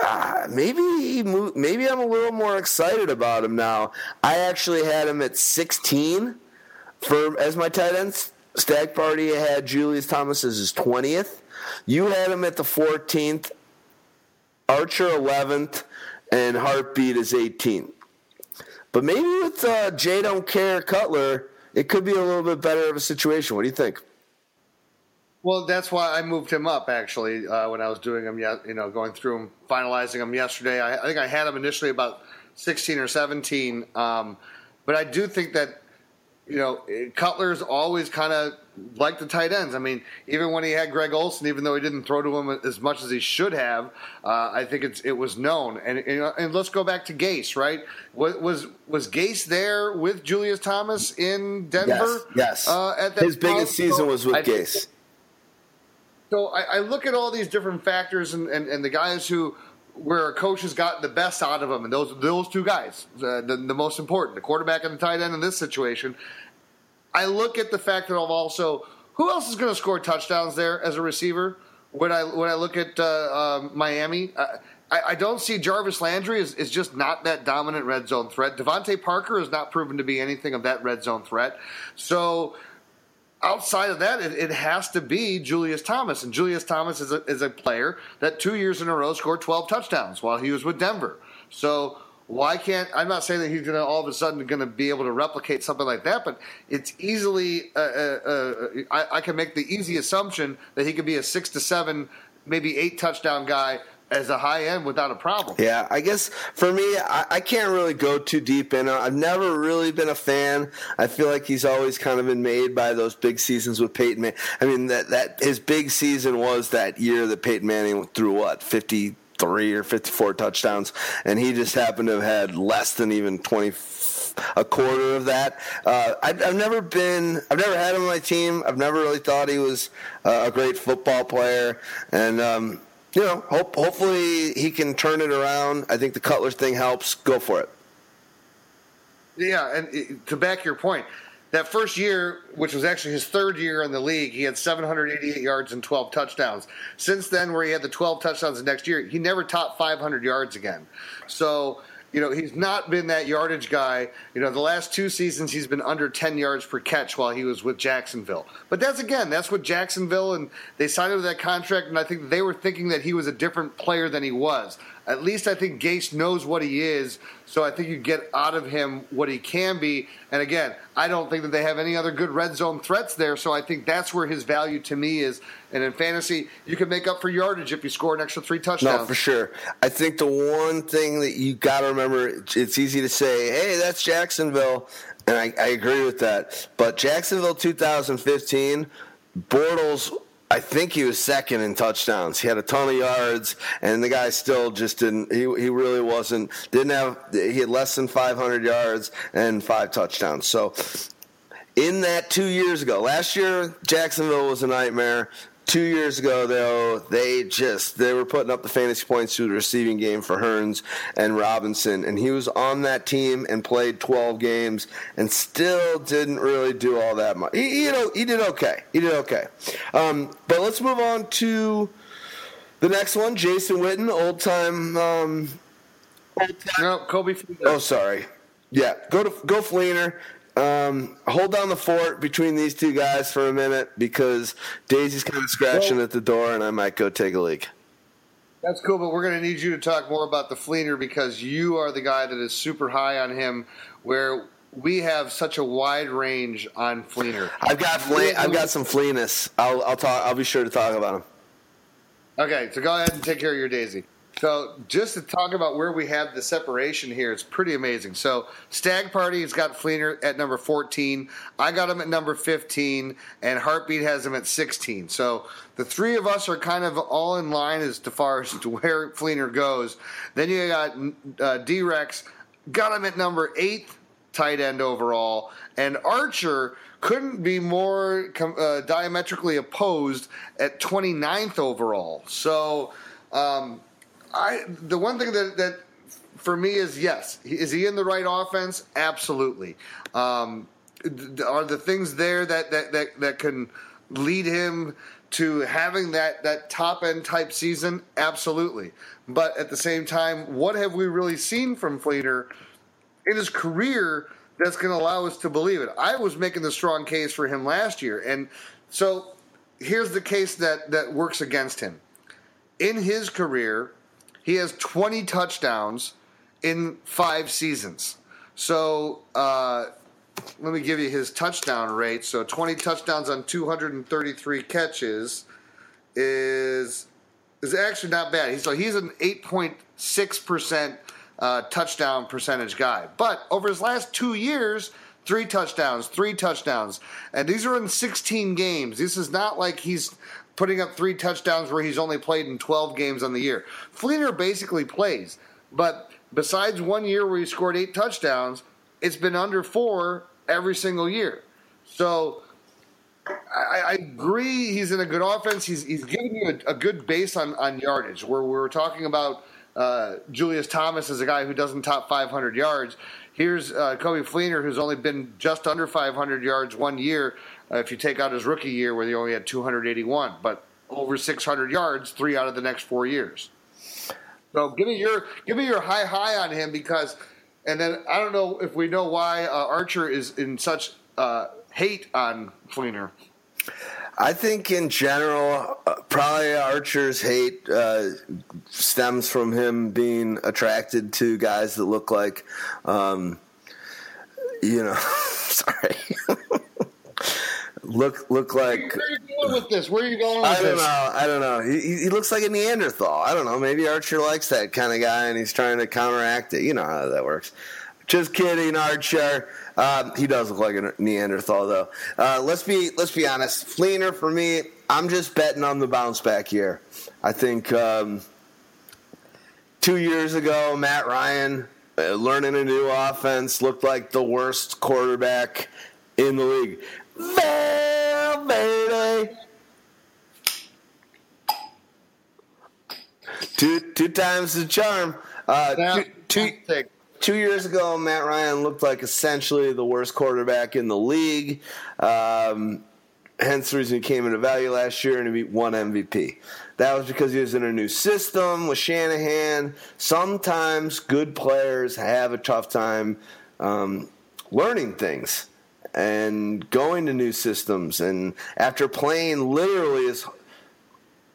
uh, maybe he moved, maybe I'm a little more excited about him now. I actually had him at sixteen for as my tight end. Stack Party had Julius Thomas as his twentieth. You had him at the fourteenth. Archer eleventh, and Heartbeat is eighteenth. But maybe with uh, Jay Don't Care Cutler, it could be a little bit better of a situation. What do you think? Well, that's why I moved him up, actually, uh, when I was doing him, you know, going through him, finalizing him yesterday. I, I think I had him initially about sixteen or seventeen. Um, but I do think that, you know, Cutler's always kind of like the tight ends. I mean, even when he had Greg Olsen, even though he didn't throw to him as much as he should have, uh, I think it's, it was known. And, and and let's go back to Gase, right? Was was, was Gase there with Julius Thomas in Denver? Yes, yes. Uh, at that His time? biggest season was with I, Gase. So I, I look at all these different factors and, and, and the guys who where a coach has gotten the best out of them, and those those two guys, uh, the, the most important, the quarterback and the tight end in this situation. I look at the fact that I'm also, who else is going to score touchdowns there as a receiver? When I when I look at uh, uh, Miami, uh, I, I don't see Jarvis Landry is, is just not that dominant red zone threat. Devontae Parker has not proven to be anything of that red zone threat. So outside of that, it, it has to be Julius Thomas. And Julius Thomas is a, is a player that two years in a row scored twelve touchdowns while he was with Denver. So why can't – I'm not saying that he's going to all of a sudden going to be able to replicate something like that, but it's easily uh, – uh, uh, I, I can make the easy assumption that he could be a six to seven, maybe eight touchdown guy as a high end without a problem. Yeah, I guess for me, I, I can't really go too deep in. I've never really been a fan. I feel like he's always kind of been made by those big seasons with Peyton Manning. I mean, that, that his big season was that year that Peyton Manning threw, what, fifty three or fifty-four touchdowns, and he just happened to have had less than even twenty, a quarter of that. Uh, I've, I've never been, I've never had him on my team. I've never really thought he was uh, a great football player, and um, you know, hope, hopefully he can turn it around. I think the Cutler thing helps. Go for it. Yeah, and to back your point, that first year, which was actually his third year in the league, he had seven hundred eighty-eight yards and twelve touchdowns. Since then, where he had the twelve touchdowns the next year, he never topped five hundred yards again. So, you know, he's not been that yardage guy. You know, the last two seasons he's been under ten yards per catch while he was with Jacksonville. But that's, again, that's what Jacksonville, and they signed him to that contract, and I think they were thinking that he was a different player than he was. At least I think Gase knows what he is, so I think you get out of him what he can be. And again, I don't think that they have any other good red zone threats there, so I think that's where his value to me is. And in fantasy, you can make up for yardage if you score an extra three touchdowns. No, for sure. I think the one thing that you got to remember, it's easy to say, hey, that's Jacksonville, and I, I agree with that. But Jacksonville two thousand fifteen, Bortles, I think he was second in touchdowns. He had a ton of yards, and the guy still just didn't. He he really wasn't. Didn't have. He had less than five hundred yards and five touchdowns. So, in that two years ago, last year Jacksonville was a nightmare. Two years ago, though, they just they were putting up the fantasy points through the receiving game for Hearns and Robinson, and he was on that team and played twelve games and still didn't really do all that much. He, you know, he did okay. He did okay. Um, but let's move on to the next one, Jason Witten, old time. Um, old time. No, Kobe Fleener. Oh, sorry. Yeah, go to go Fleener. Um, hold down the fort between these two guys for a minute because Daisy's kind of scratching well, at the door, and I might go take a leak. That's cool, but we're going to need you to talk more about the Fleener because you are the guy that is super high on him, where we have such a wide range on Fleener. I've got Fle- I've got some Fleeness. I'll I'll talk. I'll be sure to talk about him. Okay, so go ahead and take care of your Daisy. So just to talk about where we have the separation here, it's pretty amazing. So Stag Party has got Fleener at number fourteen. I got him at number fifteen, and Heartbeat has him at sixteen. So the three of us are kind of all in line as far as to where Fleener goes. Then you got uh, D-Rex, got him at number eight, tight end overall, and Archer couldn't be more uh, diametrically opposed at twenty-ninth overall. So um, I, the one thing that, that for me is, yes, is he in the right offense? Absolutely. Um, are the things there that, that, that, that can lead him to having that, that top-end type season? Absolutely. But at the same time, what have we really seen from Fleener in his career that's going to allow us to believe it? I was making the strong case for him last year, and so here's the case that, that works against him. In his career, he has twenty touchdowns in five seasons. So uh, let me give you his touchdown rate. So twenty touchdowns on two hundred thirty-three catches is is actually not bad. So he's an eight point six percent Uh, touchdown percentage guy. But over his last two years, three touchdowns, three touchdowns. And these are in sixteen games. This is not like he's putting up three touchdowns where he's only played in twelve games on the year. Fleener basically plays. But besides one year where he scored eight touchdowns, it's been under four every single year. So I, I agree he's in a good offense. He's, he's giving you a, a good base on, on yardage, where we were talking about Uh, Julius Thomas is a guy who doesn't top five hundred yards. Here's uh, Kobe Fleener, who's only been just under five hundred yards one year, uh, if you take out his rookie year where he only had two hundred eighty-one, but over six hundred yards three out of the next four years. So give me your give me your high high on him, because, and then I don't know if we know why uh, Archer is in such uh, hate on Fleener. I think in general, uh, probably Archer's hate uh, stems from him being attracted to guys that look like, um, you know, sorry, look look like. Where are you going with this? Where are you going with this? I don't know. I don't know. He, he looks like a Neanderthal. I don't know. Maybe Archer likes that kind of guy, and he's trying to counteract it. You know how that works. Just kidding, Archer. Um, he does look like a Neanderthal, though. Uh, let's be let's be honest. Fleener, for me, I'm just betting on the bounce back here. I think um, two years ago, Matt Ryan, uh, learning a new offense, looked like the worst quarterback in the league. Valverde. Two, two times the charm. Uh, two, two, Two years ago, Matt Ryan looked like essentially the worst quarterback in the league. Um, hence the reason he came into value last year and he won M V P. That was because he was in a new system with Shanahan. Sometimes good players have a tough time um, learning things and going to new systems. And after playing literally his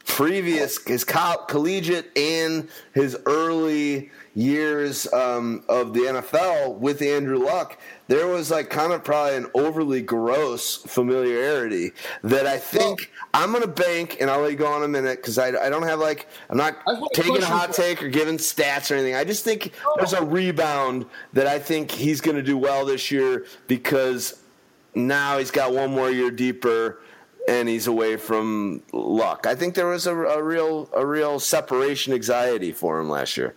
previous, his co- collegiate and his early years um, of the N F L with Andrew Luck, there was like kind of probably an overly gross familiarity that I think well, I'm going to bank, and I'll let you go on a minute because I, I don't have like, I'm not taking a hot take or giving stats or anything. I just think oh. there's a rebound that I think he's going to do well this year because now he's got one more year deeper and he's away from Luck. I think there was a, a real a real separation anxiety for him last year.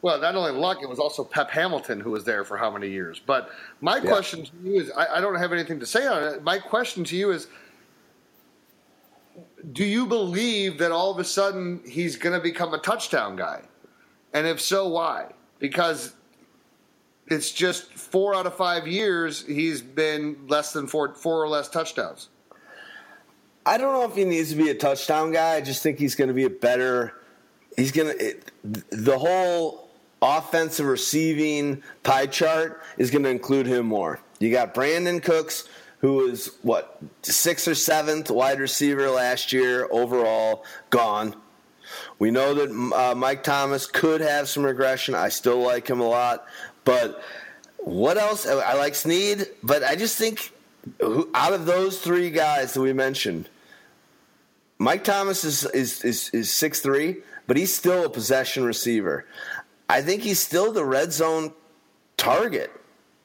Well, not only Luck, it was also Pep Hamilton who was there for how many years. But my yeah. question to you is, I, I don't have anything to say on it. My question to you is, do you believe that all of a sudden he's going to become a touchdown guy? And if so, why? Because it's just four out of five years he's been less than four, four or less touchdowns. I don't know if he needs to be a touchdown guy. I just think he's going to be a better – he's going to – the whole – offensive receiving pie chart is going to include him more. You got Brandin Cooks, who was, what, sixth or seventh wide receiver last year overall, gone. We know that uh, Mike Thomas could have some regression. I still like him a lot. But what else? I like Snead, but I just think out of those three guys that we mentioned, Mike Thomas is is is, is six three, but he's still a possession receiver. I think he's still the red zone target.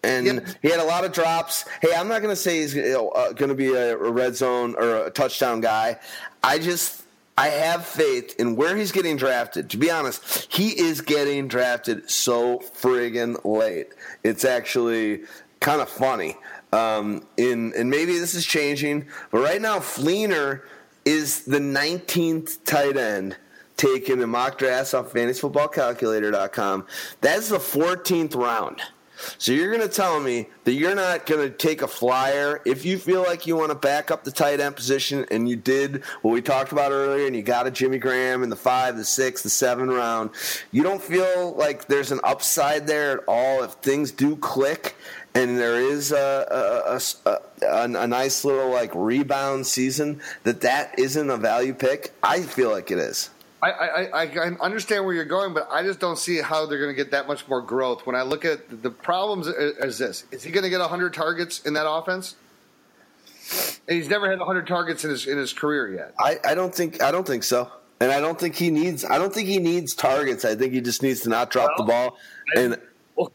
And yep. He had a lot of drops. Hey, I'm not going to say he's uh, going to be a red zone or a touchdown guy. I just I have faith in where he's getting drafted. To be honest, he is getting drafted so friggin' late. It's actually kind of funny. Um, in and maybe this is changing, but right now Fleener is the nineteenth tight end taken in mock drafts off fantasy football calculator dot com. That's the fourteenth round. So you're going to tell me that you're not going to take a flyer if you feel like you want to back up the tight end position, and you did what we talked about earlier, and you got a Jimmy Graham in the five, the six, the seven round. You don't feel like there's an upside there at all if things do click and there is a a, a, a, a nice little like rebound season, that that isn't a value pick? I feel like it is. I, I, I understand where you're going, but I just don't see how they're going to get that much more growth. When I look at the problems, is this. Is he going to get one hundred targets in that offense? And he's never had one hundred targets in his in his career yet. I, I don't think I don't think so. And I don't think he needs I don't think he needs targets. I think he just needs to not drop well, the ball. And well,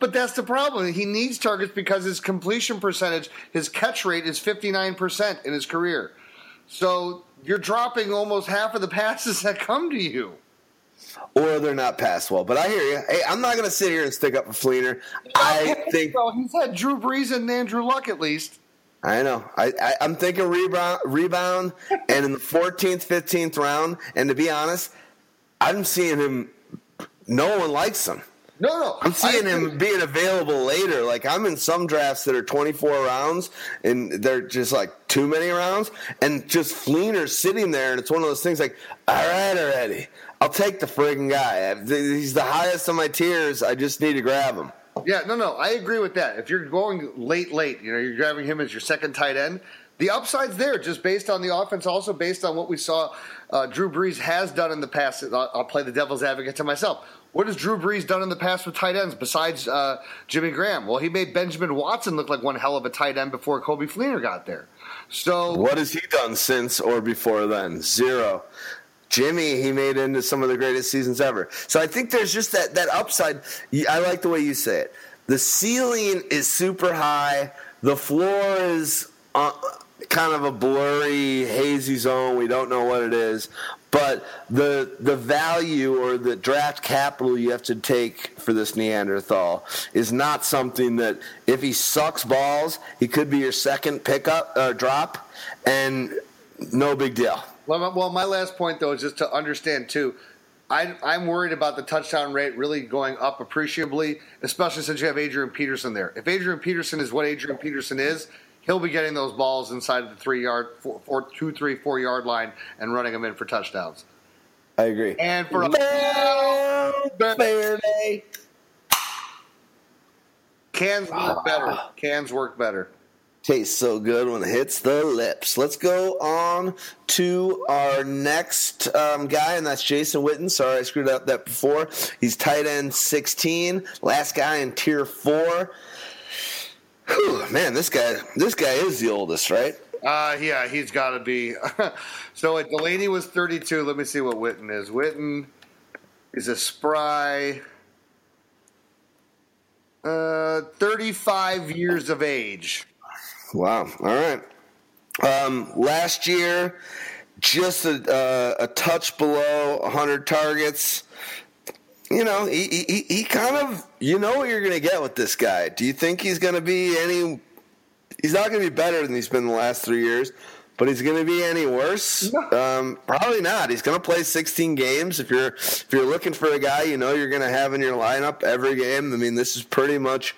but that's the problem. He needs targets because his completion percentage, his catch rate is fifty-nine percent in his career. So you're dropping almost half of the passes that come to you. Or they're not passed well. But I hear you. Hey, I'm not going to sit here and stick up for Fleener. I think so. He's had Drew Brees and Andrew Luck at least. I know. I, I, I'm thinking rebound, rebound and in the fourteenth, fifteenth round. And to be honest, I'm seeing him. No one likes him. No, no. I'm seeing him being available later. Like, I'm in some drafts that are twenty-four rounds, and they're just, like, too many rounds. And just Fleener's sitting there, and it's one of those things like, all right already. I'll take the friggin' guy. He's the highest on my tiers. I just need to grab him. Yeah, no, no. I agree with that. If you're going late, late, you know, you're grabbing him as your second tight end, the upside's there just based on the offense, also based on what we saw uh, Drew Brees has done in the past. I'll, I'll play the devil's advocate to myself. What has Drew Brees done in the past with tight ends besides uh, Jimmy Graham? Well, he made Benjamin Watson look like one hell of a tight end before Kobe Fleener got there. So, what has he done since or before then? Zero. Jimmy, he made into some of the greatest seasons ever. So I think there's just that, that upside. I like the way you say it. The ceiling is super high. The floor is uh, kind of a blurry, hazy zone. We don't know what it is. But the the value or the draft capital you have to take for this Neanderthal is not something that if he sucks balls, he could be your second pickup or uh, drop, and no big deal. Well, well, my last point, though, is just to understand, too, I, I'm worried about the touchdown rate really going up appreciably, especially since you have Adrian Peterson there. If Adrian Peterson is what Adrian Peterson is, he'll be getting those balls inside of the three-yard, four, four, two, three, four-yard line and running them in for touchdowns. I agree. And for a fair day, cans work better. Cans work better. Tastes so good when it hits the lips. Let's go on to our next um, guy, and that's Jason Witten. Sorry, I screwed up that before. He's tight end sixteen, last guy in tier four. Whew, man, this guy this guy is the oldest, right? Uh, yeah, he's got to be. So uh, Delanie was thirty-two. Let me see what Witten is. Witten is a spry uh, thirty-five years of age. Wow. All right. Um, last year, just a, uh, a touch below one hundred targets. You know, he, he he kind of, you know what you're going to get with this guy. Do you think he's going to be any, he's not going to be better than he's been the last three years, but he's going to be any worse? Um, probably not. He's going to play sixteen games. If you're, if you're looking for a guy you know you're going to have in your lineup every game, I mean, this is pretty much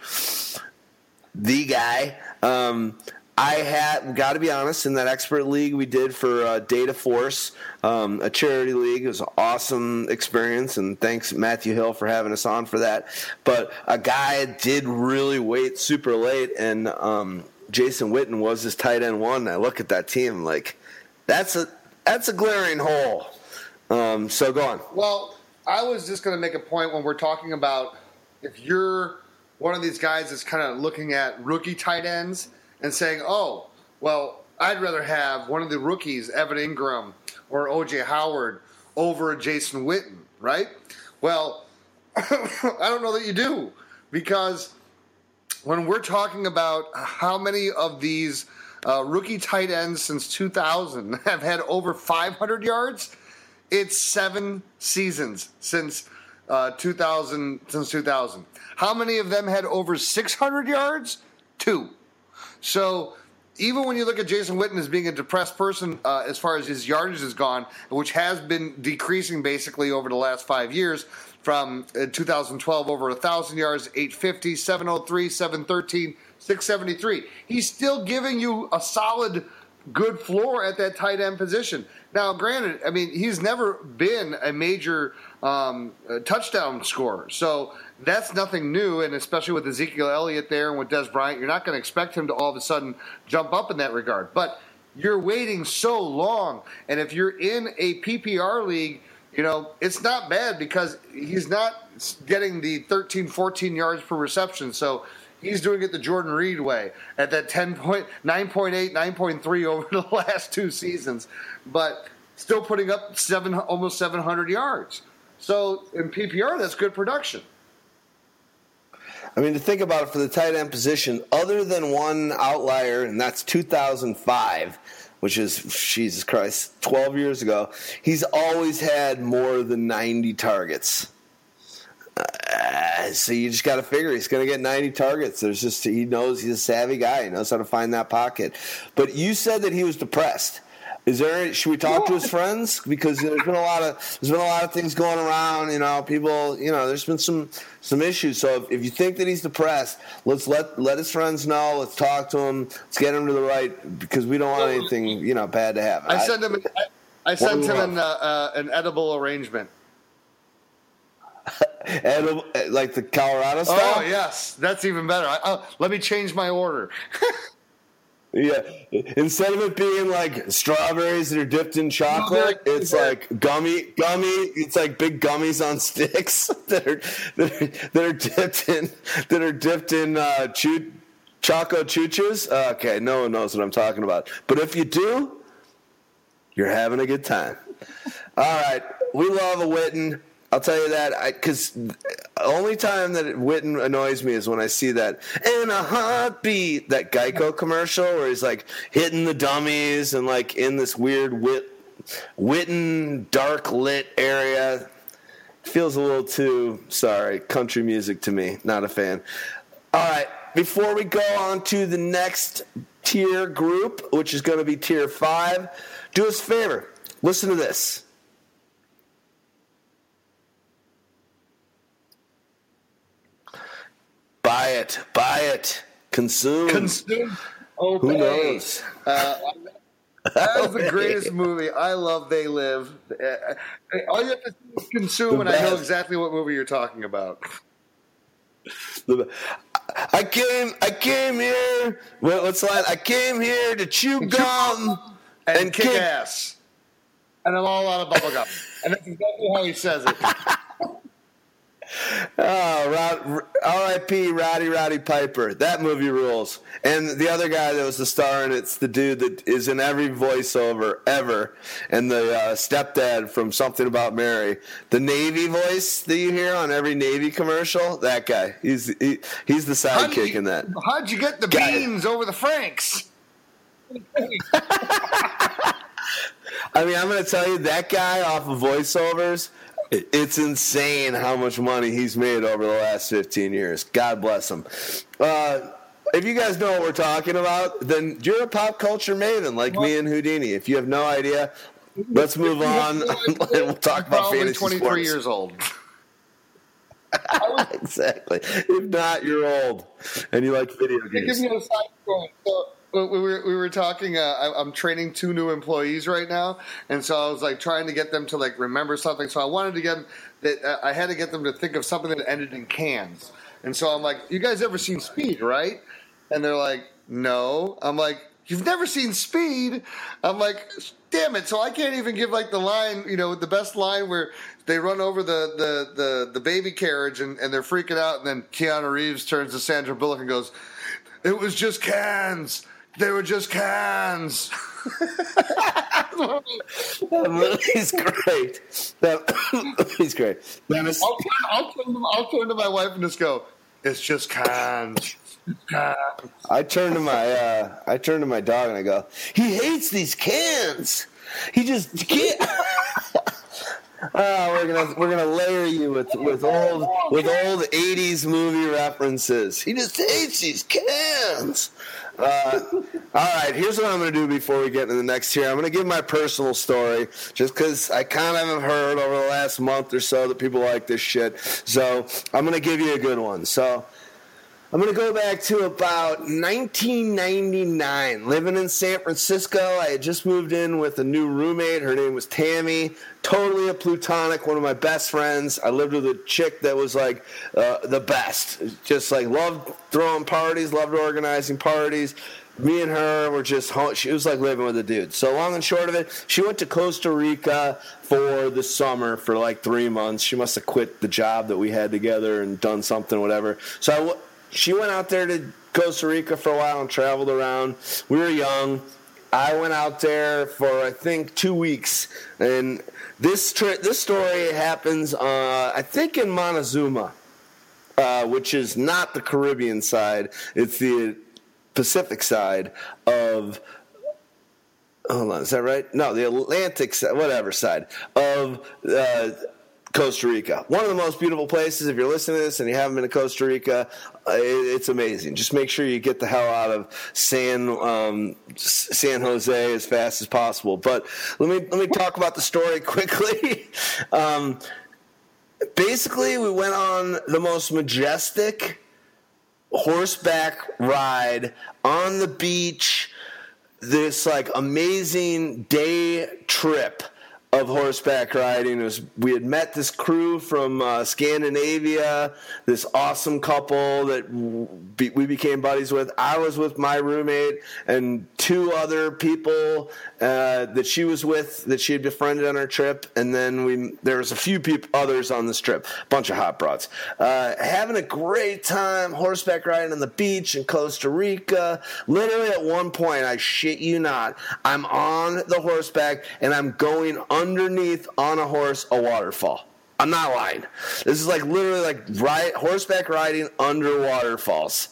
the guy. Um, I had got to be honest, in that expert league we did for uh, Data Force, um, a charity league, it was an awesome experience, and thanks Matthew Hill for having us on for that. But a guy did really wait super late, and um, Jason Witten was his tight end one. And I look at that team like that's a that's a glaring hole. Um, so go on. Well, I was just going to make a point when we're talking about if you're one of these guys that's kind of looking at rookie tight ends and saying, oh, well, I'd rather have one of the rookies, Evan Ingram or O J Howard, over Jason Witten, right? Well, I don't know that you do, because when we're talking about how many of these uh, rookie tight ends since two thousand have had over five hundred yards, it's seven seasons since uh, two thousand. Since two thousand, how many of them had over six hundred yards? Two. So even when you look at Jason Witten as being a depressed person uh, as far as his yardage is gone, which has been decreasing basically over the last five years, from uh, two thousand twelve over one thousand yards, eight fifty, seven oh three, seven thirteen, six seventy-three. He's still giving you a solid good floor at that tight end position. Now, granted, I mean, he's never been a major um, touchdown scorer, so that's nothing new, and especially with Ezekiel Elliott there and with Des Bryant, you're not going to expect him to all of a sudden jump up in that regard. But you're waiting so long, and if you're in a P P R league, you know, it's not bad because he's not getting the thirteen, fourteen yards per reception, so he's doing it the Jordan Reed way at that ten point, nine point eight, nine point three over the last two seasons, but still putting up seven, almost seven hundred yards. So in P P R, that's good production. I mean, to think about it, for the tight end position, other than one outlier, and that's two thousand five, which is, Jesus Christ, twelve years ago, he's always had more than ninety targets. Uh, so you just got to figure he's going to get ninety targets. There's just he knows he's a savvy guy. He knows how to find that pocket. But you said that he was depressed. Is there? Should we talk to his friends? Because there's been a lot of there's been a lot of things going around. You know, people. You know, there's been some some issues. So if, if you think that he's depressed, let's let let his friends know. Let's talk to him. Let's get him to the right, because we don't want anything, you know, bad to happen. I sent him. I, I sent him an, uh, an edible arrangement. Edible, like the Colorado style? Oh yes, that's even better. I, uh, let me change my order. Yeah, instead of it being like strawberries that are dipped in chocolate, it's like gummy, gummy. It's like big gummies on sticks that are that are, that are dipped in that are dipped in uh, chew, choco choo-choos. Uh, okay, no one knows what I'm talking about, but if you do, you're having a good time. All right, we love a Witten. I'll tell you that, because the only time that Witten annoys me is when I see that in a heartbeat, that Geico commercial where he's like hitting the dummies and like in this weird wit, Witten dark lit area. Feels a little too, sorry, country music to me. Not a fan. All right, before we go on to the next tier group, which is going to be tier five, do us a favor. Listen to this. Buy it, buy it, consume, consume. Obey. Who knows? Uh, that was the greatest movie. I love They Live. All you have to do is consume, and I know exactly what movie you're talking about. I came, I came here. What's the line? I came here to chew gum and, and kick, kick ass, and I'm all out of bubble gum. And that's exactly how he says it. Oh, R I P Roddy Roddy Piper. That movie rules. And the other guy that was the star in it's the dude that is in every voiceover ever, and the uh, stepdad from Something About Mary. The Navy voice that you hear on every Navy commercial, that guy. He's he, he's the sidekick you, in that. How'd you get the got beans it. Over the Franks? I mean, I'm going to tell you, that guy off of voiceovers, it's insane how much money he's made over the last fifteen years. God bless him. Uh, if you guys know what we're talking about, then you're a pop culture maven like me and Houdini. If you have no idea, let's move on. We'll talk about fantasy sports. I'm twenty-three years old. Exactly. If not, you're old and you like video games. Give me a side point. So We were we were talking. Uh, I'm training two new employees right now, and so I was like trying to get them to like remember something. So I wanted to get them that uh, I had to get them to think of something that ended in cans. And so I'm like, "You guys ever seen Speed, right?" And they're like, "No." I'm like, "You've never seen Speed?" I'm like, "Damn it!" So I can't even give like the line, you know, the best line where they run over the the the, the baby carriage and, and they're freaking out, and then Keanu Reeves turns to Sandra Bullock and goes, "It was just cans. They were just cans." That movie's great. That movie's great. That is- I'll, turn, I'll, turn to, I'll turn to my wife and just go, "It's just cans." cans. I turn to my uh, I turn to my dog and I go, "He hates these cans. He just can't." Oh, we're gonna we're gonna layer you with, with old with old eighties movie references. He just hates these cans. Uh, all right, here's what I'm going to do before we get into the next tier. I'm going to give my personal story just because I kind of have heard over the last month or so that people like this shit. So I'm going to give you a good one. So I'm going to go back to about nineteen ninety-nine, living in San Francisco. I had just moved in with a new roommate. Her name was Tammy. Totally a plutonic, one of my best friends. I lived with a chick that was like uh, the best. Just like loved throwing parties, loved organizing parties. Me and her were just home. She was like living with a dude. So long and short of it, she went to Costa Rica for the summer for like three months. She must have quit the job that we had together and done something, whatever. So I w- she went out there to Costa Rica for a while and traveled around. We were young. I went out there for, I think, two weeks. And this tri- this story happens, uh, I think, in Montezuma, uh, which is not the Caribbean side. It's the Pacific side of, hold on, is that right? No, the Atlantic side, whatever side, of uh, Costa Rica. One of the most beautiful places. If you're listening to this and you haven't been to Costa Rica, it's amazing. Just make sure you get the hell out of San um, San Jose as fast as possible. But let me let me talk about the story quickly. um, basically, we went on the most majestic horseback ride on the beach. This like amazing day trip of horseback riding. It was, we had met this crew from uh, Scandinavia, this awesome couple that be, we became buddies with. I was with my roommate and two other people uh, that she was with, that she had befriended on her trip, and then we there was a few peop- others on this trip, a bunch of hot broads. Uh, having a great time horseback riding on the beach in Costa Rica. Literally at one point, I shit you not, I'm on the horseback and I'm going under underneath on a horse a waterfall. I'm not lying. This is like literally like ride, horseback riding under waterfalls.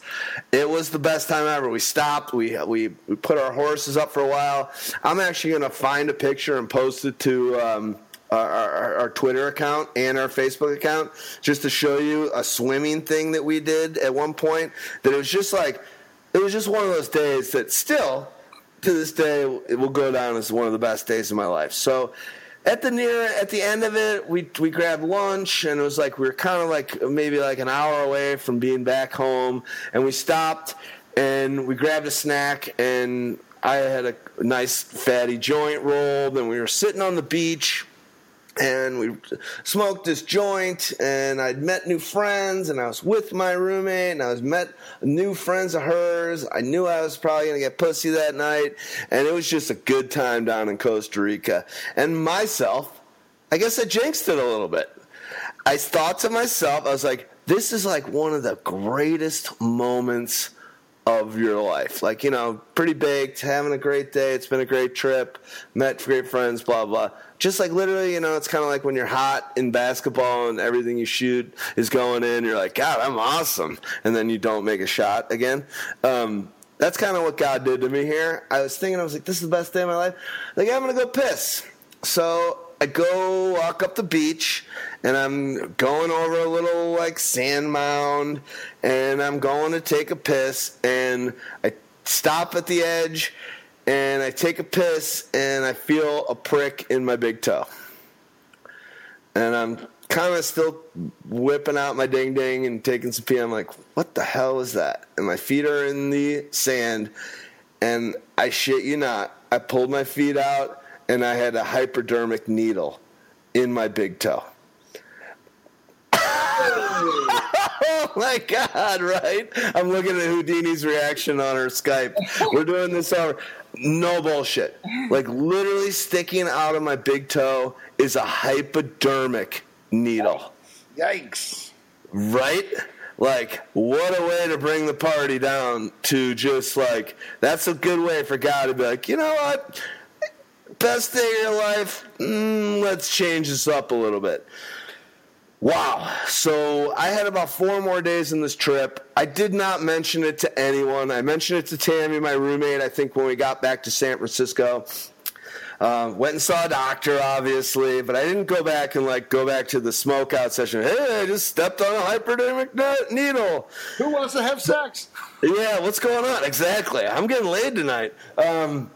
It was the best time ever. We stopped. We, we we put our horses up for a while. I'm actually gonna find a picture and post it to um, our, our, our Twitter account and our Facebook account just to show you a swimming thing that we did at one point. That it was just like it was just one of those days that still, to this day, it will go down as one of the best days of my life. So at the near at the end of it, we we grabbed lunch, and it was like we were kind of like maybe like an hour away from being back home, and we stopped and we grabbed a snack, and I had a nice fatty joint rolled, and we were sitting on the beach. And we smoked this joint, and I'd met new friends, and I was with my roommate, and I was met new friends of hers. I knew I was probably going to get pussy that night, and it was just a good time down in Costa Rica. And myself, I guess I jinxed it a little bit. I thought to myself, I was like, this is like one of the greatest moments of your life. Like, you know, pretty baked, having a great day, it's been a great trip, met great friends, blah, blah. Just like literally, you know, it's kind of like when you're hot in basketball and everything you shoot is going in, you're like, God, I'm awesome. And then you don't make a shot again. Um, that's kind of what God did to me here. I was thinking, I was like, this is the best day of my life. Like, I'm going to go piss. So I go walk up the beach, and I'm going over a little, like, sand mound, and I'm going to take a piss, and I stop at the edge, and I take a piss, and I feel a prick in my big toe. And I'm kind of still whipping out my ding-ding and taking some pee. I'm like, what the hell is that? And my feet are in the sand, and I shit you not, I pulled my feet out, and I had a hypodermic needle in my big toe. Oh, my God, right? I'm looking at Houdini's reaction on her Skype. We're doing this over. No bullshit. Like, literally sticking out of my big toe is a hypodermic needle. Yikes. Right? Like, what a way to bring the party down to just, like, that's a good way for God to be like, you know what? Best day of your life, mm, let's change this up a little bit. Wow. So I had about four more days in this trip. I did not mention it to anyone. I mentioned it to Tammy, my roommate, I think when we got back to San Francisco. Uh, went and saw a doctor, obviously, but I didn't go back and, like, go back to the smoke-out session. Hey, I just stepped on a hypodermic needle. Who wants to have sex? Yeah, what's going on? Exactly. I'm getting laid tonight. Um,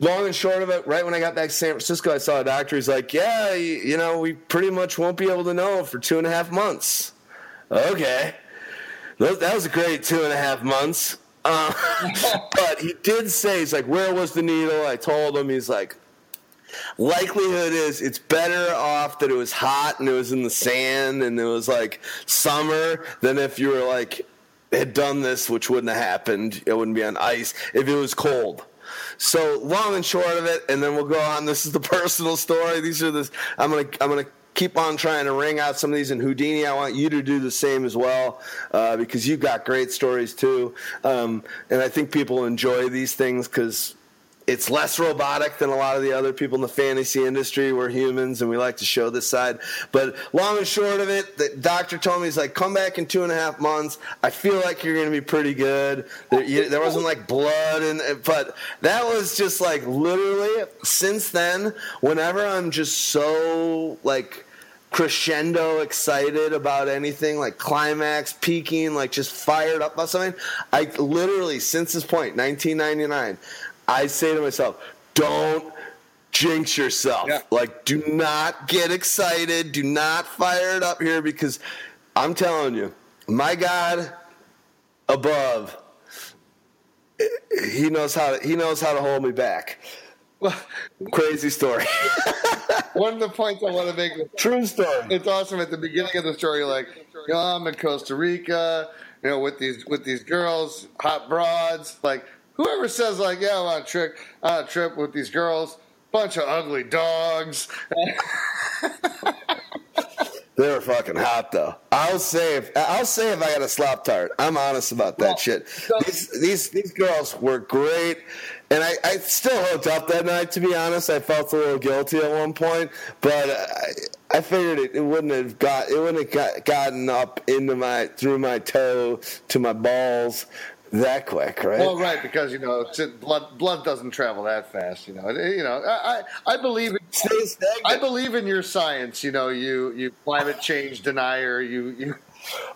long and short of it, right when I got back to San Francisco, I saw a doctor. He's like, yeah, you, you know, we pretty much won't be able to know for two and a half months. Okay. That was a great two and a half months. Uh, but he did say, he's like, where was the needle? I told him. He's like, likelihood is it's better off that it was hot and it was in the sand and it was, like, summer than if you were, like, had done this, which wouldn't have happened. It wouldn't be on ice if it was cold. So long and short of it, and then we'll go on. This is the personal story. These are the I'm gonna I'm gonna keep on trying to wring out some of these. And Houdini, I want you to do the same as well, uh, because you've got great stories too. Um, and I think people enjoy these things because it's less robotic than a lot of the other people in the fantasy industry. We're humans, and we like to show this side. But long and short of it, the doctor told me, he's like, come back in two and a half months. I feel like you're going to be pretty good. There, you, there wasn't, like, blood. And but that was just, like, literally since then, whenever I'm just so, like, crescendo excited about anything, like climax, peaking, like just fired up about something, I literally, since this point, nineteen ninety-nine, I say to myself, don't jinx yourself. Yeah. Like, do not get excited. Do not fire it up here, because I'm telling you, my God above, he knows how to, he knows how to hold me back. Well, crazy story. One of the points I want to make. True story. It's awesome at the beginning of the story. Like, you know, I'm in Costa Rica, you know, with these with these girls, hot broads, like. Whoever says, like, yeah, I'm on a trip, on a trip with these girls, bunch of ugly dogs. They were fucking hot, though. I'll say if, I'll say if I got a slop tart. I'm honest about that well, shit. So- these, these these girls were great. And I, I still hooked up that night, to be honest. I felt a little guilty at one point, but I, I figured it, it wouldn't have got it wouldn't have got, gotten up into my through my toe to my balls that quick, right? Well, right, because, you know, blood blood doesn't travel that fast, you know. You know, I I, I believe in I believe in your science, you know. You you climate change denier, you you.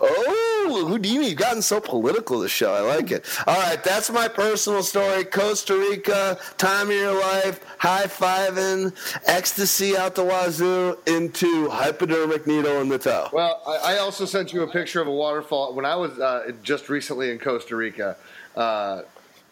Oh, Houdini, you've gotten so political this show. I like it. All right, that's my personal story. Costa Rica, time of your life, high-fiving, ecstasy out the wazoo into hypodermic needle in the toe. Well, I, I also sent you a picture of a waterfall. When I was uh, just recently in Costa Rica, uh,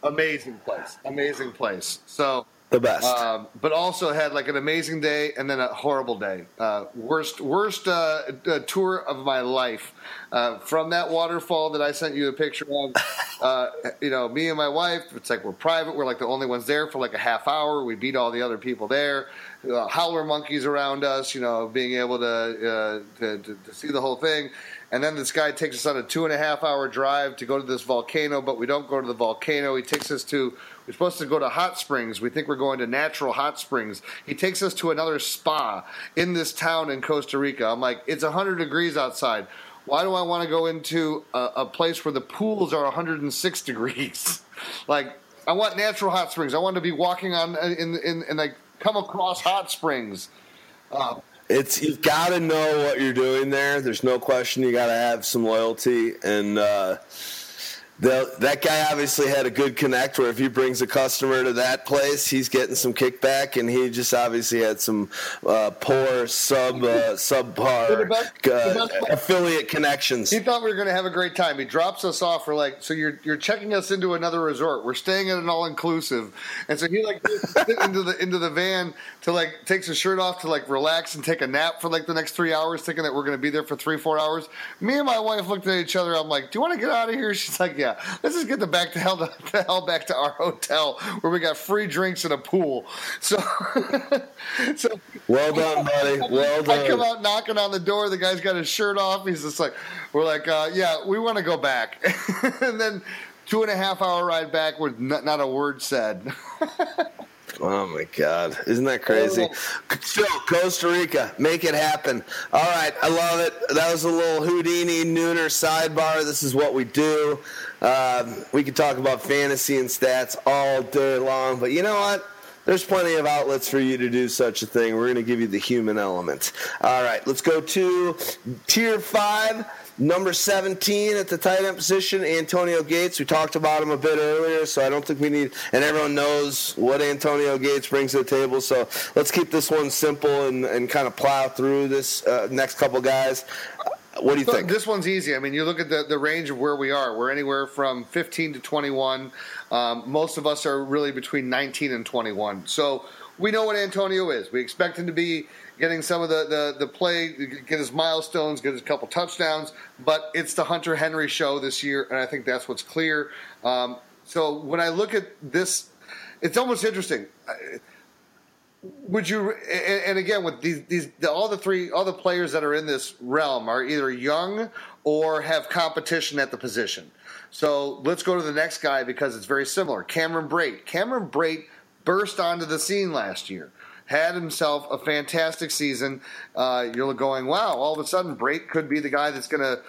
amazing place, amazing place. So the best. Um, but also had, like, an amazing day and then a horrible day. Uh, worst worst uh, uh, tour of my life. Uh, from that waterfall that I sent you a picture of, uh, you know, me and my wife, it's like we're private. We're, like, the only ones there for, like, a half hour. We beat all the other people there. Uh, howler monkeys around us, you know, being able to, uh, to, to, to see the whole thing. And then this guy takes us on a two and a half hour drive to go to this volcano, but we don't go to the volcano. He takes us to... We're supposed to go to hot springs. We think we're going to natural hot springs. He takes us to another spa in this town in Costa Rica. I'm like, it's one hundred degrees outside. Why do I want to go into a, a place where the pools are one hundred six degrees? Like, I want natural hot springs. I want to be walking on in in and like come across hot springs. Uh, It's you've got to know what you're doing there. There's no question. You got to have some loyalty and. Uh, The, that guy obviously had a good connect where if he brings a customer to that place, he's getting some kickback, and he just obviously had some uh, poor sub uh, subpar best, uh, affiliate connections. He thought we were going to have a great time. He drops us off. We're like, so you're you're checking us into another resort. We're staying at an all inclusive, and so he like into the into the van to like takes his shirt off to like relax and take a nap for like the next three hours, thinking that we're going to be there for three four hours. Me and my wife looked at each other. I'm like, do you want to get out of here? She's like, yeah. Let's just get the back to hell to, to hell back to our hotel where we got free drinks and a pool. So, so well done, buddy. Well done. I come out knocking on the door. The guy's got his shirt off. He's just like, we're like, uh, yeah, we want to go back. And then two and a half hour ride back with not, not a word said. Oh, my God. Isn't that crazy? So, Costa Rica, make it happen. All right, I love it. That was a little Houdini Nooner sidebar. This is what we do. Um, we can talk about fantasy and stats all day long, but you know what? There's plenty of outlets for you to do such a thing. We're going to give you the human element. All right, let's go to Tier five, number seventeen at the tight end position, Antonio Gates. We talked about him a bit earlier, so I don't think we need – and everyone knows what Antonio Gates brings to the table. So let's keep this one simple and, and kind of plow through this uh, next couple guys. What do you so think? This one's easy. I mean, you look at the, the range of where we are. We're anywhere from fifteen to twenty-one. Um, most of us are really between nineteen and twenty-one. So we know what Antonio is. We expect him to be getting some of the, the, the play, get his milestones, get his couple touchdowns. But it's the Hunter Henry show this year, and I think that's what's clear. Um, so when I look at this, it's almost interesting. I, Would you? And again, with these, these, all the three, all the players that are in this realm are either young or have competition at the position. So let's go to the next guy because it's very similar. Cameron Brate. Cameron Brate burst onto the scene last year, had himself a fantastic season. Uh, you're going, wow! All of a sudden, Brate could be the guy that's going to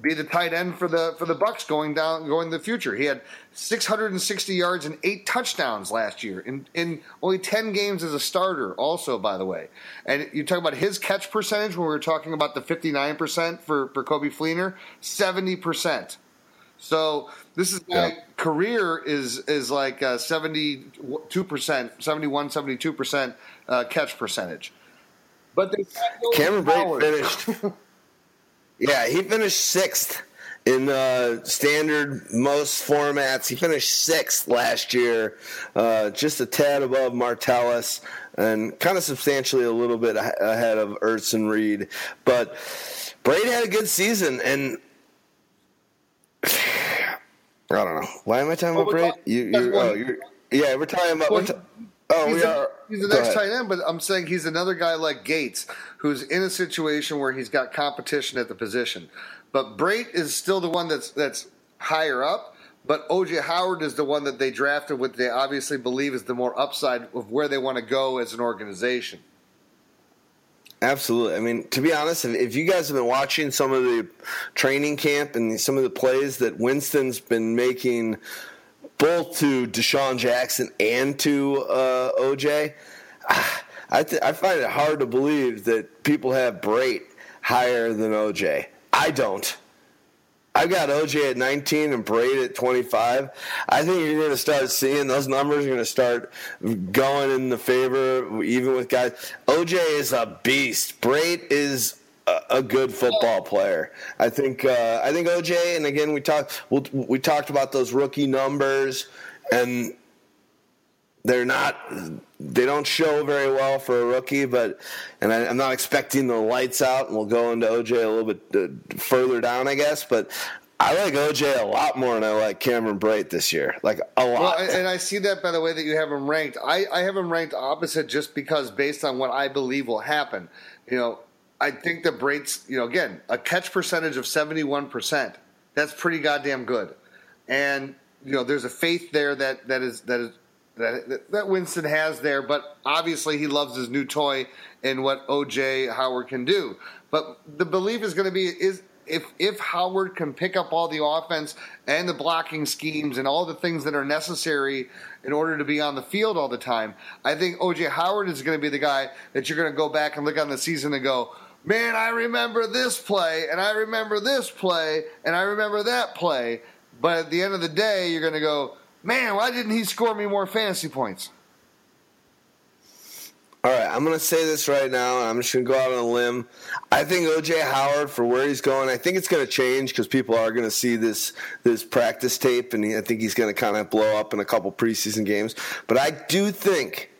be the tight end for the for the Bucs going down going in the future. He had six hundred sixty yards and eight touchdowns last year in, in only ten games as a starter also, by the way. And you talk about his catch percentage when we were talking about the fifty-nine percent for, for Coby Fleener, seventy percent. So this is yeah. like career is is like uh, seventy-two percent, seventy-one, seventy-two percent uh, catch percentage. But they Cameron Brate finished Yeah, he finished sixth in uh, standard most formats. He finished sixth last year, uh, just a tad above Martellus and kind of substantially a little bit ahead of Ertz and Reed. But Brady had a good season, and I don't know. Why am I talking oh, about Brady? You, you, oh, you're, yeah, we're talking about well, – ta- oh, we a, are. He's the next tight end, but I'm saying he's another guy like Gates who's in a situation where he's got competition at the position. But Brate is still the one that's that's higher up, but O J Howard is the one that they drafted, which they obviously believe is the more upside of where they want to go as an organization. Absolutely. I mean, to be honest, if you guys have been watching some of the training camp and some of the plays that Winston's been making both to DeSean Jackson and to uh, O J, I, th- I find it hard to believe that people have Brate higher than O J. I don't. I've got O J at nineteen and Brate at twenty-five. I think you're going to start seeing those numbers are going to start going in the favor, even with guys. O J is a beast. Brate is a good football player. I think uh, I think O J, and again, we talked we'll, we talked about those rookie numbers, and they're not they don't show very well for a rookie, but and I, I'm not expecting the lights out, and we'll go into O J a little bit uh, further down, I guess, but I like O J a lot more than I like Cameron Brate this year. Like, a lot. Well, and I see that by the way that you have him ranked. I, I have him ranked opposite just because based on what I believe will happen. You know, I think that Brate's, you know, again, a catch percentage of seventy-one percent. That's pretty goddamn good. And, you know, there's a faith there that, that is that is that that Winston has there, but obviously he loves his new toy and what O J Howard can do. But the belief is going to be is if if Howard can pick up all the offense and the blocking schemes and all the things that are necessary in order to be on the field all the time, I think O J Howard is going to be the guy that you're going to go back and look on the season and go, man, I remember this play, and I remember this play, and I remember that play. But at the end of the day, you're going to go, man, why didn't he score me more fantasy points? All right, I'm going to say this right now, and I'm just going to go out on a limb. I think O J Howard, for where he's going, I think it's going to change because people are going to see this this practice tape, and I think he's going to kind of blow up in a couple preseason games. But I do think,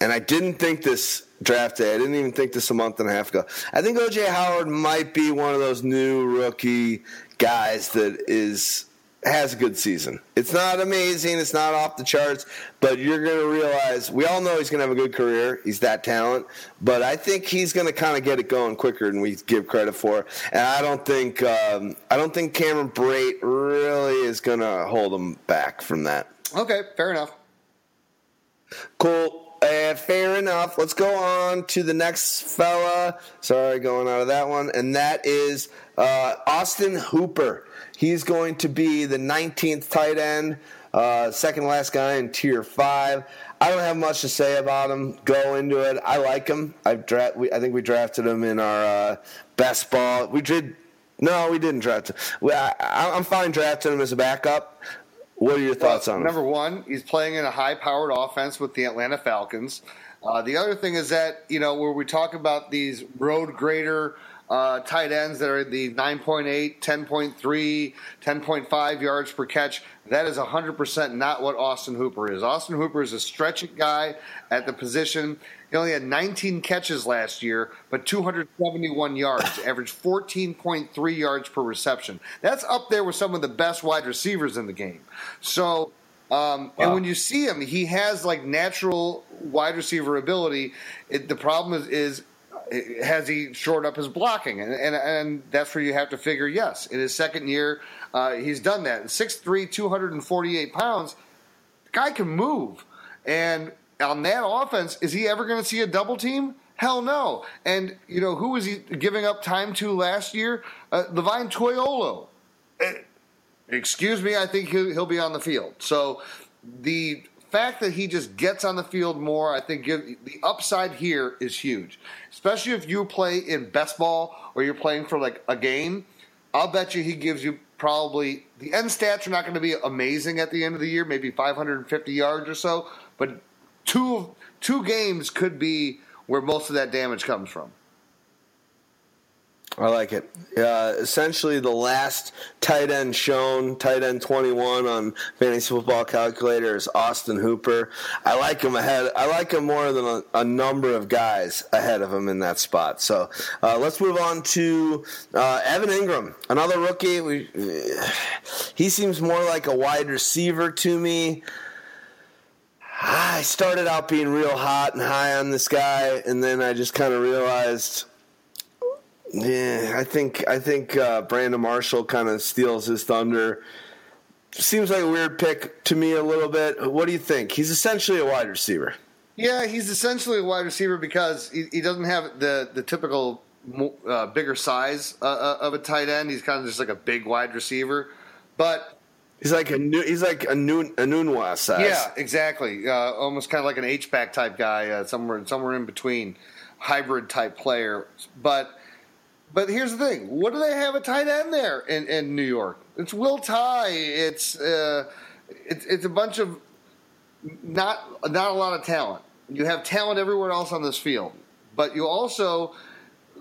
and I didn't think this draft day, I didn't even think this a month and a half ago, I think O J Howard might be one of those new rookie guys that is has a good season. It's not amazing. It's not off the charts. But you're going to realize, we all know he's going to have a good career. He's that talent. But I think he's going to kind of get it going quicker than we give credit for. And I don't think um, I don't think Cameron Brate really is going to hold him back from that. Okay, fair enough. Cool. Uh, fair enough. Let's go on to the next fella. Sorry, going out of that one. And that is uh, Austin Hooper. He's going to be the nineteenth tight end, uh, second last guy in tier five. I don't have much to say about him. Go into it. I like him. I've dra- we, I think we drafted him in our uh, best ball. We did. No, we didn't draft him. We, I, I'm fine drafting him as a backup. What are your thoughts well, on him? Number one, he's playing in a high-powered offense with the Atlanta Falcons. Uh, the other thing is that, you know, where we talk about these road grader Uh, tight ends that are the nine point eight, ten point three, ten point five yards per catch. That is one hundred percent not what Austin Hooper is. Austin Hooper is a stretch guy at the position. He only had nineteen catches last year, but two hundred seventy-one yards, averaged fourteen point three yards per reception. That's up there with some of the best wide receivers in the game. So, um, wow. And when you see him, he has like natural wide receiver ability. It, the problem is, is has he shored up his blocking? And, and and that's where you have to figure, yes, in his second year, uh, he's done that. six three, two hundred forty-eight pounds, the guy can move. And on that offense, is he ever going to see a double team? Hell no. And, you know, who was he giving up time to last year? Uh, Levine Toilolo. Excuse me, I think he'll, he'll be on the field. So the fact that he just gets on the field more, I think give, the upside here is huge, especially if you play in best ball or you're playing for like a game. I'll bet you he gives you probably the end stats are not going to be amazing at the end of the year, maybe five hundred fifty yards or so, but two two games could be where most of that damage comes from. I like it. Uh, essentially, the last tight end shown, tight end twenty-one on Fantasy Football Calculator is Austin Hooper. I like him ahead. I like him more than a, a number of guys ahead of him in that spot. So uh, let's move on to uh, Evan Ingram, another rookie. We, he seems more like a wide receiver to me. I started out being real hot and high on this guy, and then I just kind of realized, yeah, I think I think uh, Brandon Marshall kind of steals his thunder. Seems like a weird pick to me a little bit. What do you think? He's essentially a wide receiver. Yeah, he's essentially a wide receiver because he, he doesn't have the, the typical uh, bigger size uh, of a tight end. He's kind of just like a big wide receiver, but he's like a new, he's like a new a Nunwa size. Yeah, exactly. Uh, almost kind of like an H back type guy, uh, somewhere somewhere in between, hybrid type player, but. But here's the thing. What do they have a tight end there in, in New York? It's Will Tye. It's, uh, it's it's a bunch of not not a lot of talent. You have talent everywhere else on this field. But you also,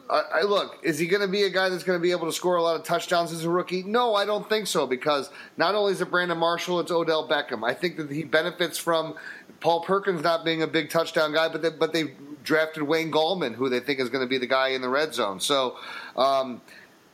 I, I look, is he going to be a guy that's going to be able to score a lot of touchdowns as a rookie? No, I don't think so, because not only is it Brandon Marshall, it's Odell Beckham. I think that he benefits from Paul Perkins not being a big touchdown guy, but they, but they drafted Wayne Gallman, who they think is going to be the guy in the red zone. So um,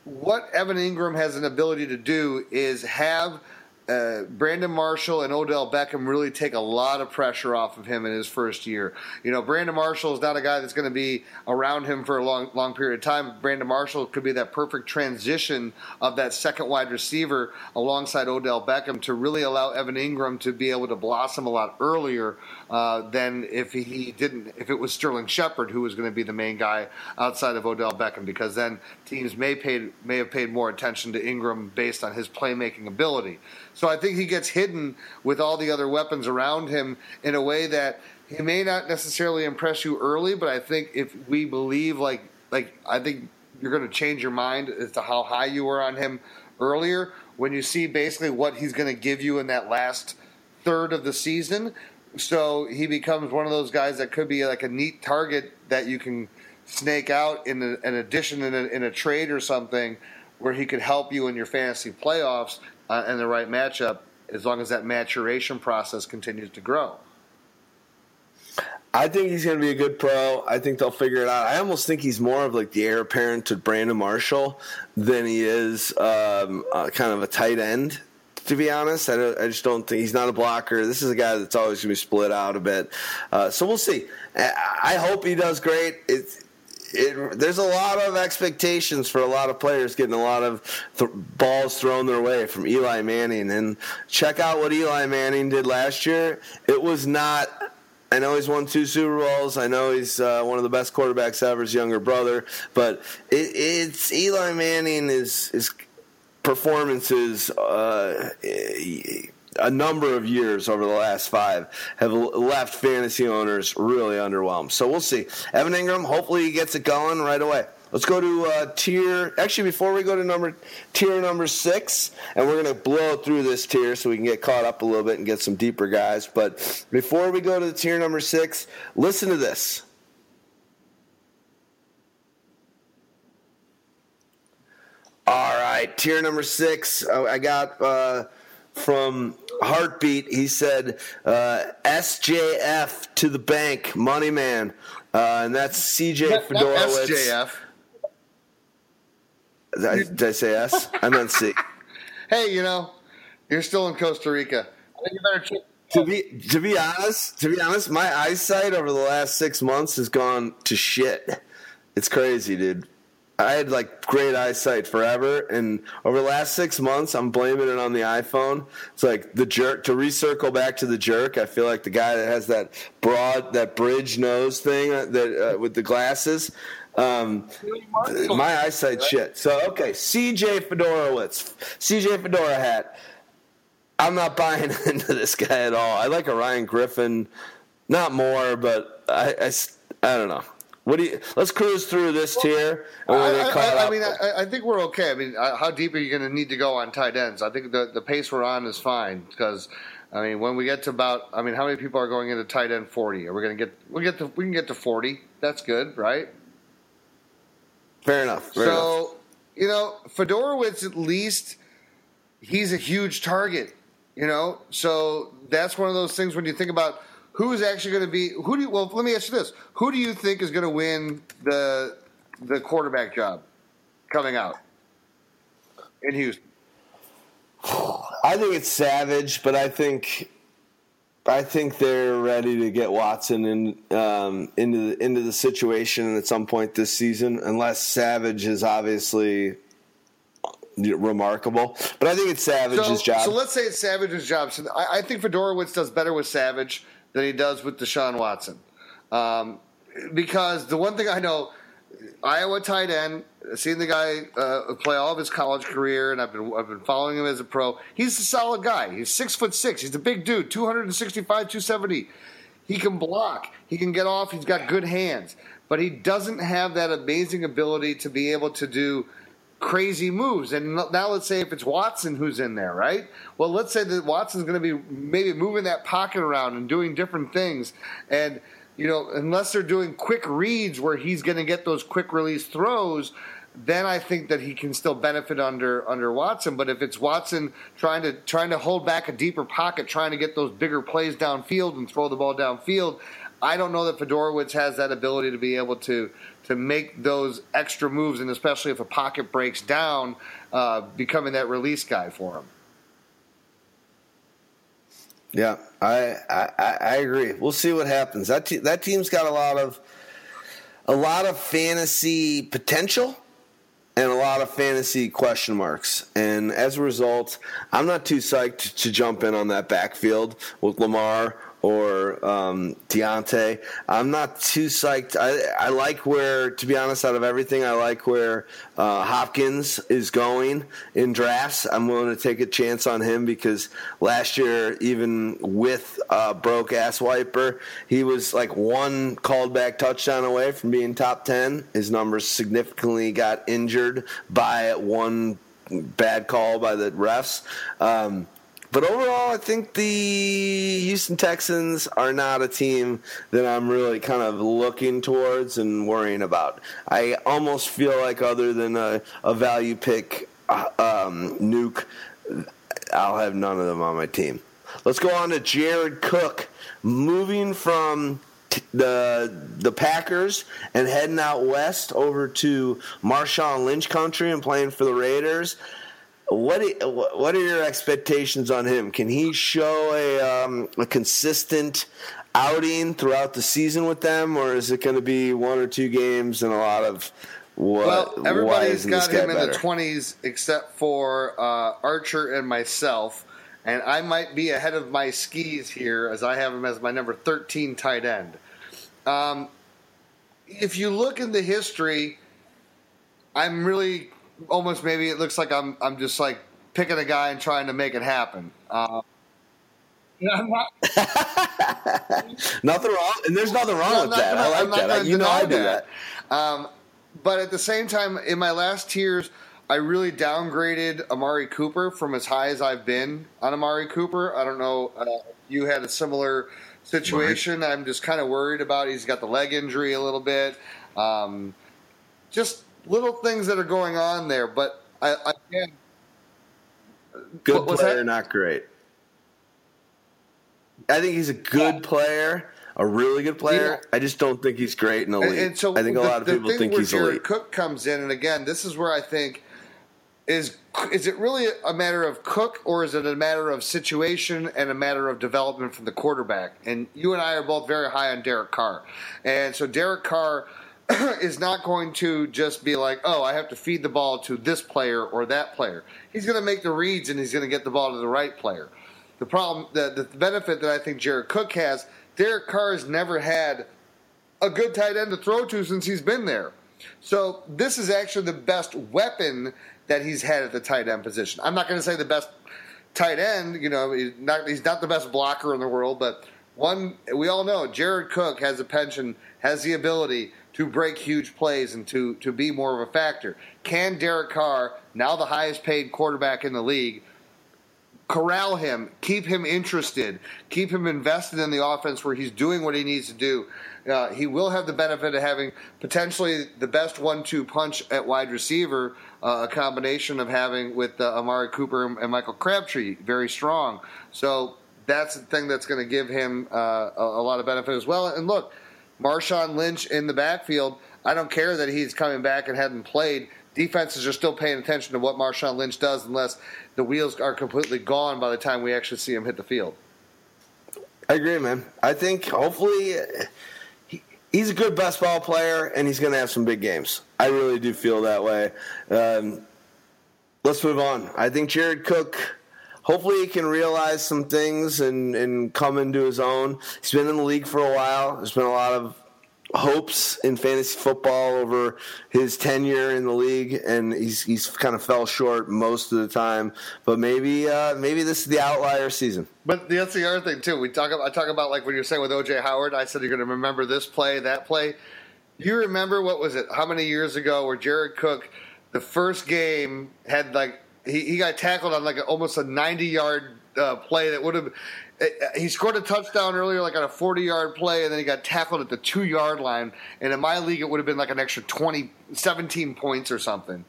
what Evan Ingram has an ability to do is have uh, Brandon Marshall and Odell Beckham really take a lot of pressure off of him in his first year. You know, Brandon Marshall is not a guy that's going to be around him for a long, long period of time. Brandon Marshall could be that perfect transition of that second wide receiver alongside Odell Beckham to really allow Evan Ingram to be able to blossom a lot earlier uh, than if he didn't, if it was Sterling Shepard who was going to be the main guy outside of Odell Beckham, because then teams may paid may have paid more attention to Ingram based on his playmaking ability. So I think he gets hidden with all the other weapons around him in a way that he may not necessarily impress you early, but I think if we believe, like, like I think you're going to change your mind as to how high you were on him earlier. when you see basically what he's going to give you in that last third of the season. So he becomes one of those guys that could be like a neat target that you can snake out in a, an addition in a, in a trade or something where he could help you in your fantasy playoffs uh, in the right matchup, as long as that maturation process continues to grow. I think he's going to be a good pro. I think they'll figure it out. I almost think he's more of like the heir apparent to Brandon Marshall than he is um, uh, kind of a tight end, to be honest. I, don't, I just don't think – he's not a blocker. This is a guy that's always going to be split out a bit. Uh, so we'll see. I, I hope he does great. It's, It, there's a lot of expectations for a lot of players getting a lot of th- balls thrown their way from Eli Manning. And check out what Eli Manning did last year. It was not – I know he's won two Super Bowls. I know he's uh, one of the best quarterbacks ever, his younger brother. But it, it's Eli Manning is, is performances uh, a number of years over the last five have left fantasy owners really underwhelmed. So we'll see. Evan Ingram, hopefully he gets it going right away. Let's go to uh, tier – actually, before we go to number tier number six, and we're going to blow through this tier so we can get caught up a little bit and get some deeper guys. But before we go to the tier number six, listen to this. All right, tier number six. I got uh, from – Heartbeat, he said, uh, S J F to the bank, money man. Uh, and that's C J Fedorowicz. S J F. Did I, did I say S? I meant C. Hey, you know, you're still in Costa Rica. I think you better check. To be to be honest, to be honest, my eyesight over the last six months has gone to shit. It's crazy, dude. I had like great eyesight forever, and over the last six months, I'm blaming it on the iPhone. It's like the jerk. To recircle back to the jerk, I feel like the guy that has that broad, that bridge nose thing that uh, with the glasses. Um, my eyesight shit. So okay, C J Fedorowicz, C J Fedora hat. I'm not buying into this guy at all. I like a Ryan Griffin, not more, but I, I, I don't know. What do you? Let's cruise through this tier. Well, I, I, I mean, I, I think we're okay. I mean, how deep are you going to need to go on tight ends? I think the the pace we're on is fine because, I mean, when we get to about, I mean, how many people are going into tight end forty? Are we going to get? We get to we can get to forty. That's good, right? Fair enough. Fair so enough. You know, Fedorowicz at least he's a huge target. You know, so that's one of those things when you think about. Who is actually going to be? Who do you, well? Let me ask you this: who do you think is going to win the the quarterback job coming out in Houston? I think it's Savage, but I think I think they're ready to get Watson in um, into the, into the situation at some point this season, unless Savage is obviously remarkable. But I think it's Savage's so, job. So let's say it's Savage's job. So I, I think Fedorowicz does better with Savage than he does with DeShaun Watson. Um, because the one thing I know, Iowa tight end, seen the guy uh, play all of his college career, and I've been I've been following him as a pro. He's a solid guy. He's six foot six. He's a big dude, two sixty-five, two seventy. He can block. He can get off. He's got good hands. But he doesn't have that amazing ability to be able to do crazy moves. And now let's say if it's Watson who's in there, right? Well, let's say that Watson's going to be maybe moving that pocket around and doing different things. And, you know, unless they're doing quick reads where he's going to get those quick release throws, then I think that he can still benefit under under Watson. But if it's Watson trying to trying to hold back a deeper pocket, trying to get those bigger plays downfield and throw the ball downfield, I don't know that Fedorowicz has that ability to be able to to make those extra moves, and especially if a pocket breaks down, uh, becoming that release guy for him. Yeah, I, I I agree. We'll see what happens. That te- that team's got a lot of a lot of fantasy potential and a lot of fantasy question marks. And as a result, I'm not too psyched to jump in on that backfield with Lamar or um, Deontay. I'm not too psyched. I, I like where, to be honest, out of everything, I like where uh, Hopkins is going in drafts. I'm willing to take a chance on him because last year, even with uh, broke ass wiper, he was like one called back touchdown away from being top ten. His numbers significantly got injured by one bad call by the refs. Um, but overall, I think the Houston Texans are not a team that I'm really kind of looking towards and worrying about. I almost feel like other than a, a value pick um, nuke, I'll have none of them on my team. Let's go on to Jared Cook, moving from t- the the Packers and heading out west over to Marshawn Lynch country and playing for the Raiders. What do, what are your expectations on him? Can he show a um, a consistent outing throughout the season with them, or is it going to be one or two games and a lot of what? Well, everybody's got him in the twenties except for uh, Archer and myself. And I might be ahead of my skis here as I have him as my number thirteen tight end. Um, if you look in the history, I'm really almost maybe it looks like I'm I'm just like picking a guy and trying to make it happen. Uh, I'm not, nothing wrong, and there's nothing wrong no, with not, that. I like that. I, you know I do that. that. Um, but at the same time, in my last years, I really downgraded Amari Cooper from as high as I've been on Amari Cooper. I don't know uh, you had a similar situation. Right. I'm just kind of worried about it. He's got the leg injury a little bit. Um, just little things that are going on there. But I, I yeah. Good what, player, not great. I think he's a good yeah. player, a really good player. Yeah. I just don't think he's great in the league. And, and so I think a the, lot of people think he's elite. The thing where Jared Cook comes in, and again, this is where I think, Is is it really a matter of Cook, or is it a matter of situation and a matter of development from the quarterback? And you and I are both very high on Derek Carr. And so Derek Carr is not going to just be like, oh, I have to feed the ball to this player or that player. He's going to make the reads, and he's going to get the ball to the right player. The problem, the, the benefit that I think Jared Cook has, Derek Carr has never had a good tight end to throw to since he's been there. So this is actually the best weapon that he's had at the tight end position. I'm not going to say the best tight end, you know, he's not, he's not the best blocker in the world, but one we all know, Jared Cook has a penchant, has the ability to break huge plays and to, to be more of a factor. Can Derek Carr, now the highest paid quarterback in the league, corral him, keep him interested, keep him invested in the offense where he's doing what he needs to do? Uh, he will have the benefit of having potentially the best one two punch at wide receiver, uh, a combination of having with uh, Amari Cooper and Michael Crabtree, very strong. So that's the thing that's going to give him uh, a, a lot of benefit as well. And look, Marshawn Lynch in the backfield, I don't care that he's coming back and hadn't played. Defenses are still paying attention to what Marshawn Lynch does unless the wheels are completely gone by the time we actually see him hit the field. I agree, man. I think hopefully – he's a good best ball player, and he's going to have some big games. I really do feel that way. Um, let's move on. I think Jared Cook, hopefully he can realize some things and, and come into his own. He's been in the league for a while. There's been a lot of hopes in fantasy football over his tenure in the league, and he's he's kind of fell short most of the time. But maybe uh, maybe this is the outlier season. But that's the other thing too. We talk about, I talk about like when you're saying with O J Howard, I said you're going to remember this play, that play. You remember what was it? How many years ago where Jared Cook, the first game had like he, he got tackled on like a, almost a ninety yard uh, play that would have. He scored a touchdown earlier, like on a forty-yard play, and then he got tackled at the two-yard line. And in my league, it would have been like an extra twenty, seventeen points or something.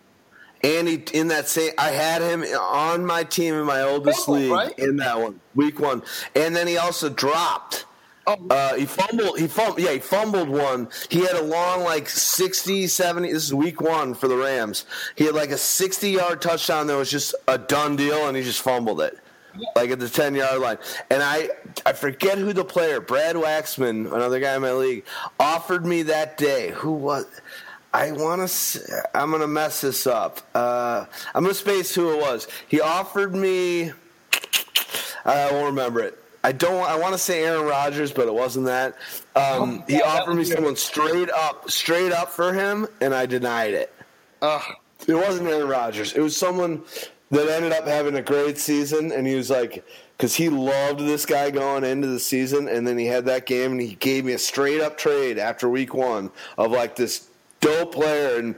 And he, in that same, I had him on my team in my oldest fumble, league right? in that one, week one. And then he also dropped. Oh. Uh, he fumbled. He fumbled. Yeah, he fumbled one. He had a long, like sixty, seventy. This is week one for the Rams. He had like a sixty-yard touchdown that was just a done deal, and he just fumbled it. Like at the ten-yard line. And I I forget who the player, Brad Waxman, another guy in my league, offered me that day. Who was – I want to – I'm going to mess this up. Uh, I'm going to space who it was. He offered me – I won't remember it. I don't. I want to say Aaron Rodgers, but it wasn't that. Um, oh, yeah, he offered me good. someone straight up, straight up for him, and I denied it. Uh, it wasn't Aaron Rodgers. It was someone – that ended up having a great season, and he was like, because he loved this guy going into the season, and then he had that game, and he gave me a straight-up trade after week one of, like, this dope player, and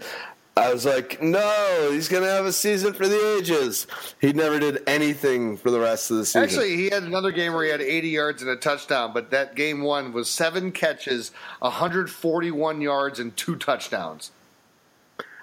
I was like, no, he's going to have a season for the ages. He never did anything for the rest of the season. Actually, he had another game where he had eighty yards and a touchdown, but that game one was seven catches, one hundred forty-one yards, and two touchdowns.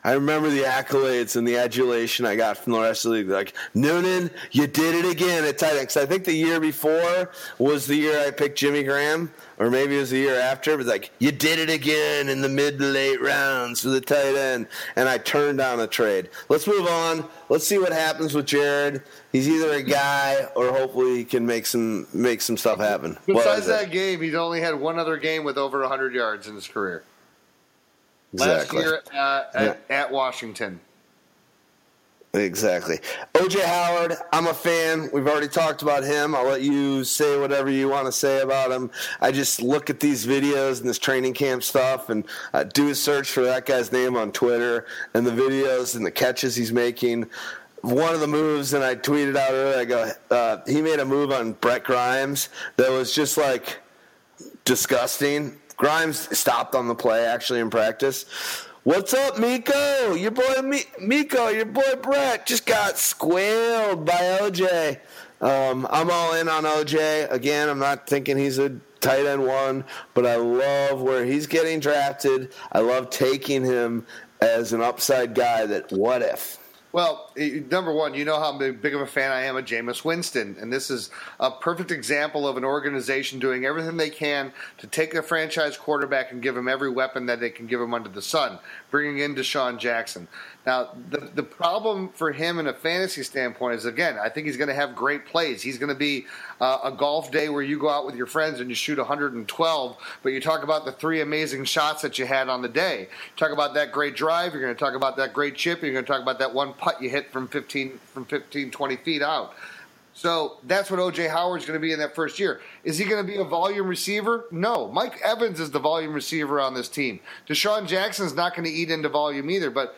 I remember the accolades and the adulation I got from the rest of the league. Like, Noonan, you did it again at tight end. Because I think the year before was the year I picked Jimmy Graham, or maybe it was the year after. But, like, you did it again in the mid to late rounds for the tight end. And I turned down a trade. Let's move on. Let's see what happens with Jared. He's either a guy or hopefully he can make some make some stuff happen. Besides that game, he's only had one other game with over one hundred yards in his career. Exactly. Last year uh, at, yeah. at Washington. Exactly. O J Howard, I'm a fan. We've already talked about him. I'll let you say whatever you want to say about him. I just look at these videos and this training camp stuff and uh, do a search for that guy's name on Twitter and the videos and the catches he's making. One of the moves, and I tweeted out earlier, I go, uh, he made a move on Brett Grimes that was just like disgusting. Grimes stopped on the play, actually, in practice. What's up, Miko? Your boy Mi- Miko, your boy Brett just got squailed by O J. Um, I'm all in on O J. Again, I'm not thinking he's a tight end one, but I love where he's getting drafted. I love taking him as an upside guy that what if. Well, number one, you know how big of a fan I am of Jameis Winston, and this is a perfect example of an organization doing everything they can to take a franchise quarterback and give him every weapon that they can give him under the sun, bringing in DeSean Jackson. Now, the, the problem for him in a fantasy standpoint is, again, I think he's going to have great plays. He's going to be uh, a golf day where you go out with your friends and you shoot one hundred twelve, but you talk about the three amazing shots that you had on the day. You talk about that great drive. You're going to talk about that great chip. You're going to talk about that one putt you hit from fifteen, from fifteen, twenty feet out. So that's what O J Howard's going to be in that first year. Is he going to be a volume receiver? No. Mike Evans is the volume receiver on this team. DeSean Jackson's not going to eat into volume either, but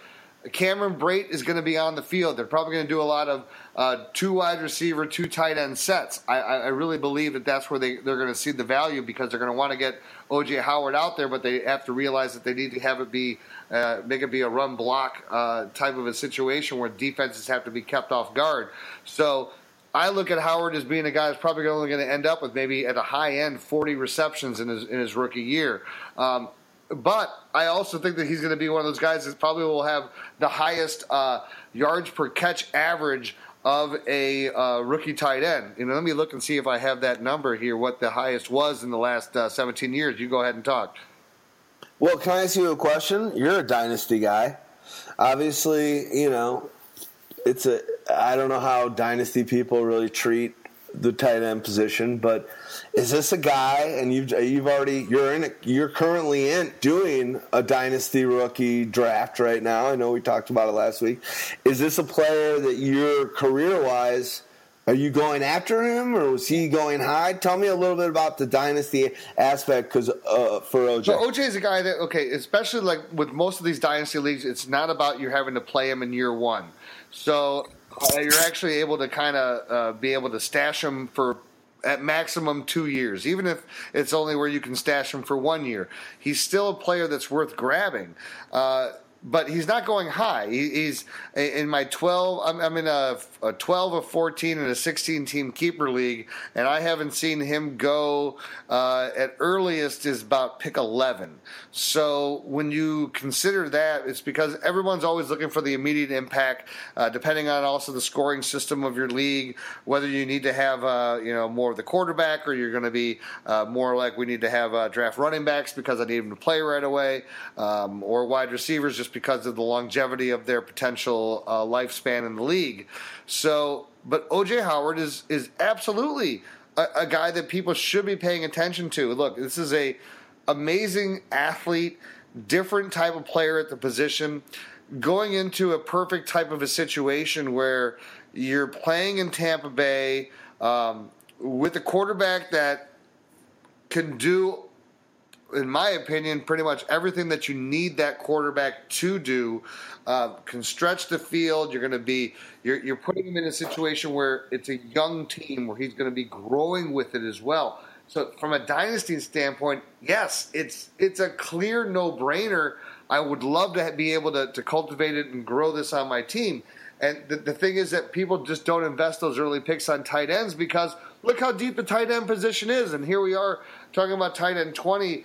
Cameron Brate is going to be on the field. They're probably going to do a lot of uh, two wide receiver, two tight end sets. I, I really believe that that's where they, they're going to see the value because they're going to want to get O J Howard out there, but they have to realize that they need to have it be uh, make it be a run block uh, type of a situation where defenses have to be kept off guard. So I look at Howard as being a guy that's probably only going to end up with maybe at a high end forty receptions in his in his rookie year. Um, But I also think that he's going to be one of those guys that probably will have the highest uh, yards per catch average of a uh, rookie tight end. You know, let me look and see if I have that number here, what the highest was in the last uh, seventeen years. You go ahead and talk. Well, can I ask you a question? You're a dynasty guy. Obviously, you know, it's a I don't know how dynasty people really treat the tight end position, but is this a guy? And you've you've already you're in you're currently in doing a dynasty rookie draft right now. I know we talked about it last week. Is this a player that you're career wise? Are you going after him, or was he going high? Tell me a little bit about the dynasty aspect, because uh, for O J, so O J is a guy that okay, especially like with most of these dynasty leagues, it's not about you having to play him in year one. So Uh, you're actually able to kind of uh, be able to stash them for at maximum two years, even if it's only where you can stash him for one year. He's still a player that's worth grabbing, uh, but he's not going high. He, he's in my twelve. I'm, I'm in a, a twelve, a fourteen, and a sixteen-team keeper league, and I haven't seen him go uh, at earliest is about pick eleven. So when you consider that, it's because everyone's always looking for the immediate impact, uh, depending on also the scoring system of your league, whether you need to have uh, you know more of the quarterback or you're going to be uh, more like we need to have uh, draft running backs because I need them to play right away, um, or wide receivers just because of the longevity of their potential uh, lifespan in the league. So, but O J Howard is is absolutely a, a guy that people should be paying attention to. Look, this is a amazing athlete, different type of player at the position, going into a perfect type of a situation where you're playing in Tampa Bay um, with a quarterback that can do, in my opinion, pretty much everything that you need that quarterback to do, uh, can stretch the field. You're going to be you're, you're putting him in a situation where it's a young team where he's going to be growing with it as well. So from a dynasty standpoint, yes, it's it's a clear no-brainer I would love to be able to, to cultivate it and grow this on my team. And the, the thing is that people just don't invest those early picks on tight ends because look how deep the tight end position is. And here we are talking about tight end twenty,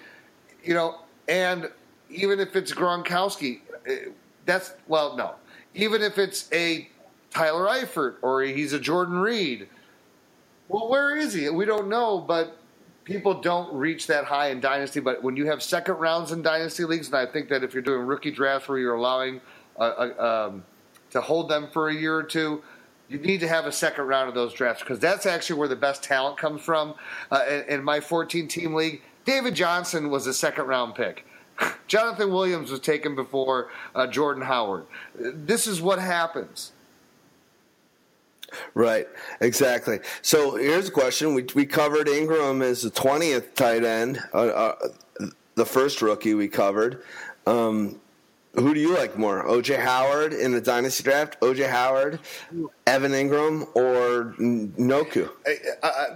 you know, and even if it's Gronkowski, that's, well, no. Even if it's a Tyler Eifert or he's a Jordan Reed, well, where is he? We don't know, but people don't reach that high in Dynasty. But when you have second rounds in Dynasty leagues, and I think that if you're doing rookie drafts where you're allowing a, a, um, to hold them for a year or two, you need to have a second round of those drafts because that's actually where the best talent comes from. Uh, in, in my fourteen-team league, David Johnson was a second-round pick. Jonathan Williams was taken before uh, Jordan Howard. This is what happens. Right, exactly. So here's a question. We we covered Ingram as the twentieth tight end, uh, uh, the first rookie we covered. Um, who do you like more, O J. Howard in the Dynasty Draft, O J. Howard, Evan Ingram, or Njoku? I, I, I,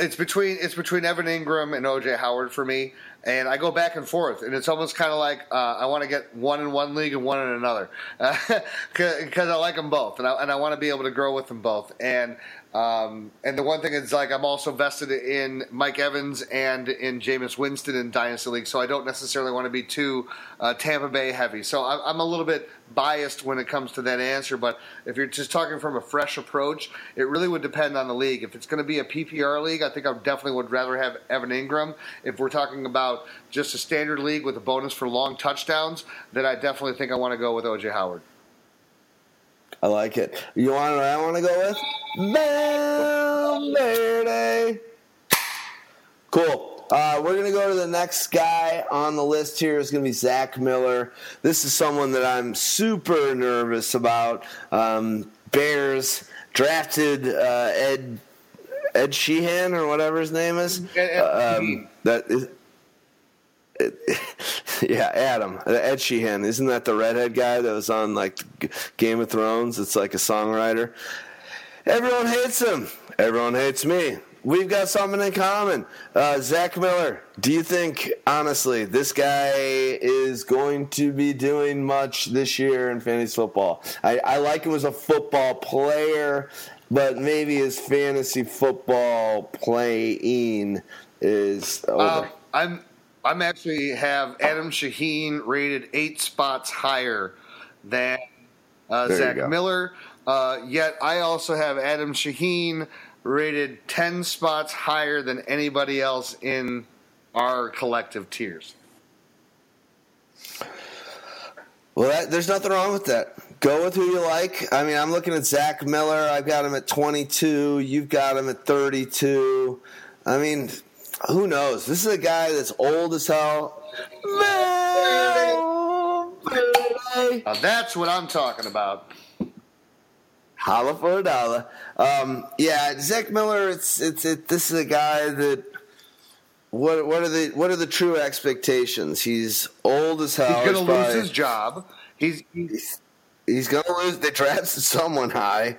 it's between it's between Evan Ingram and O J. Howard for me. And I go back and forth, and it's almost kind of like uh, I want to get one in one league and one in another because uh, I like them both, and I, and I want to be able to grow with them both. And um, and the one thing is, like, I'm also vested in Mike Evans and in Jameis Winston in Dynasty League, so I don't necessarily want to be too uh, Tampa Bay heavy. So I'm, I'm a little bit biased when it comes to that answer, but if you're just talking from a fresh approach, it really would depend on the league. If it's going to be a P P R league, I think I definitely would rather have Evan Ingram. If we're talking about just a standard league with a bonus for long touchdowns, then I definitely think I want to go with O J. Howard. I like it. You want to know what I want to go with? Valverde. Cool. Uh, we're going to go to the next guy on the list here. It's going to be Zach Miller. This is someone that I'm super nervous about. Um, Bears drafted uh, Ed Ed Sheehan or whatever his name is. Um, that is. Yeah, Adam, Ed Sheehan. Isn't that the redhead guy that was on, like, Game of Thrones? It's like a songwriter. Everyone hates him. Everyone hates me. We've got something in common. Uh, Zach Miller, do you think, honestly, this guy is going to be doing much this year in fantasy football? I, I like him as a football player, but maybe his fantasy football playing is over. Uh, I'm... I'm actually have Adam Shaheen rated eight spots higher than uh, Zach Miller. Uh, yet I also have Adam Shaheen rated ten spots higher than anybody else in our collective tiers. Well, that, there's nothing wrong with that. Go with who you like. I mean, I'm looking at Zach Miller. I've got him at twenty-two. You've got him at thirty-two. I mean... Who knows? This is a guy that's old as hell. Now that's what I'm talking about. Holla for a dollar. Um, yeah, Zach Miller. It's it's it. This is a guy that. What what are the what are the true expectations? He's old as hell. He's gonna he's lose probably, his job. He's he's, he's gonna lose. They drafted someone high,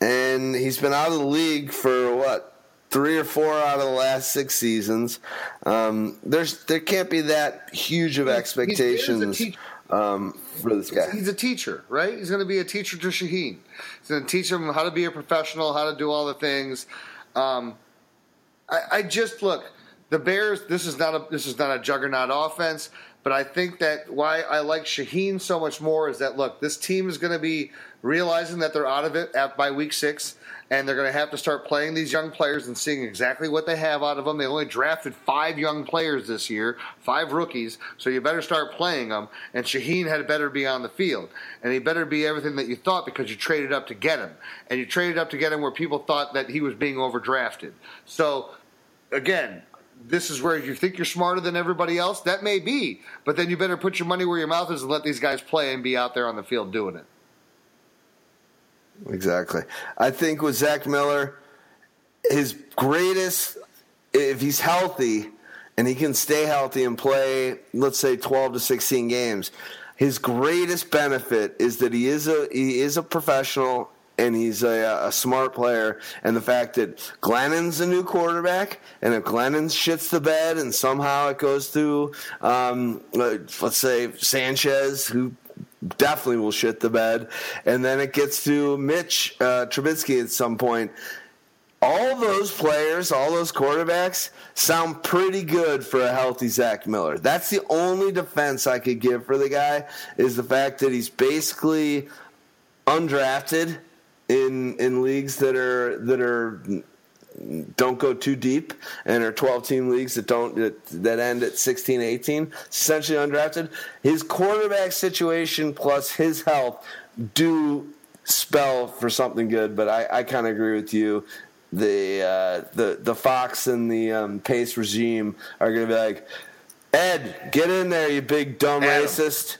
and he's been out of the league for what? Three or four out of the last six seasons. Um, there's there can't be that huge of expectations um, for this guy. He's a teacher, right? He's going to be a teacher to Shaheen. He's going to teach him how to be a professional, how to do all the things. Um, I, I just look the Bears. This is not a this is not a juggernaut offense, but I think that why I like Shaheen so much more is that look, this team is going to be realizing that they're out of it at, by week six. And they're going to have to start playing these young players and seeing exactly what they have out of them. They only drafted five young players this year, five rookies, so you better start playing them. And Shaheen had better be on the field. And he better be everything that you thought because you traded up to get him. And you traded up to get him where people thought that he was being overdrafted. So, again, this is where you think you're smarter than everybody else. That may be. But then you better put your money where your mouth is and let these guys play and be out there on the field doing it. Exactly. I think with Zach Miller, his greatest, if he's healthy and he can stay healthy and play, let's say twelve to sixteen games, his greatest benefit is that he is a he is a professional and he's a, a smart player. And the fact that Glennon's the new quarterback, and if Glennon shits the bed and somehow it goes through, um, let's say, Sanchez, who definitely will shit the bed, and then it gets to Mitch uh, Trubisky at some point. All those players, all those quarterbacks sound pretty good for a healthy Zach Miller. That's the only defense I could give for the guy, is the fact that he's basically undrafted in in leagues that are that are don't go too deep and are twelve-team leagues that don't that, that end at sixteen, eighteen. Essentially undrafted. His quarterback situation plus his health do spell for something good, but I, I kind of agree with you. The uh, the the Fox and the um, Pace regime are going to be like, Ed, get in there, you big dumb Adam. Racist.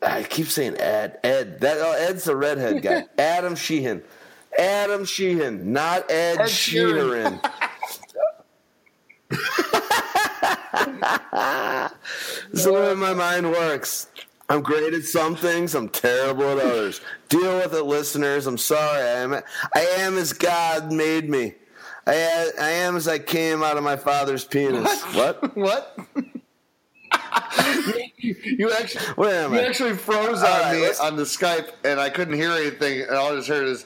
I keep saying Ed. Ed. That oh, Ed's the redhead guy. Adam Sheehan. Adam Sheehan, not Ed, Ed Sheeran. This is the way my mind works. I'm great at some things. I'm terrible at others. Deal with it, listeners. I'm sorry. I am, I am as God made me. I, I am as I came out of my father's penis. What? What? What? You actually, Wait a you actually froze on right, me let's... on the Skype, and I couldn't hear anything, and all I just heard is,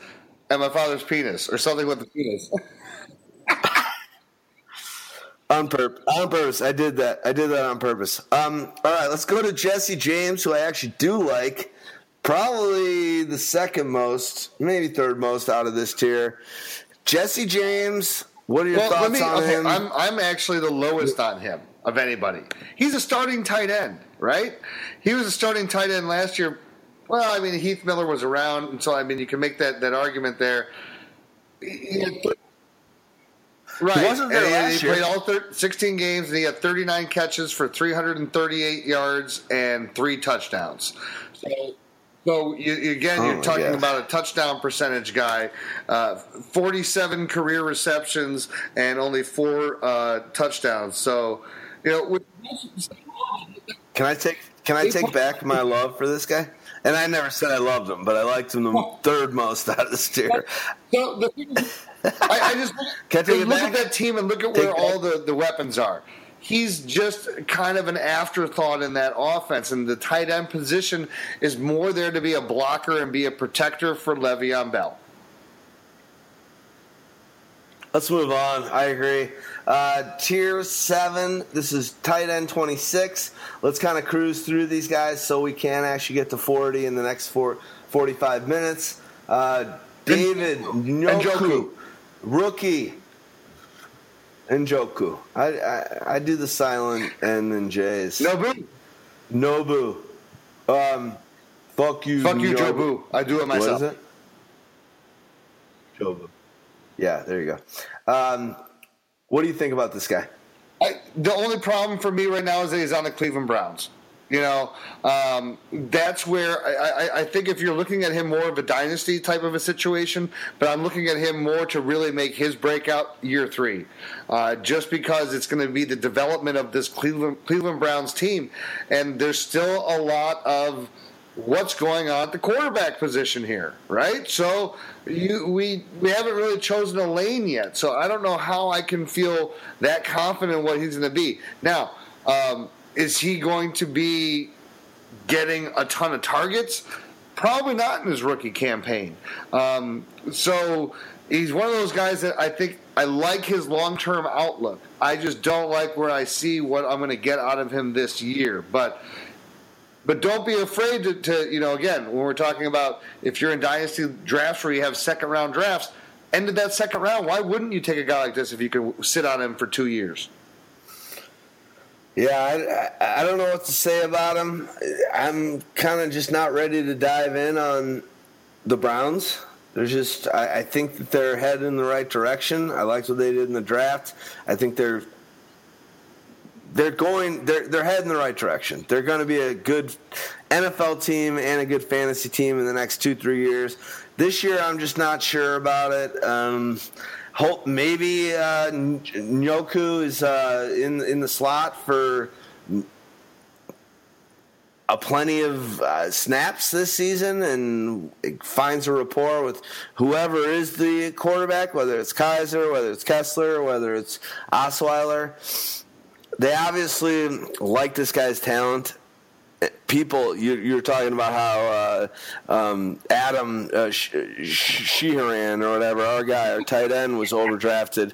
and my father's penis, or something with the penis. On purpose. On purpose. I did that. I did that on purpose. Um, all right, let's go to Jesse James, who I actually do like. Probably the second most, maybe third most out of this tier. Jesse James, what are your well, thoughts me, on okay, him? I'm, I'm actually the lowest on him of anybody. He's a starting tight end, right? He was a starting tight end last year. Well, I mean, Heath Miller was around, and so, I mean, you can make that, that argument there. He, Right, he wasn't there and last he year. Played all thir- sixteen games, and he had thirty-nine catches for three hundred thirty-eight yards and three touchdowns. So, so you, you, again, oh you're talking God. about a touchdown percentage guy. Uh, forty-seven career receptions and only four uh, touchdowns. So, you know, with- can I take can I take back my love for this guy? And I never said I loved him, but I liked him the third most out of this tier. So the thing is, I, I just look back? at that team and look at where all the, the weapons are. He's just kind of an afterthought in that offense, and the tight end position is more there to be a blocker and be a protector for Le'Veon Bell. Let's move on. I agree. Uh, tier seven, this is tight end twenty-six. Let's kind of cruise through these guys so we can actually get to forty in the next four, forty-five minutes. Uh, David Njoku, Njoku, rookie. Njoku. I, I I do the silent N and J's. Nobu. Nobu. Um, fuck you, Fuck you, Nobu. Jobu. I do it myself. What is it? Jobu. Yeah, there you go. Um, what do you think about this guy? I, the only problem for me right now is that he's on the Cleveland Browns. You know, um, that's where I, I, I think if you're looking at him more of a dynasty type of a situation, but I'm looking at him more to really make his breakout year three, uh, just because it's going to be the development of this Cleveland, Cleveland Browns team. And there's still a lot of what's going on at the quarterback position here, right? So you, we we haven't really chosen a lane yet, so I don't know how I can feel that confident in what he's going to be. Now, um, is he going to be getting a ton of targets? Probably not in his rookie campaign. Um, so he's one of those guys that I think I like his long-term outlook. I just don't like where I see what I'm going to get out of him this year, but... But don't be afraid to, to, you know, again, when we're talking about if you're in dynasty drafts where you have second-round drafts, end of that second round, why wouldn't you take a guy like this if you could sit on him for two years? Yeah, I, I don't know what to say about him. I'm kind of just not ready to dive in on the Browns. There's just I, I think that they're headed in the right direction. I liked what they did in the draft. I think they're – They're going. They're they're heading the right direction. They're going to be a good N F L team and a good fantasy team in the next two three years. This year, I'm just not sure about it. Um, hope maybe uh, Njoku is uh, in in the slot for a plenty of uh, snaps this season and finds a rapport with whoever is the quarterback, whether it's Kaiser, whether it's Kessler, whether it's Osweiler. They obviously like this guy's talent. People, you, you were talking about how uh, um, Adam uh, Sheehan or whatever, our guy, our tight end, was overdrafted.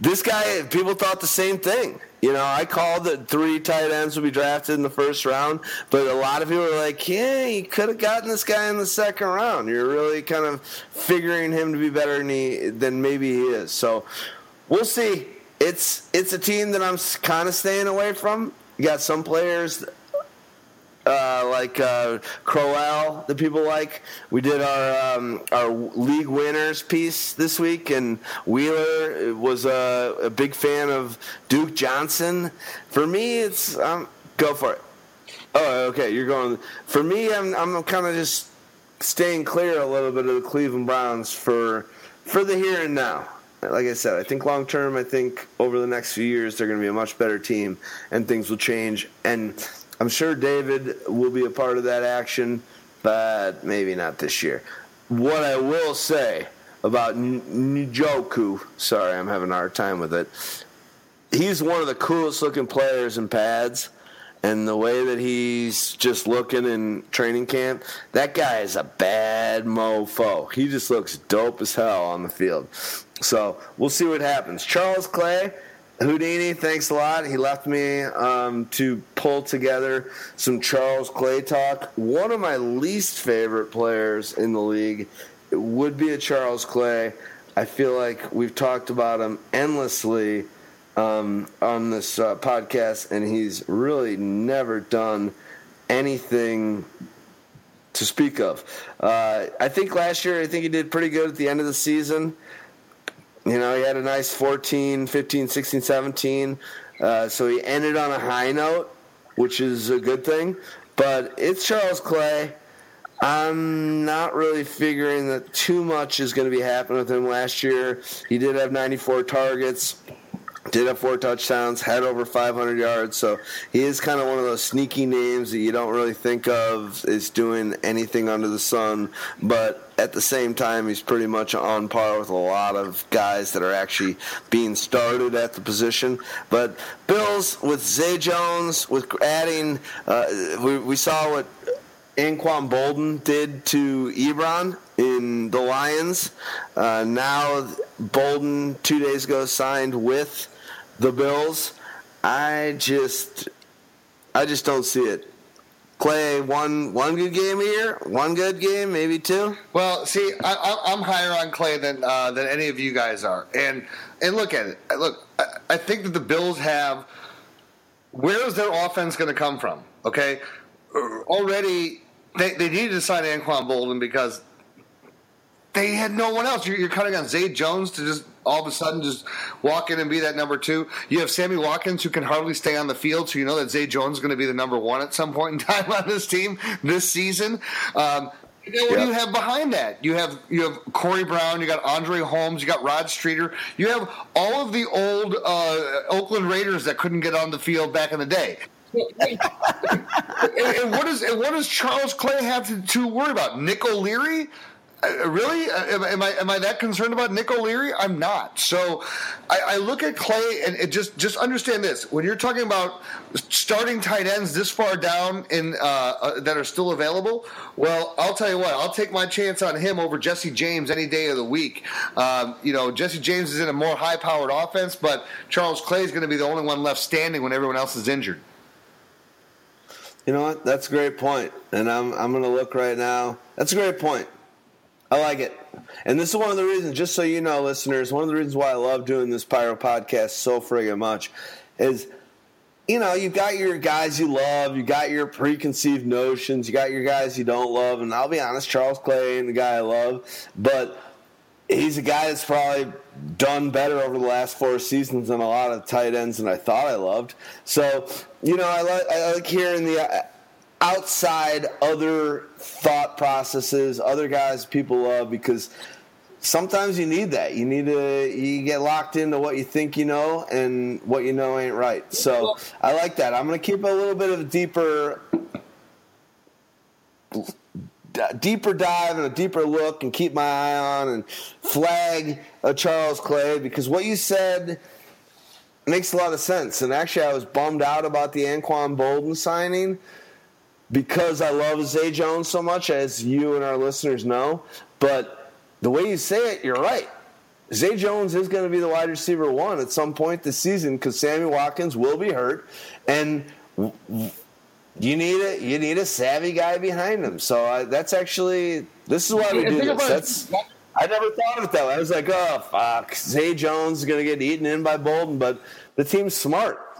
This guy, people thought the same thing. You know, I called that three tight ends would be drafted in the first round, but a lot of people were like, yeah, you could have gotten this guy in the second round. You're really kind of figuring him to be better than, he, than maybe he is. So we'll see. It's, it's a team that I'm kind of staying away from. You got some players Uh, like uh, Crowell, the people like. We did our um, our league winners piece this week, and Wheeler was a, a big fan of Duke Johnson. For me, it's um, go for it. Oh, okay, you're going. For me, I'm I'm kind of just staying clear a little bit of the Cleveland Browns for for the here and now. Like I said, I think long term, I think over the next few years they're going to be a much better team, and things will change. And I'm sure David will be a part of that action, but maybe not this year. What I will say about Njoku, sorry, I'm having a hard time with it. He's one of the coolest looking players in pads, and the way that he's just looking in training camp, that guy is a bad mofo. He just looks dope as hell on the field. So we'll see what happens. Charles Clay, Houdini, thanks a lot. He left me um, to pull together some Charles Clay talk. One of my least favorite players in the league would be a Charles Clay. I feel like we've talked about him endlessly um, on this uh, podcast, and he's really never done anything to speak of. Uh, I think last year, I think he did pretty good at the end of the season. You know, he had a nice fourteen, fifteen, sixteen, seventeen. Uh, so he ended on a high note, which is a good thing. But it's Charles Clay. I'm not really figuring that too much is going to be happening with him last year. He did have ninety-four targets, did have four touchdowns, had over five hundred yards. So he is kind of one of those sneaky names that you don't really think of as doing anything under the sun. But at the same time, he's pretty much on par with a lot of guys that are actually being started at the position. But Bills with Zay Jones, with adding, uh, we, we saw what Anquan Boldin did to Ebron in the Lions. Uh, now Boldin two days ago signed with the Bills. I just, I just don't see it. Clay, one one good game a year, one good game, maybe two. Well, see, I, I'm higher on Clay than uh, than any of you guys are, and and look at it. Look, I, I think that the Bills have. Where is their offense going to come from? Okay, already they they needed to sign Anquan Boldin because they had no one else. You're, you're counting on Zay Jones to just all of a sudden just walk in and be that number two. You have Sammy Watkins, who can hardly stay on the field, so you know that Zay Jones is going to be the number one at some point in time on this team this season. Um, you know, what do you have behind that? You have you have Corey Brown, you got Andre Holmes, you got Rod Streeter. You have all of the old uh, Oakland Raiders that couldn't get on the field back in the day. and, and what is and what does Charles Clay have to, to worry about? Nick O'Leary? Uh, really? Uh, am I am I that concerned about Nick O'Leary? I'm not. So I, I look at Clay and it just just understand this. When you're talking about starting tight ends this far down in uh, uh, that are still available, well, I'll tell you what. I'll take my chance on him over Jesse James any day of the week. Um, you know, Jesse James is in a more high-powered offense, but Charles Clay is going to be the only one left standing when everyone else is injured. You know what? That's a great point. And I'm I'm going to look right now. That's a great point. I like it. And this is one of the reasons, just so you know, listeners, one of the reasons why I love doing this Pyro podcast so friggin' much is, you know, you've got your guys you love, you got your preconceived notions, you got your guys you don't love, and I'll be honest, Charles Clay ain't the guy I love, but he's a guy that's probably done better over the last four seasons than a lot of tight ends than I thought I loved. So, you know, I like, I like hearing the outside other thought processes, other guys people love, because sometimes you need that. You need to you get locked into what you think you know, and what you know ain't right. So I like that. I'm going to keep a little bit of a deeper d- deeper dive and a deeper look and keep my eye on and flag a Charles Clay, because what you said makes a lot of sense. And actually, I was bummed out about the Anquan Boldin signing because I love Zay Jones so much, as you and our listeners know. But the way you say it, you're right. Zay Jones is going to be the wide receiver one at some point this season because Sammy Watkins will be hurt, and you need a you need a savvy guy behind him. So I, that's actually this is why we do this. That's, I never thought of it that way. I was like, oh fuck, Zay Jones is going to get eaten in by Bolden, but the team's smart.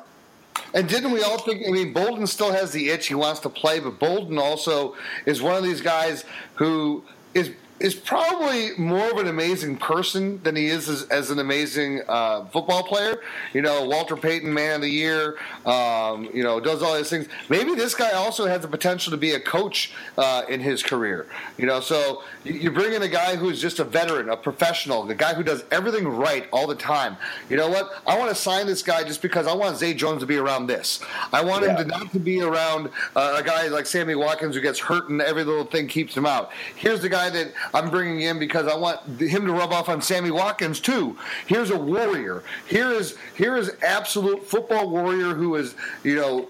And didn't we all think, I mean, Bolden still has the itch, he wants to play, but Bolden also is one of these guys who is is probably more of an amazing person than he is as, as an amazing uh, football player. You know, Walter Payton, Man of the Year, um, you know, does all these things. Maybe this guy also has the potential to be a coach uh, in his career. You know, so you bring in a guy who's just a veteran, a professional, the guy who does everything right all the time. You know what? I want to sign this guy just because I want Zay Jones to be around this. I want yeah. him to not to be around uh, a guy like Sammy Watkins who gets hurt and every little thing keeps him out. Here's the guy that I'm bringing in because I want him to rub off on Sammy Watkins too. Here's a warrior. Here is here is absolute football warrior who is, you know,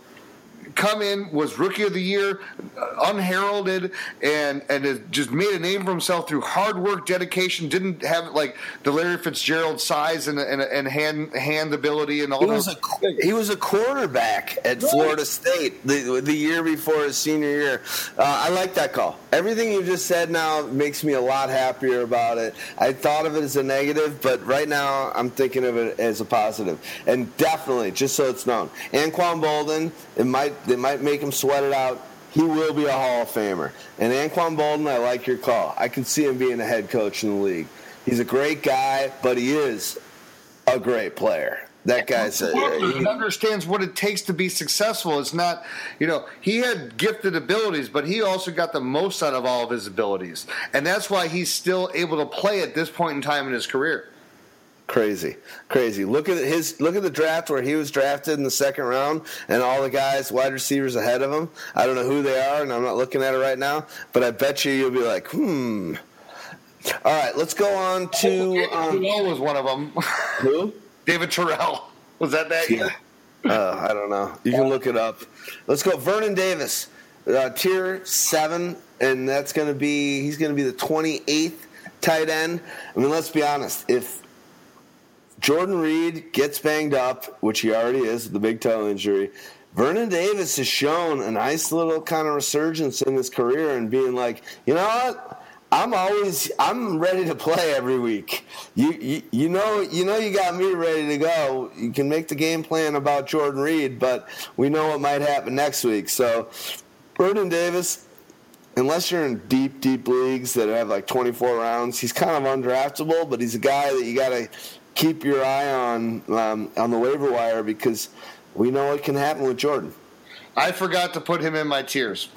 come in, was Rookie of the Year, unheralded, and and just made a name for himself through hard work, dedication, didn't have, like, the Larry Fitzgerald size and and, and hand hand ability and all that. He was a quarterback at right. Florida State the, the year before his senior year. Uh, I like that call. Everything you just said now makes me a lot happier about it. I thought of it as a negative, but right now I'm thinking of it as a positive. And definitely, just so it's known, Anquan Boldin, it might They might make him sweat it out. He will be a Hall of Famer. And Anquan Boldin, I like your call. I can see him being a head coach in the league. He's a great guy, but he is a great player. That guy's a, he understands what it takes to be successful. It's not, you know, he had gifted abilities, but he also got the most out of all of his abilities. And that's why he's still able to play at this point in time in his career. Crazy, crazy. Look at his. Look at the draft where he was drafted in the second round, and all the guys, wide receivers ahead of him. I don't know who they are, and I'm not looking at it right now. But I bet you you'll be like, hmm. All right, let's go on to. Um, Terrell was one of them. Who? David Terrell. Was that that year? Uh, I don't know. You can look it up. Let's go. Vernon Davis, uh, tier seven, and that's going to be. He's going to be the twenty-eighth tight end. I mean, let's be honest. If Jordan Reed gets banged up, which he already is, the big toe injury, Vernon Davis has shown a nice little kind of resurgence in his career and being like, you know what, I'm always I'm ready to play every week. You you, you know you know you got me ready to go. You can make the game plan about Jordan Reed, but we know what might happen next week. So Vernon Davis, unless you're in deep, deep leagues that have like twenty-four rounds, he's kind of undraftable, but he's a guy that you got to keep your eye on um, on the waiver wire because we know what can happen with Jordan. I forgot to put him in my tiers.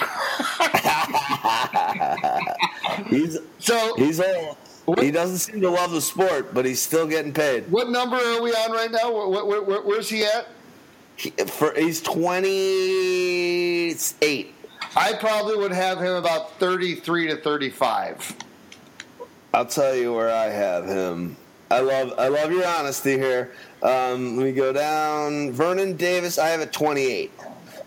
he's so he's old. What, he doesn't seem to love the sport, but he's still getting paid. What number are we on right now? Where, where, where, where's he at? He, for, he's twenty-eight. I probably would have him about thirty-three to thirty-five. I'll tell you where I have him. I love I love your honesty here. Um, let me go down. Vernon Davis, I have at twenty-eight.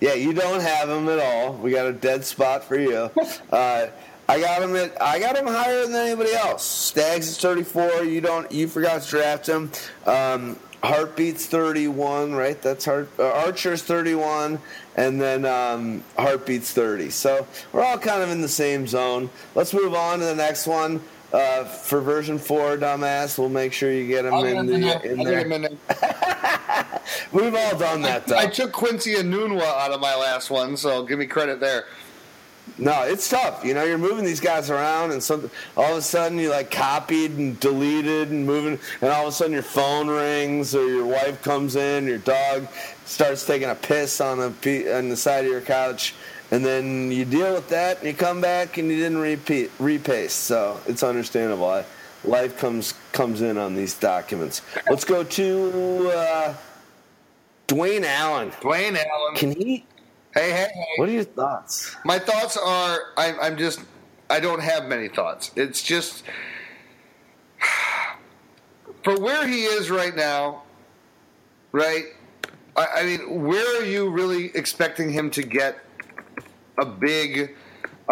Yeah, you don't have him at all. We got a dead spot for you. Uh, I got him at I got him higher than anybody else. Stags is thirty-four. You don't you forgot to draft him. Um, Heartbeat's thirty-one, right? That's Heart uh, Archer's thirty-one, and then um, Heartbeat's thirty. So we're all kind of in the same zone. Let's move on to the next one. Uh, for version four, dumbass, we'll make sure you get him I'll in, the, minute, in there. In We've all done that, though. I, I took Quincy Enunwa out of my last one, so give me credit there. No, it's tough. You know, you're moving these guys around, and some, all of a sudden you, like, copied and deleted and moving, and all of a sudden your phone rings or your wife comes in, your dog starts taking a piss on the, on the side of your couch. And then you deal with that, and you come back, and you didn't repeat, repaste. So it's understandable. I, life comes comes in on these documents. Let's go to uh, Dwayne Allen. Dwayne Allen. Can he? Hey, hey, hey. What are your thoughts? My thoughts are I, I'm just – I don't have many thoughts. It's just – for where he is right now, right, I, I mean, where are you really expecting him to get a big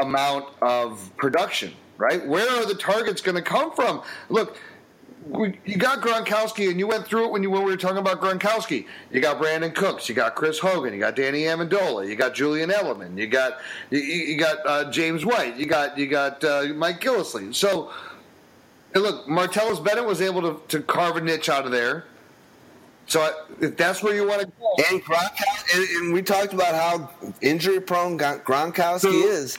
amount of production, right? Where are the targets going to come from? Look – you got Gronkowski, and you went through it when you when we were talking about Gronkowski. You got Brandin Cooks, you got Chris Hogan, you got Danny Amendola, you got Julian Edelman, you got you, you got uh, James White, you got you got uh, Mike Gillislee. So, and look, Martellus Bennett was able to, to carve a niche out of there. So I, if that's where you want to go, and Gronkowski, and, and we talked about how injury prone Gronkowski so, is.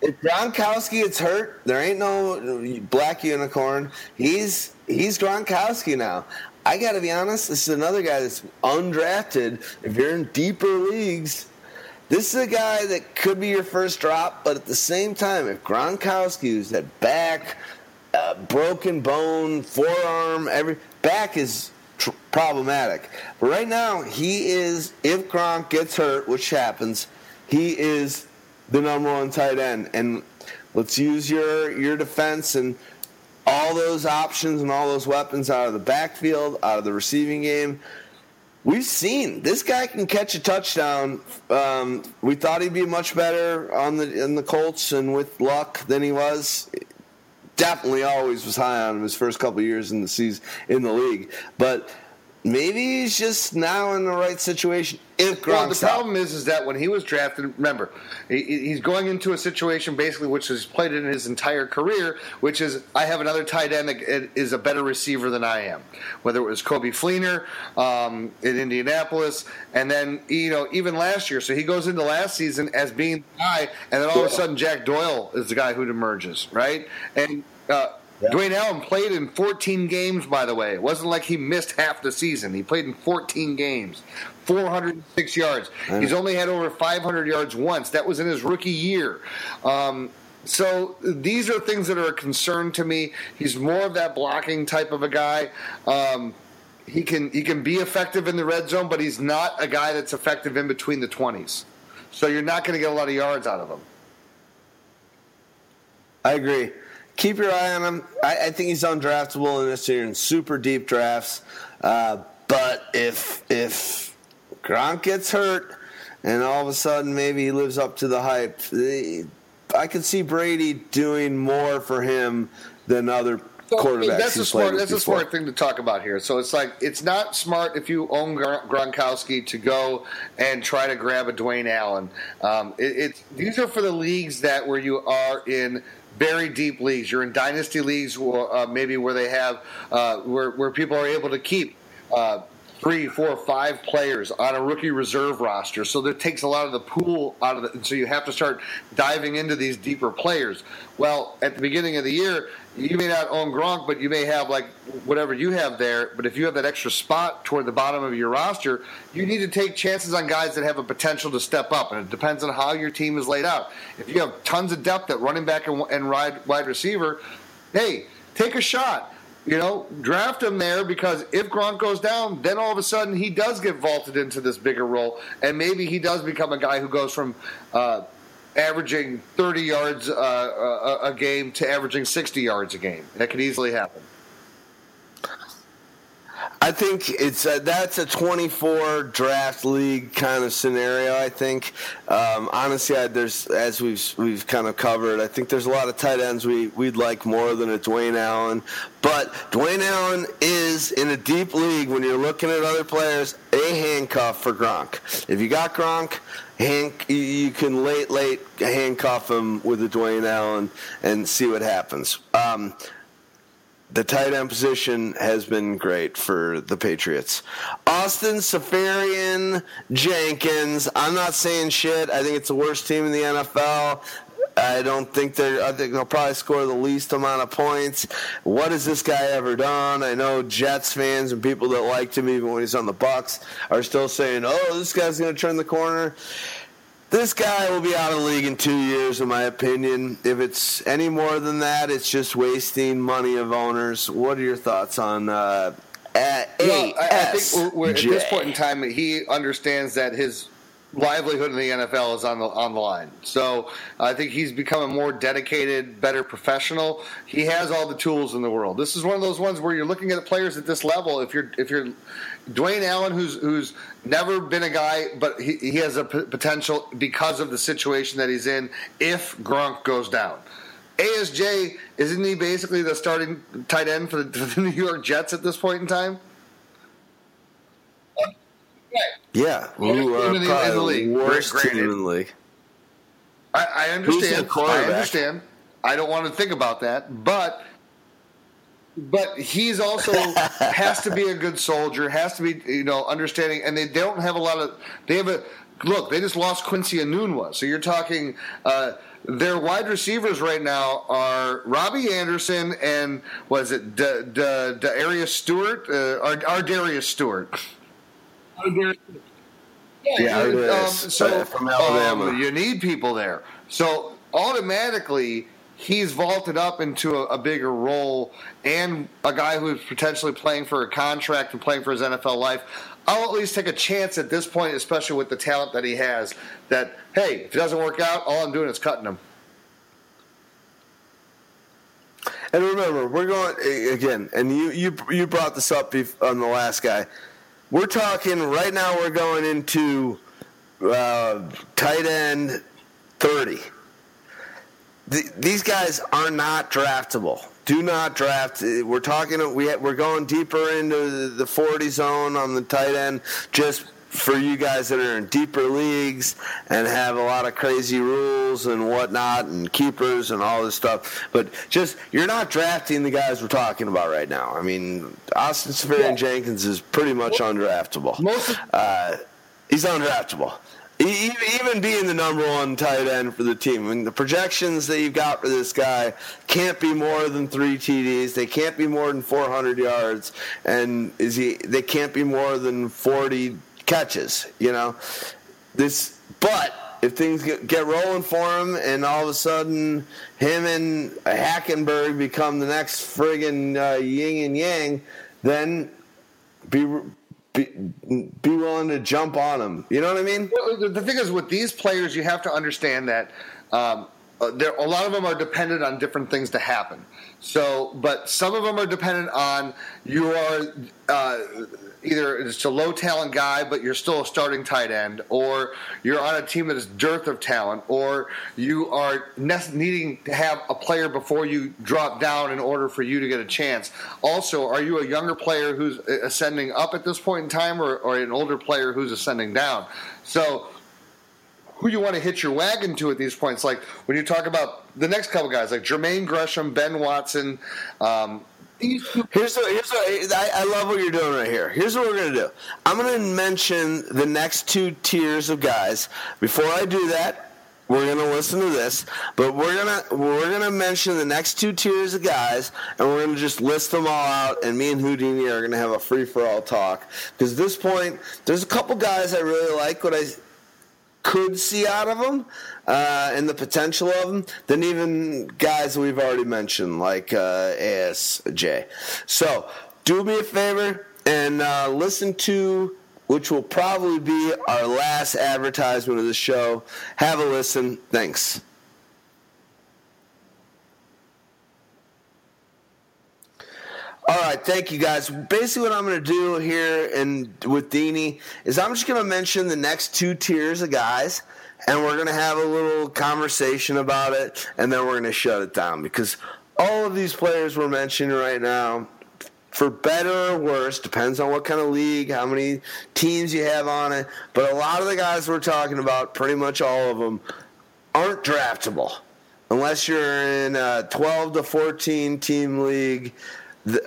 If Gronkowski gets hurt, there ain't no black unicorn. He's he's Gronkowski now. I got to be honest, this is another guy that's undrafted. If you're in deeper leagues, this is a guy that could be your first drop. But at the same time, if Gronkowski, who's that back, uh, broken bone, forearm, every back is tr- problematic. But right now, he is, if Gronk gets hurt, which happens, he is the number one tight end, and let's use your your defense and all those options and all those weapons out of the backfield, out of the receiving game. We've seen this guy can catch a touchdown. Um, we thought he'd be much better on the in the Colts and with luck than he was. Definitely, always was high on him his first couple of years in the season in the league, but. Maybe he's just now in the right situation. If Gronk's well, the problem out. is, is that when he was drafted, remember, he, he's going into a situation basically which he's played in his entire career, which is I have another tight end that is a better receiver than I am. Whether it was Coby Fleener um, in Indianapolis, and then you know even last year, so he goes into last season as being the guy, and then all yeah. of a sudden Jack Doyle is the guy who emerges, right? And uh, Yeah. Dwayne Allen played in fourteen games, by the way. It wasn't like he missed half the season. He played in fourteen games, four hundred six yards. Mm. He's only had over five hundred yards once. That was in his rookie year. Um, so these are things that are a concern to me. He's more of that blocking type of a guy. Um, he can he can be effective in the red zone, but he's not a guy that's effective in between the twenties. So you're not going to get a lot of yards out of him. I agree. Keep your eye on him. I, I think he's undraftable in this year in super deep drafts. Uh, but if if Gronk gets hurt and all of a sudden maybe he lives up to the hype, I could see Brady doing more for him than other so, quarterbacks. I mean, that's a smart. That's before. a smart thing to talk about here. So it's like it's not smart if you own Gronkowski to go and try to grab a Dwayne Allen. Um, it, it's these are for the leagues that where you are in. Very deep leagues. You're in dynasty leagues, uh, maybe where they have, uh, where where people are able to keep uh, three, four, five players on a rookie reserve roster. So that takes a lot of the pool out of it. So you have to start diving into these deeper players. Well, at the beginning of the year, you may not own Gronk, but you may have like whatever you have there. But if you have that extra spot toward the bottom of your roster, you need to take chances on guys that have a potential to step up. And it depends on how your team is laid out. If you have tons of depth at running back and, and wide, wide receiver, hey, take a shot. You know, draft him there because if Gronk goes down, then all of a sudden he does get vaulted into this bigger role. And maybe he does become a guy who goes from uh, – averaging thirty yards uh, a, a game to averaging sixty yards a game. That could easily happen. I think it's a, that's a twenty-four draft league kind of scenario. I think um, honestly, I, there's as we've we've kind of covered. I think there's a lot of tight ends we we'd like more than a Dwayne Allen, but Dwayne Allen is in a deep league. When you're looking at other players, a handcuff for Gronk. If you got Gronk, hand, you can late late handcuff him with a Dwayne Allen and see what happens. Um, The tight end position has been great for the Patriots. Austin, Safarian, Jenkins. I'm not saying shit. I think it's the worst team in the N F L. I don't think they're. I think they'll probably score the least amount of points. What has this guy ever done? I know Jets fans and people that liked him even when he's on the Bucs are still saying, "Oh, this guy's going to turn the corner." This guy will be out of the league in two years, in my opinion. If it's any more than that, it's just wasting money of owners. What are your thoughts on uh, A S J? Well, I, I think we're, we're, at this point in time, he understands that his livelihood in the N F L is on the on the line. So I think he's become a more dedicated, better professional. He has all the tools in the world. This is one of those ones where you're looking at players at this level. If you're if you're Dwayne Allen, who's who's never been a guy, but he, he has a p- potential because of the situation that he's in. If Gronk goes down, A S J, isn't he basically the starting tight end for the, for the New York Jets at this point in time? Yeah, who are probably the league. worst Granted, team in the league. I, I understand. I understand. I don't want to think about that, but but he's also has to be a good soldier. Has to be, you know, understanding. And they, they don't have a lot of. They have a look. They just lost Quincy Enunwa. So you're talking. Uh, Their wide receivers right now are Robbie Anderson and what is it, D- D- D'Arius Stewart, uh, or, or D'Arius Stewart. Yeah, yeah you, um, so from Alabama, um, you need people there. So automatically, he's vaulted up into a, a bigger role, and a guy who's potentially playing for a contract and playing for his N F L life. I'll at least take a chance at this point, especially with the talent that he has, that, hey, if it doesn't work out, all I'm doing is cutting him. And remember, we're going, again, and you you, you brought this up on the last guy. We're talking, right now we're going into uh, tight end thirty. The, these guys are not draftable. Do not draft. We're talking. We we're going deeper into the forty zone on the tight end, just for you guys that are in deeper leagues and have a lot of crazy rules and whatnot and keepers and all this stuff. But just you're not drafting the guys we're talking about right now. I mean, Austin Seferian yeah. Jenkins is pretty much well, undraftable. Most of- uh, he's undraftable. Even being the number one tight end for the team, I mean, the projections that you've got for this guy can't be more than three T Ds. They can't be more than four hundred yards, and is he? They can't be more than forty catches. You know, this. But if things get, get rolling for him, and all of a sudden him and Hackenberg become the next friggin' uh, yin and yang, then be. Be, be willing to jump on them. You know what I mean? Well, the thing is, with these players, you have to understand that um, there a lot of them are dependent on different things to happen. So, but some of them are dependent on you are uh, either it's a low talent guy, but you're still a starting tight end, or you're on a team that is dearth of talent, or you are needing to have a player before you drop down in order for you to get a chance. Also, are you a younger player who's ascending up at this point in time, or, or an older player who's ascending down? So, who you want to hit your wagon to at these points? Like when you talk about the next couple guys, like Jermaine Gresham, Ben Watson. Um, here's what, here's what, I, I love what you're doing right here. Here's what we're going to do. I'm going to mention the next two tiers of guys. Before I do that, we're going to listen to this, but we're going to we're going to mention the next two tiers of guys, and we're going to just list them all out, and me and Houdini are going to have a free-for-all talk. Because at this point, there's a couple guys I really like what I – could see out of them uh, and the potential of them than even guys we've already mentioned like uh, A S J. So do me a favor and uh, listen to, which will probably be our last advertisement of the show. Have a listen. Thanks. All right, thank you guys. Basically what I'm going to do here and with Deanie is I'm just going to mention the next two tiers of guys, and we're going to have a little conversation about it, and then we're going to shut it down because all of these players we're mentioning right now, for better or worse, depends on what kind of league, how many teams you have on it, but a lot of the guys we're talking about, pretty much all of them, aren't draftable unless you're in a twelve to fourteen team league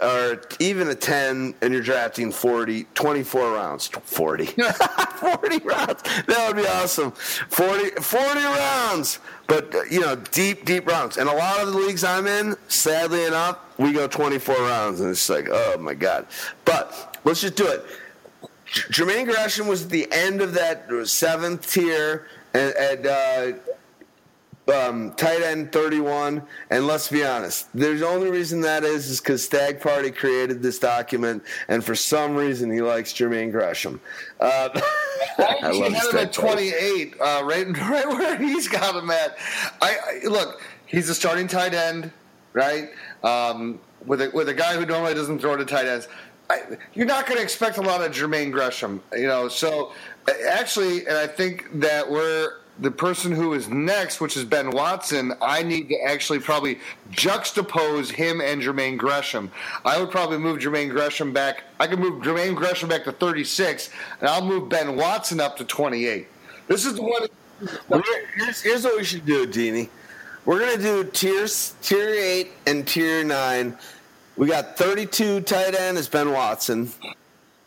or even a ten, and you're drafting forty, twenty-four rounds. forty. forty rounds. That would be awesome. forty, forty rounds. But, you know, deep, deep rounds. And a lot of the leagues I'm in, sadly enough, we go twenty-four rounds. And it's like, oh, my God. But let's just do it. Jermaine Gresham was at the end of that seventh tier at, at – uh, Um, tight end thirty-one, and let's be honest, the only reason that is is because Stag Party created this document, and for some reason he likes Jermaine Gresham. Uh, I love had him at twenty-eight, uh, right, right where he's got him at. I, I look, he's a starting tight end, right? Um, with a, with a guy who normally doesn't throw to tight ends, I, you're not going to expect a lot of Jermaine Gresham, you know. So actually, and I think that we're. The person who is next, which is Ben Watson, I need to actually probably juxtapose him and Jermaine Gresham. I would probably move Jermaine Gresham back. I could move Jermaine Gresham back to thirty-six, and I'll move Ben Watson up to twenty-eight. This is the one. Here's, here's what we should do, Deanie. We're going to do tiers, tier eight and tier nine. We got thirty-two tight end is Ben Watson.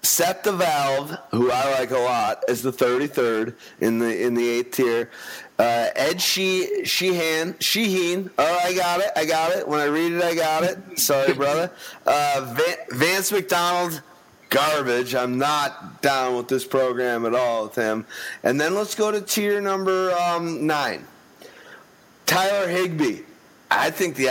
Seth the Valve, who I like a lot, is the thirty-third in the in the eighth tier. Uh, Ed she, Sheehan, Sheehan. Oh, I got it. I got it. When I read it, I got it. Sorry, brother. Uh, Van, Vance McDonald, garbage. I'm not down with this program at all with him. And then let's go to tier number um, nine. Tyler Higbee. I think the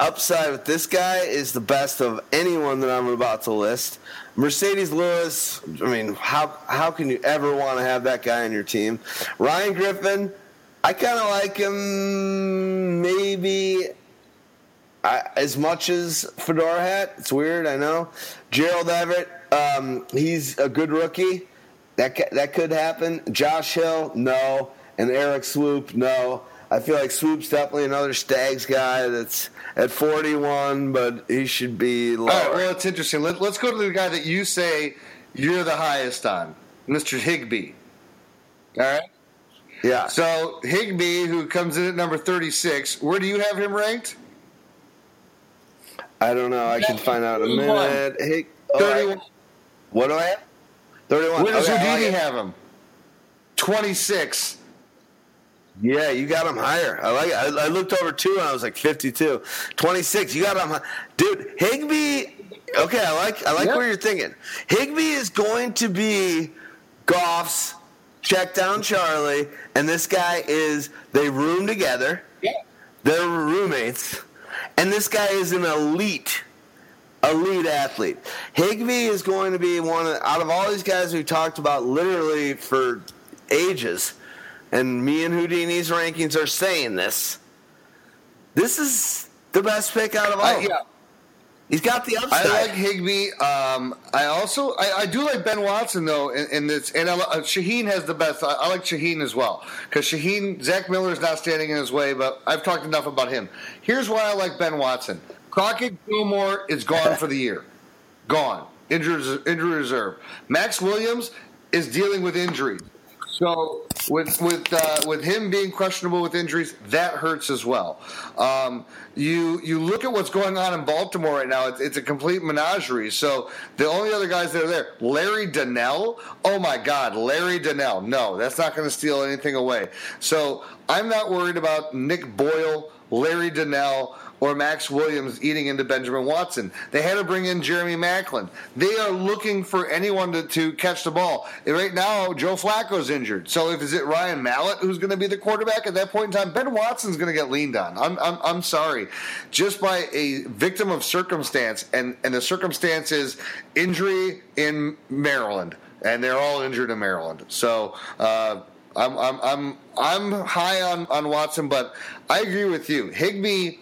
upside with this guy is the best of anyone that I'm about to list. Mercedes Lewis, I mean, how how can you ever want to have that guy on your team? Ryan Griffin, I kind of like him maybe I, as much as Fedora Hat. It's weird, I know. Gerald Everett, um, he's a good rookie. That, that could happen. Josh Hill, no. And Eric Swoop, no. I feel like Swoop's definitely another Stags guy that's at forty-one, but he should be lower. All right, well, it's interesting. Let, let's go to the guy that you say you're the highest on, Mister Higbee. All right? Yeah. So Higbee, who comes in at number thirty-six, where do you have him ranked? I don't know. I can find out in a minute. Hig- oh, thirty-one. I, what do I have? thirty-one. Where does okay, Houdini like have him? twenty-six. Yeah, you got him higher. I like. I, I looked over two, and I was like fifty-two, twenty-six. You got him, high. Dude. Higbee. Okay, I like. I like yep. where you're thinking. Higbee is going to be Goff's check down Charlie, and this guy is. They room together. Yeah. They're roommates, and this guy is an elite. Elite athlete. Higbee is going to be one of, out of all these guys we've talked about literally for ages. And me and Houdini's rankings are saying this. This is the best pick out of all. I, yeah. He's got the upside. I like Higbee. Um, I also I, I do like Ben Watson though in, in this, and I, uh, Sheehan has the best. I, I like Sheehan as well because Sheehan Zach Miller's not standing in his way, but I've talked enough about him. Here's why I like Ben Watson. Crockett Gilmore is gone for the year, gone injury injury reserve. Max Williams is dealing with injury. So with with uh, with him being questionable with injuries, that hurts as well. Um, you you look at what's going on in Baltimore right now; it's, it's a complete menagerie. So the only other guys that are there, Larry Donnell. Oh my God, Larry Donnell. No, that's not going to steal anything away. So I'm not worried about Nick Boyle, Larry Donnell, or Max Williams eating into Benjamin Watson. They had to bring in Jeremy Maclin. They are looking for anyone to, to catch the ball. And right now, Joe Flacco's injured. So if is it Ryan Mallett who's going to be the quarterback at that point in time, Ben Watson's going to get leaned on. I'm I'm I'm sorry. Just by a victim of circumstance, and, and the circumstance is injury in Maryland. And they're all injured in Maryland. So uh, I'm I'm I'm I'm high on, on Watson, but I agree with you. Higbee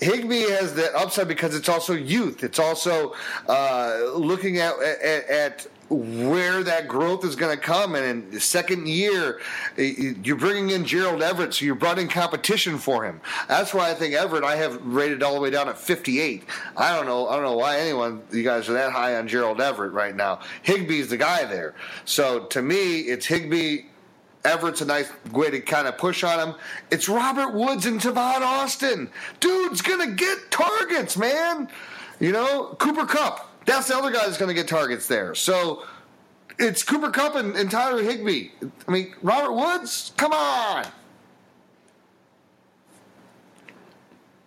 Higbee has that upside because it's also youth. It's also uh, looking at, at at where that growth is going to come. And in the second year, you're bringing in Gerald Everett, so you're brought in competition for him. That's why I think Everett I have rated all the way down at fifty-eight. I don't know. I don't know why anyone you guys are that high on Gerald Everett right now. Higbee's the guy there. So to me, it's Higbee. Everett's a nice way to kind of push on him. It's Robert Woods and Tavon Austin. Dude's going to get targets, man. You know, Cooper Kupp. That's the other guy that's going to get targets there. So it's Cooper Kupp and, and Tyler Higbee. I mean, Robert Woods, come on.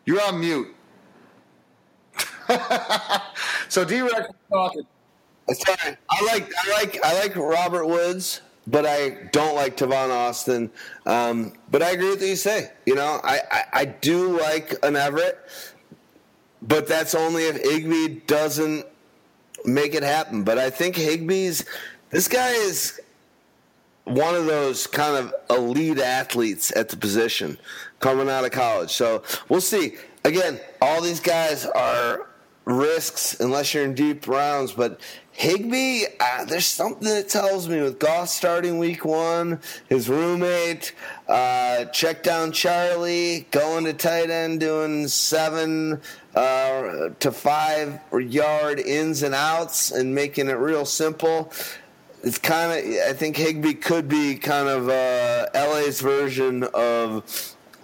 You're on mute. So D-Rex talking. Sorry. I like, I like, I like Robert Woods. but I don't like Tavon Austin. Um, but I agree with what you say. You know, I, I, I do like an Everett, but that's only if Higbee doesn't make it happen. But I think Higbee's – this guy is one of those kind of elite athletes at the position coming out of college. So we'll see. Again, all these guys are risks unless you're in deep rounds, but – Higbee, uh, there's something that tells me with Goff starting week one, his roommate, uh, check down Charlie, going to tight end, doing seven uh, to five yard ins and outs and making it real simple. It's kind of, I think Higbee could be kind of uh, L A's version of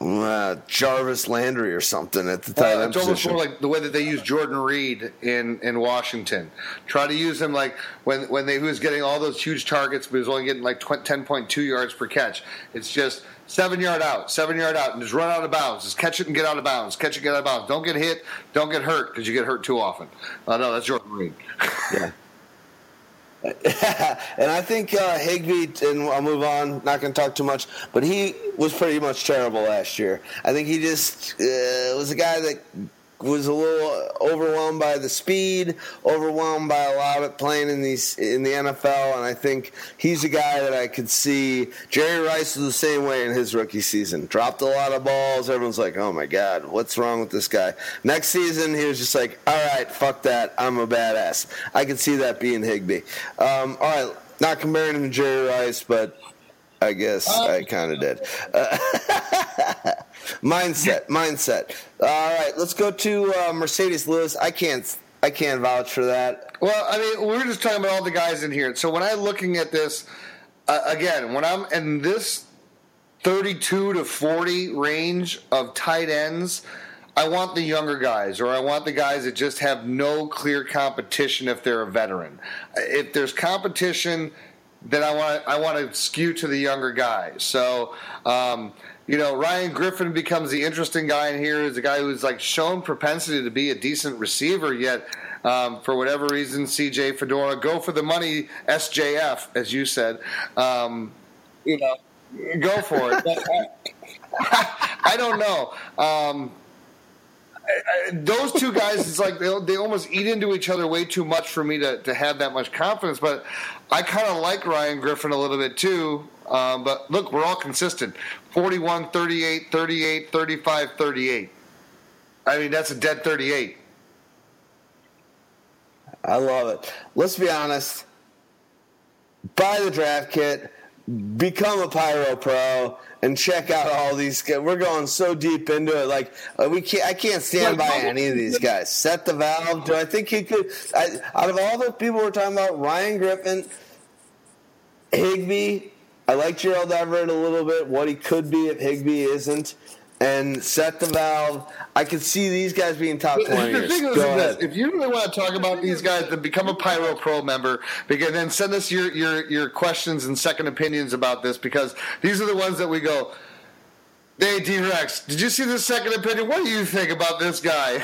Uh, Jarvis Landry or something at the tight end position. It's almost more like the way that they use Jordan Reed in, in Washington. Try to use him like when when they, he was getting all those huge targets, but he was only getting like ten point two yards per catch. It's just seven yard out, seven yard out, and just run out of bounds. Just catch it and get out of bounds. Catch it, get out of bounds. Don't get hit. Don't get hurt because you get hurt too often. Uh, no, that's Jordan Reed. Yeah. And I think uh, Higbee, and I'll move on, not going to talk too much, but he was pretty much terrible last year. I think he just uh, was a guy that was a little overwhelmed by the speed, overwhelmed by a lot of playing in, these, in the N F L, and I think he's a guy that I could see. Jerry Rice was the same way in his rookie season. Dropped a lot of balls. Everyone's like, oh, my God, what's wrong with this guy? Next season, he was just like, all right, fuck that. I'm a badass. I could see that being Higbee. Um, all right, not comparing him to Jerry Rice, but I guess um, I kind of did. Uh, mindset, mindset. All right, let's go to uh, Mercedes Lewis. I can't, I can't vouch for that. Well, I mean, we're just talking about all the guys in here. So when I'm looking at this, uh, again, when I'm in this thirty-two to forty range of tight ends, I want the younger guys, or I want the guys that just have no clear competition if they're a veteran. If there's competition, then I want I want to skew to the younger guys. So, um, you know, Ryan Griffin becomes the interesting guy in here. Is a guy who's like shown propensity to be a decent receiver, yet um, for whatever reason, C J. Fedora, go for the money, S J F, as you said. Um, you know, go for it. I, I don't know. Um, I, I, those two guys, it's like they they almost eat into each other way too much for me to, to have that much confidence, but I kind of like Ryan Griffin a little bit too, um, but look, we're all consistent. forty-one, thirty-eight, thirty-eight, thirty-five, thirty-eight. I mean, that's a dead thirty-eight. I love it. Let's be honest. Buy the draft kit, become a Pyro Pro, and check out all these guys. We're going so deep into it. Like, we can't, I can't stand by any of these guys. Set the valve. Do I think he could? I, out of all the people we're talking about, Ryan Griffin, Higbee, I like Gerald Everett a little bit, what he could be if Higbee isn't, and set the valve. I could see these guys being top twenty. If you really want to talk about these guys, then become a Pyro Pro member. Because then send us your, your, your questions and second opinions about this, because these are the ones that we go, hey, D-Rex, did you see this second opinion? What do you think about this guy?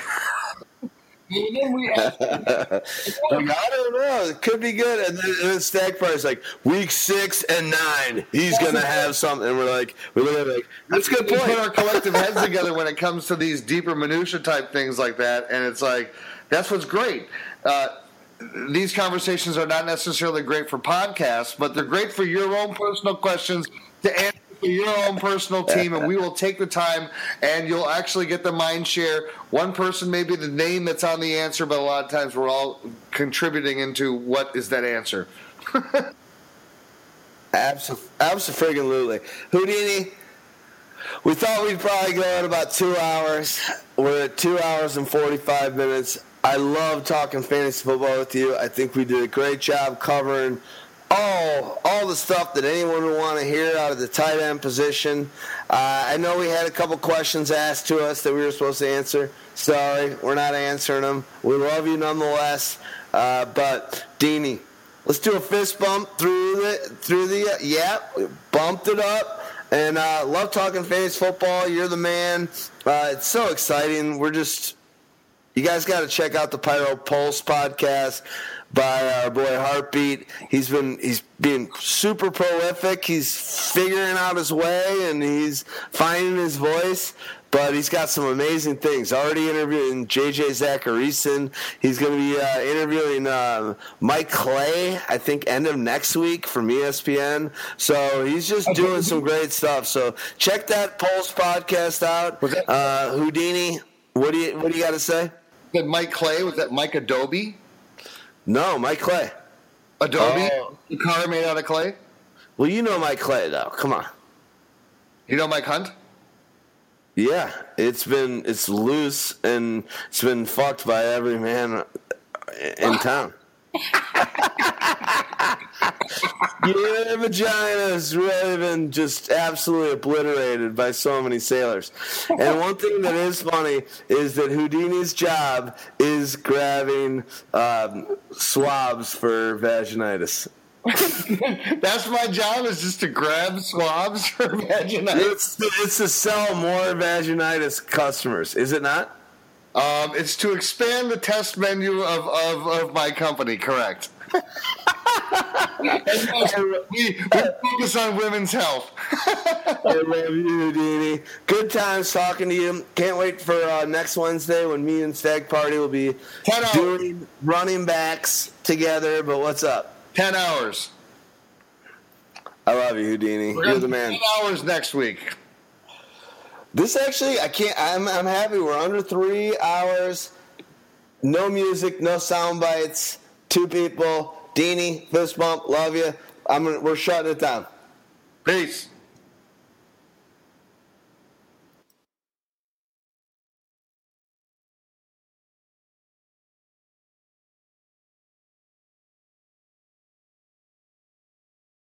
And then we asked him, I don't know. It could be good. And then, and then Stack Price like week six and nine, he's gonna have something. And we're like, we're literally like, that's a good point. We put our collective heads together when it comes to these deeper minutia type things like that. And it's like, that's what's great. Uh, these conversations are not necessarily great for podcasts, but they're great for your own personal questions to answer. Your own personal team, and we will take the time, and you'll actually get the mind share. One person may be the name that's on the answer, but a lot of times we're all contributing into what is that answer. Absolutely. Absolutely. Houdini, we thought we'd probably go in about two hours. We're at two hours and forty-five minutes. I love talking fantasy football with you. I think we did a great job covering All, all the stuff that anyone would want to hear out of the tight end position. Uh, I know we had a couple questions asked to us that we were supposed to answer. Sorry, we're not answering them. We love you nonetheless. Uh, but, Deanie, let's do a fist bump through the, through the, yeah, we bumped it up. And uh, love talking fantasy football. You're the man. Uh, it's so exciting. We're just, you guys got to check out the Pyro Pulse podcast. by our boy Heartbeat. He's been he's being super prolific. He's figuring out his way, and he's finding his voice. But he's got some amazing things. Already interviewing J J Zacharyson. He's going to be uh, interviewing uh, Mike Clay, I think, end of next week from E S P N. So he's just okay. doing some great stuff. So check that Pulse podcast out. Was that- uh, Houdini, what do you what do you got to say? Did Mike Clay, was that Mike Adobe? No, Mike Clay. Adobe? Oh. The car made out of clay? Well, you know Mike Clay, though. Come on. You know Mike Hunt? Yeah, it's been it's loose and it's been fucked by every man in town. Your vagina has really been just absolutely obliterated by so many sailors. And one thing that is funny is that Houdini's job is grabbing um, swabs for vaginitis. That's my job, is just to grab swabs for vaginitis. It's to, it's to sell more vaginitis customers, is it not? Um, it's to expand the test menu of, of, of my company, correct. we, we focus on women's health. I love you, Houdini. Good times talking to you. Can't wait for uh, next Wednesday when me and Stag Party will be doing running backs together. But what's up? Ten hours. I love you, Houdini. You're the man. Ten hours next week. This actually, I can't. I'm, I'm happy. We're under three hours. No music, no sound bites. Two people. Deanie, fist bump. Love you. I'm. We're shutting it down. Peace.